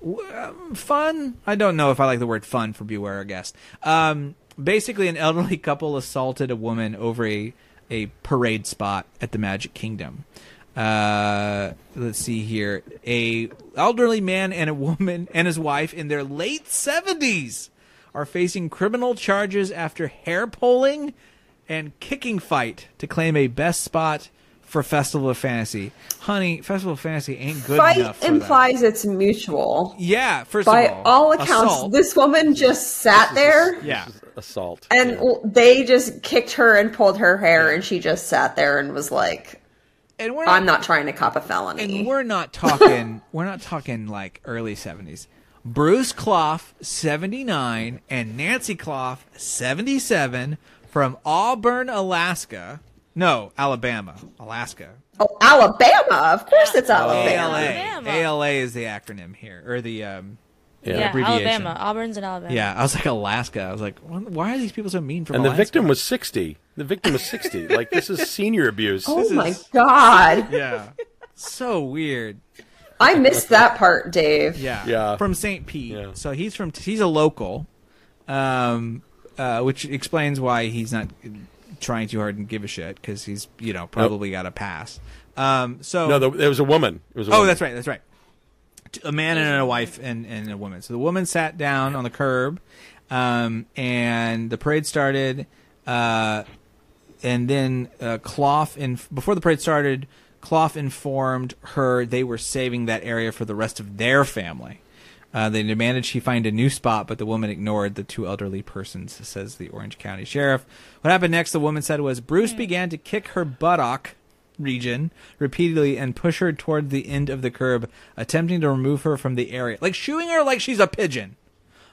w- fun. I don't know if I like the word fun for Beware Our Guest. Um, basically, an elderly couple assaulted a woman over a, a parade spot at the Magic Kingdom. Uh, let's see here. A elderly man and a woman and his wife in their late seventies are facing criminal charges after hair pulling and kicking fight to claim a best spot for Festival of Fantasy. Honey, Festival of Fantasy ain't good fight enough. Fight implies that. It's mutual. Yeah, first By of all. By all accounts, assault. This woman just sat this there. Is, yeah. Assault. And yeah. they just kicked her and pulled her hair, yeah. and she just sat there and was like, and we're not, I'm not trying to cop a felony. And we're not talking, we're not talking like early seventies. Bruce Clough, seventy-nine, and Nancy Clough, seventy-seven, from Auburn, Alaska. No, Alabama. Alaska. Oh, Alabama. Of course it's Alabama. A L A. A L A is the acronym here, or the um, yeah. Yeah, abbreviation. Alabama. Auburn's in Alabama. Yeah, I was like, Alaska. I was like, why are these people so mean from and Alaska? And the victim was sixty. The victim was sixty. Like, this is senior abuse. Oh, this my is... God. Yeah. So weird. I missed that part, Dave. Yeah. yeah. From Saint Pete. Yeah. So he's from, he's a local. Um... Uh, which explains why he's not trying too hard and give a shit, because he's, you know, probably nope. got a pass. Um, so no, there was a woman. It was a oh, woman. that's right, that's right. A man and a wife and, and a woman. So the woman sat down on the curb, um, and the parade started. Uh, and then uh, Clough, in, before the parade started, Clough informed her they were saving that area for the rest of their family. Uh, they demanded she find a new spot, but the woman ignored the two elderly persons, says the Orange County Sheriff. What happened next, the woman said, was Bruce began to kick her buttock region repeatedly and push her toward the end of the curb, attempting to remove her from the area. Like, shooing her like she's a pigeon.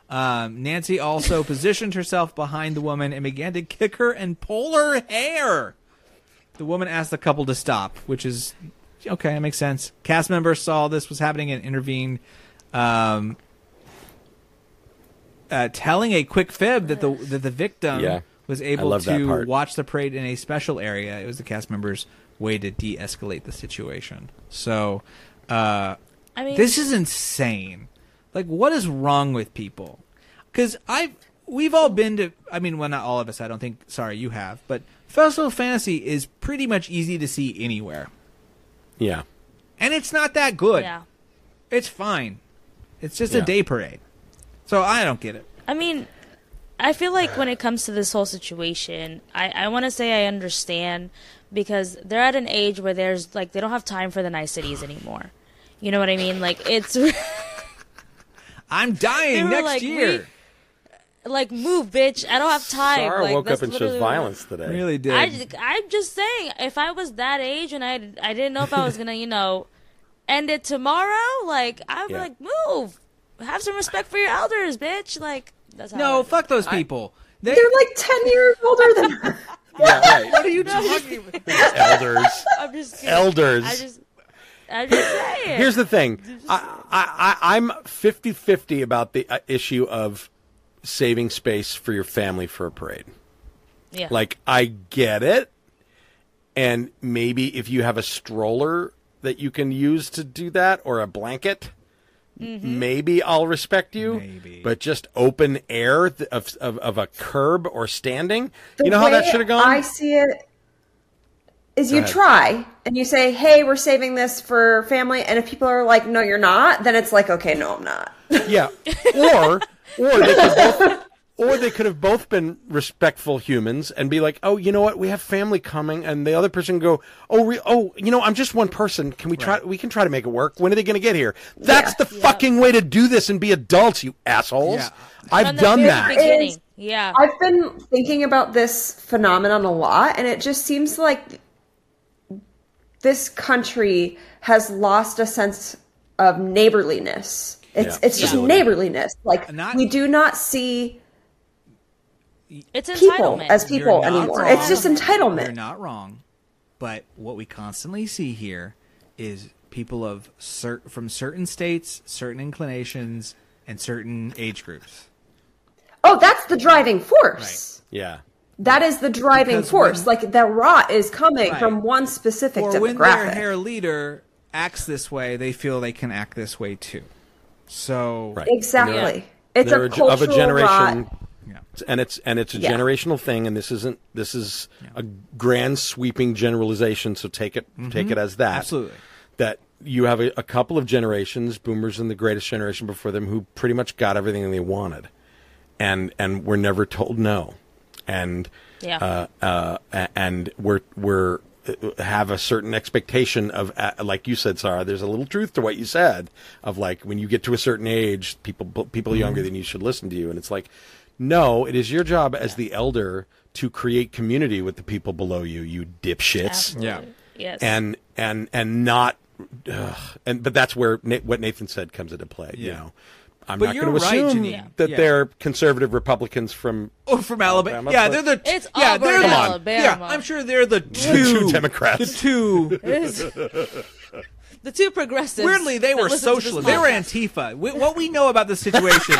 Um, Nancy also positioned herself behind the woman and began to kick her and pull her hair. The woman asked the couple to stop, which is, okay, that makes sense. Cast members saw this was happening and intervened. Um, uh, telling a quick fib that the that the victim yeah. was able to watch the parade in a special area. It was the cast members' way to de-escalate the situation. So, uh, I mean, this is insane. Like, what is wrong with people? Because I've we've all been to. I mean, well, not all of us. I don't think. Sorry, you have. But Festival of Fantasy is pretty much easy to see anywhere. Yeah, and it's not that good. Yeah, it's fine. It's just yeah. a day parade. So I don't get it. I mean, I feel like when it comes to this whole situation, I, I want to say I understand because they're at an age where there's like they don't have time for the niceties anymore. You know what I mean? Like it's. I'm dying next like, year. We, like, move, bitch. I don't have time. Sarah like, woke up and chose violence today. Really did. I, I'm just saying, if I was that age and I, I didn't know if I was going to, you know, end it tomorrow, like, I'd yeah. be like, move. Have some respect for your elders, bitch. Like, that's how No, I fuck those I, people. They're, they're like ten years older than her. Yeah, right. What are you talking about? Elders. I'm just kidding. Elders. I just. I'm just saying. Here's the thing. I, I, I, I'm fifty-fifty about the issue of saving space for your family for a parade. Yeah. Like, I get it. And maybe if you have a stroller that you can use to do that or a blanket, mm-hmm. maybe I'll respect you. Maybe. But just open air of, of, of a curb or standing. The you know how that should have gone? I see it. Is you try and you say, hey, we're saving this for family. And if people are like, no, you're not, then it's like, okay, no, I'm not. Yeah. Or or they could both, or they could have both been respectful humans and be like, oh, you know what? We have family coming. And the other person go, oh, re- oh, you know, I'm just one person. Can we try? Right. We can try to make it work. When are they going to get here? That's yeah. the yeah. fucking way to do this and be adults, you assholes. Yeah. I've done that. Is, yeah. I've been thinking about this phenomenon a lot. And it just seems like this country has lost a sense of neighborliness. It's yeah. it's just yeah. neighborliness. Like not, we do not see it's people entitlement. as people anymore. Wrong. It's just entitlement. You're not wrong, but what we constantly see here is people of cert- from certain states, certain inclinations, and certain age groups. Oh, that's the driving force. Right. Yeah. That is the driving because force. When, like, the rot is coming right. from one specific or demographic. Or when their hair leader acts this way, they feel they can act this way, too. So right. Exactly. Yeah. It's They're a cultural of a generation, rot. And it's, and it's a yeah. generational thing, and this, isn't, this is yeah. a grand sweeping generalization, so take it, mm-hmm. take it as that. Absolutely. That you have a, a couple of generations, boomers and the greatest generation before them, who pretty much got everything they wanted and, and were never told no. And yeah. uh, uh, and we're we're have a certain expectation of, uh, like you said, Sarah. There's a little truth to what you said of like when you get to a certain age, people people mm-hmm. younger than you should listen to you, and it's like, no, it is your job as yeah. the elder to create community with the people below you, you dipshits. Absolutely. Yeah, yes, and and and not, ugh, and but that's where Na- what Nathan said comes into play. Yeah. You know. I'm but not going right, to assume Janine. that yeah. they're conservative Republicans from oh, from Alabama. Yeah, they're the it's yeah, they're the, Alabama. Yeah, I'm sure they're the two, the two Democrats. The two, the two progressives. Weirdly, they were socialists. They were Antifa. We, what we know about the situation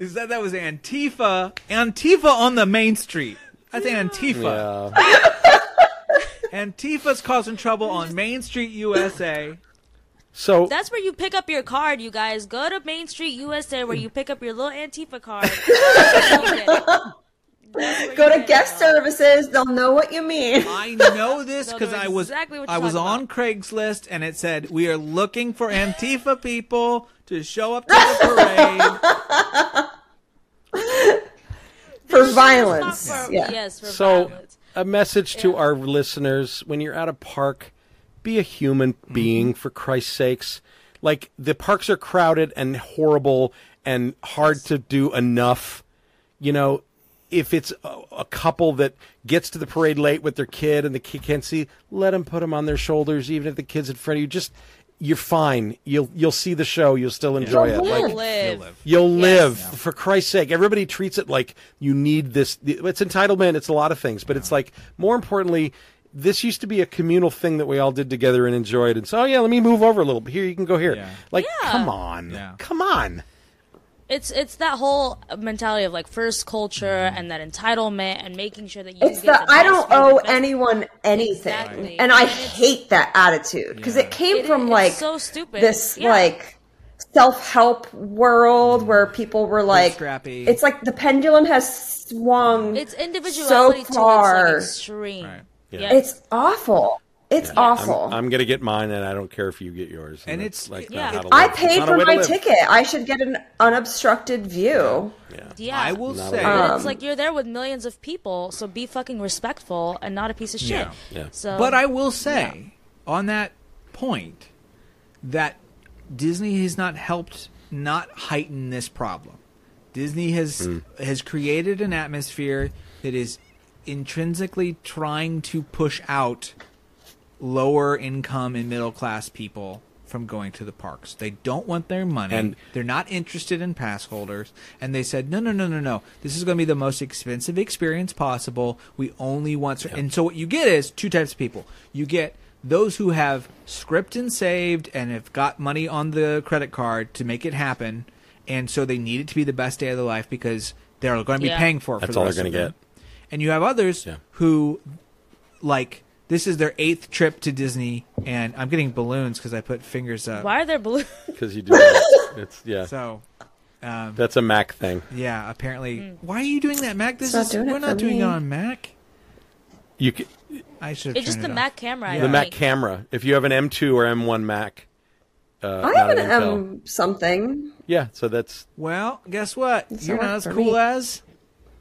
is that that was Antifa, Antifa on the main street. That's Antifa. Yeah. Antifa's causing trouble on Main Street U S A. So that's where you pick up your card, you guys. Go to Main Street U S A where you pick up your little Antifa card. Go to guest services; they'll know what you mean. I know this because I was exactly I was on about. Craigslist, and it said we are looking for Antifa people to show up to the parade for violence. For, yeah. Yes, for so violence. So, a message to yeah. our listeners: when you're at a park, be a human being, for Christ's sakes. Like, the parks are crowded and horrible and hard to do enough. You know, if it's a, a couple that gets to the parade late with their kid and the kid can't see, let them put them on their shoulders, even if the kid's in front of you. Just, you're fine. You'll you'll see the show. You'll still enjoy you'll it. Live. Like, you'll live. You'll live. Yes. For Christ's sake. Everybody treats it like you need this. It's entitlement. It's a lot of things. But it's like, more importantly, this used to be a communal thing that we all did together and enjoyed. And so, oh, yeah, let me move over a little bit. Here, you can go here. Yeah. Like, yeah. come on. Yeah. Come on. It's it's that whole mentality of like first culture and that entitlement and making sure that you it's get the, the I don't owe anyone anything. Exactly. And I and hate that attitude because yeah. it came it, from it, like so stupid. this yeah. like self-help world where people were like scrappy. It's like the pendulum has swung it's individuality so far. To its like extreme. Right. Yeah. Yeah. It's awful. It's yeah. awful. I'm, I'm going to get mine, and I don't care if you get yours. And, and it's like, yeah. I paid for my ticket. I should get an unobstructed view. Yeah. yeah. yeah. I will not say. Um, it's like you're there with millions of people, so be fucking respectful and not a piece of shit. Yeah. Yeah. So, but I will say, yeah. on that point, that Disney has not helped not heighten this problem. Disney has mm. has created an atmosphere that is intrinsically trying to push out lower income and middle class people from going to the parks. They don't want their money. And they're not interested in pass holders. And they said, no, no, no, no, no. This is going to be the most expensive experience possible. We only want... Yep. And so what you get is two types of people. You get those who have scripted and saved and have got money on the credit card to make it happen. And so they need it to be the best day of their life because they're going to be yeah. paying for it. That's for the all rest they're going to get. And you have others yeah. who, like... This is their eighth trip to Disney, and I'm getting balloons because I put fingers up. Why are there balloons? Because you do that. It's, yeah. So, um, that's a Mac thing. Yeah, apparently. Mm. Why are you doing that, Mac? This is, we're not doing it on Mac. You can, I should. It's just the Mac camera. Yeah. The Mac camera. If you have an M two or M one Mac, uh, I have an M something. Yeah, so that's. Well, guess what? You're not as cool as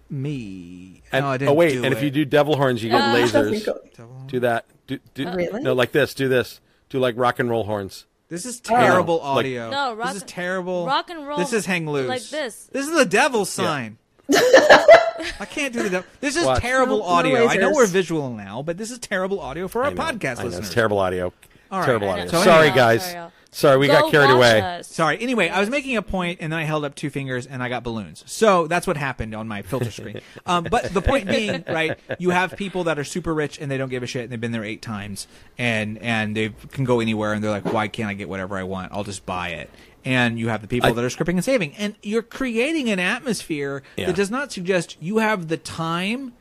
me. And, no, I didn't oh wait, do and it. If you do devil horns, you get uh, lasers. Do that. Do, do, uh, really? No, like this. Do this. Do like rock and roll horns. This is terrible oh. audio. Like, no, rock, this is terrible. Rock and roll. This is hang loose. Like this. This is the devil's sign. Yeah. I can't do the devil. This is Watch. terrible no, audio. No I know we're visual now, but this is terrible audio for our podcast listeners. It's terrible audio. All right. Terrible audio. So, sorry, guys. Sorry, sorry we Go got carried away. Us. Sorry. Anyway, I was making a point, and then I held up two fingers, and I got balloons. So that's what happened on my filter screen. um, but the point being, right, you have people that are super rich, and they don't give a shit, and they've been there eight times, and, and they can go anywhere, and they're like, why can't I get whatever I want? I'll just buy it. And you have the people I, that are scripting and saving. And you're creating an atmosphere yeah. that does not suggest you have the time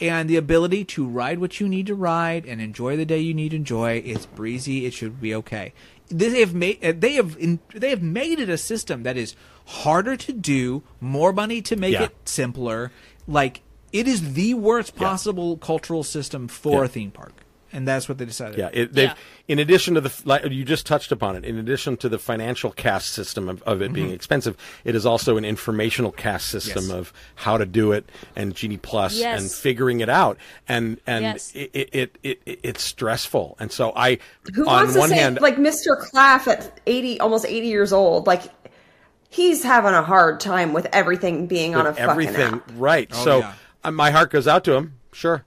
and the ability to ride what you need to ride and enjoy the day you need to enjoy. It's breezy. It should be okay. They have made they have in, they have made it a system that is harder to do, more money to make yeah. it simpler. Like it is the worst possible yeah. cultural system for yeah. a theme park, and that's what they decided. Yeah, it, they've yeah. in addition to the like, you just touched upon it. In addition to the financial caste system of, of it mm-hmm. being expensive, it is also an informational caste system yes. of how to do it and Genie Plus yes. and figuring it out, and and yes. it, it, it it it's stressful. And so I, who on wants one to say, hand, like Mister Clough at eighty, almost eighty years old, like he's having a hard time with everything being with on a everything, fucking app. Right? Oh, so yeah. uh, my heart goes out to him. Sure.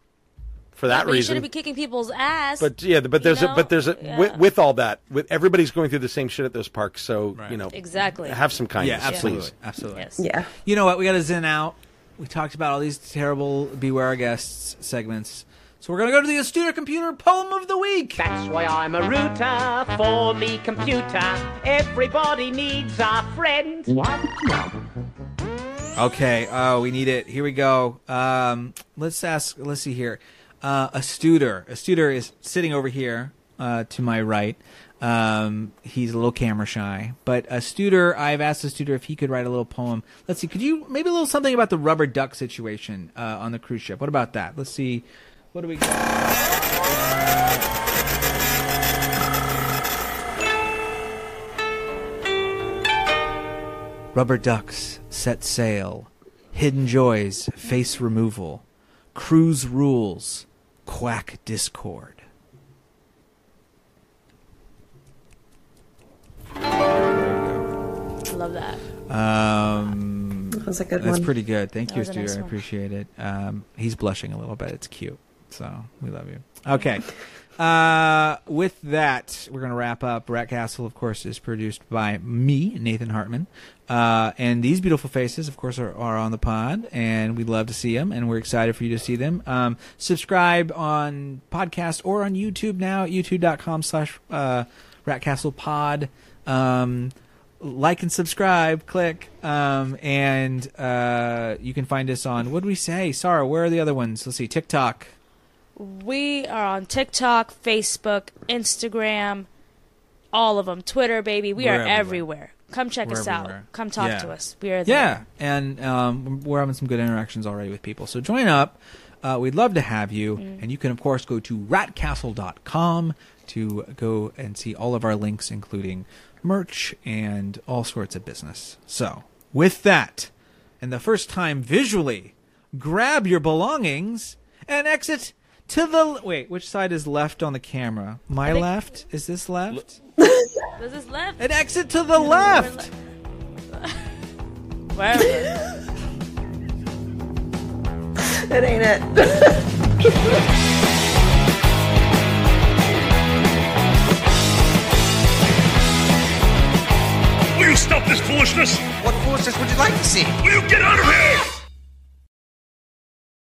For that yeah, but reason, you shouldn't be kicking people's ass. But yeah, but there's you know? a, but there's a, yeah. with, with all that, with everybody's going through the same shit at those parks. So right. you know, exactly, have some kindness. Yeah, absolutely, yeah. absolutely. Yes. Yeah. You know what? We got to zen out. We talked about all these terrible "Beware Our Guests" segments. So we're gonna go to the Astuter Computer Poem of the Week. That's why I'm a rooter for me computer. Everybody needs a friend. What? Okay. Oh, we need it. Here we go. Um, let's ask. Let's see here. Uh, Astuter. Astuter is sitting over here uh, to my right. Um, he's a little camera shy. But Astuter, I've asked Astuter if he could write a little poem. Let's see. Could you maybe a little something about the rubber duck situation uh, on the cruise ship? What about that? Let's see. What do we got? Rubber ducks set sail. Hidden joys face removal. Cruise rules, quack discord. I love that. Um, that was a good that's one. That's pretty good. Thank that you, Stuart. Nice I appreciate it. Um, he's blushing a little bit. It's cute. So we love you. Okay. uh, with that, we're going to wrap up. Rat Castle, of course, is produced by me, Nathan Hartman. Uh, and these beautiful faces, of course, are, are on the pod, and we'd love to see them, and we're excited for you to see them. Um, subscribe on podcast or on YouTube now at youtube dot com slash ratcastlepod. Um, like and subscribe, click, um, and uh, you can find us on, what do we say? Sarah, where are the other ones? Let's see, TikTok. We are on TikTok, Facebook, Instagram, all of them. Twitter, baby. We We're are everywhere. everywhere. Come check We're us everywhere. out. Come talk yeah. to us. We are there. Yeah, and um, we're having some good interactions already with people. So join up. Uh, we'd love to have you. Mm. And you can, of course, go to rat castle dot com to go and see all of our links, including merch and all sorts of business. So with that, and the first time visually, grab your belongings and exit to the... Wait, which side is left on the camera? My think, left? Is this left? This is left. And exit to the left. Wherever. That ain't it. Will you stop this foolishness? What foolishness would you like to see? Will you get out of here?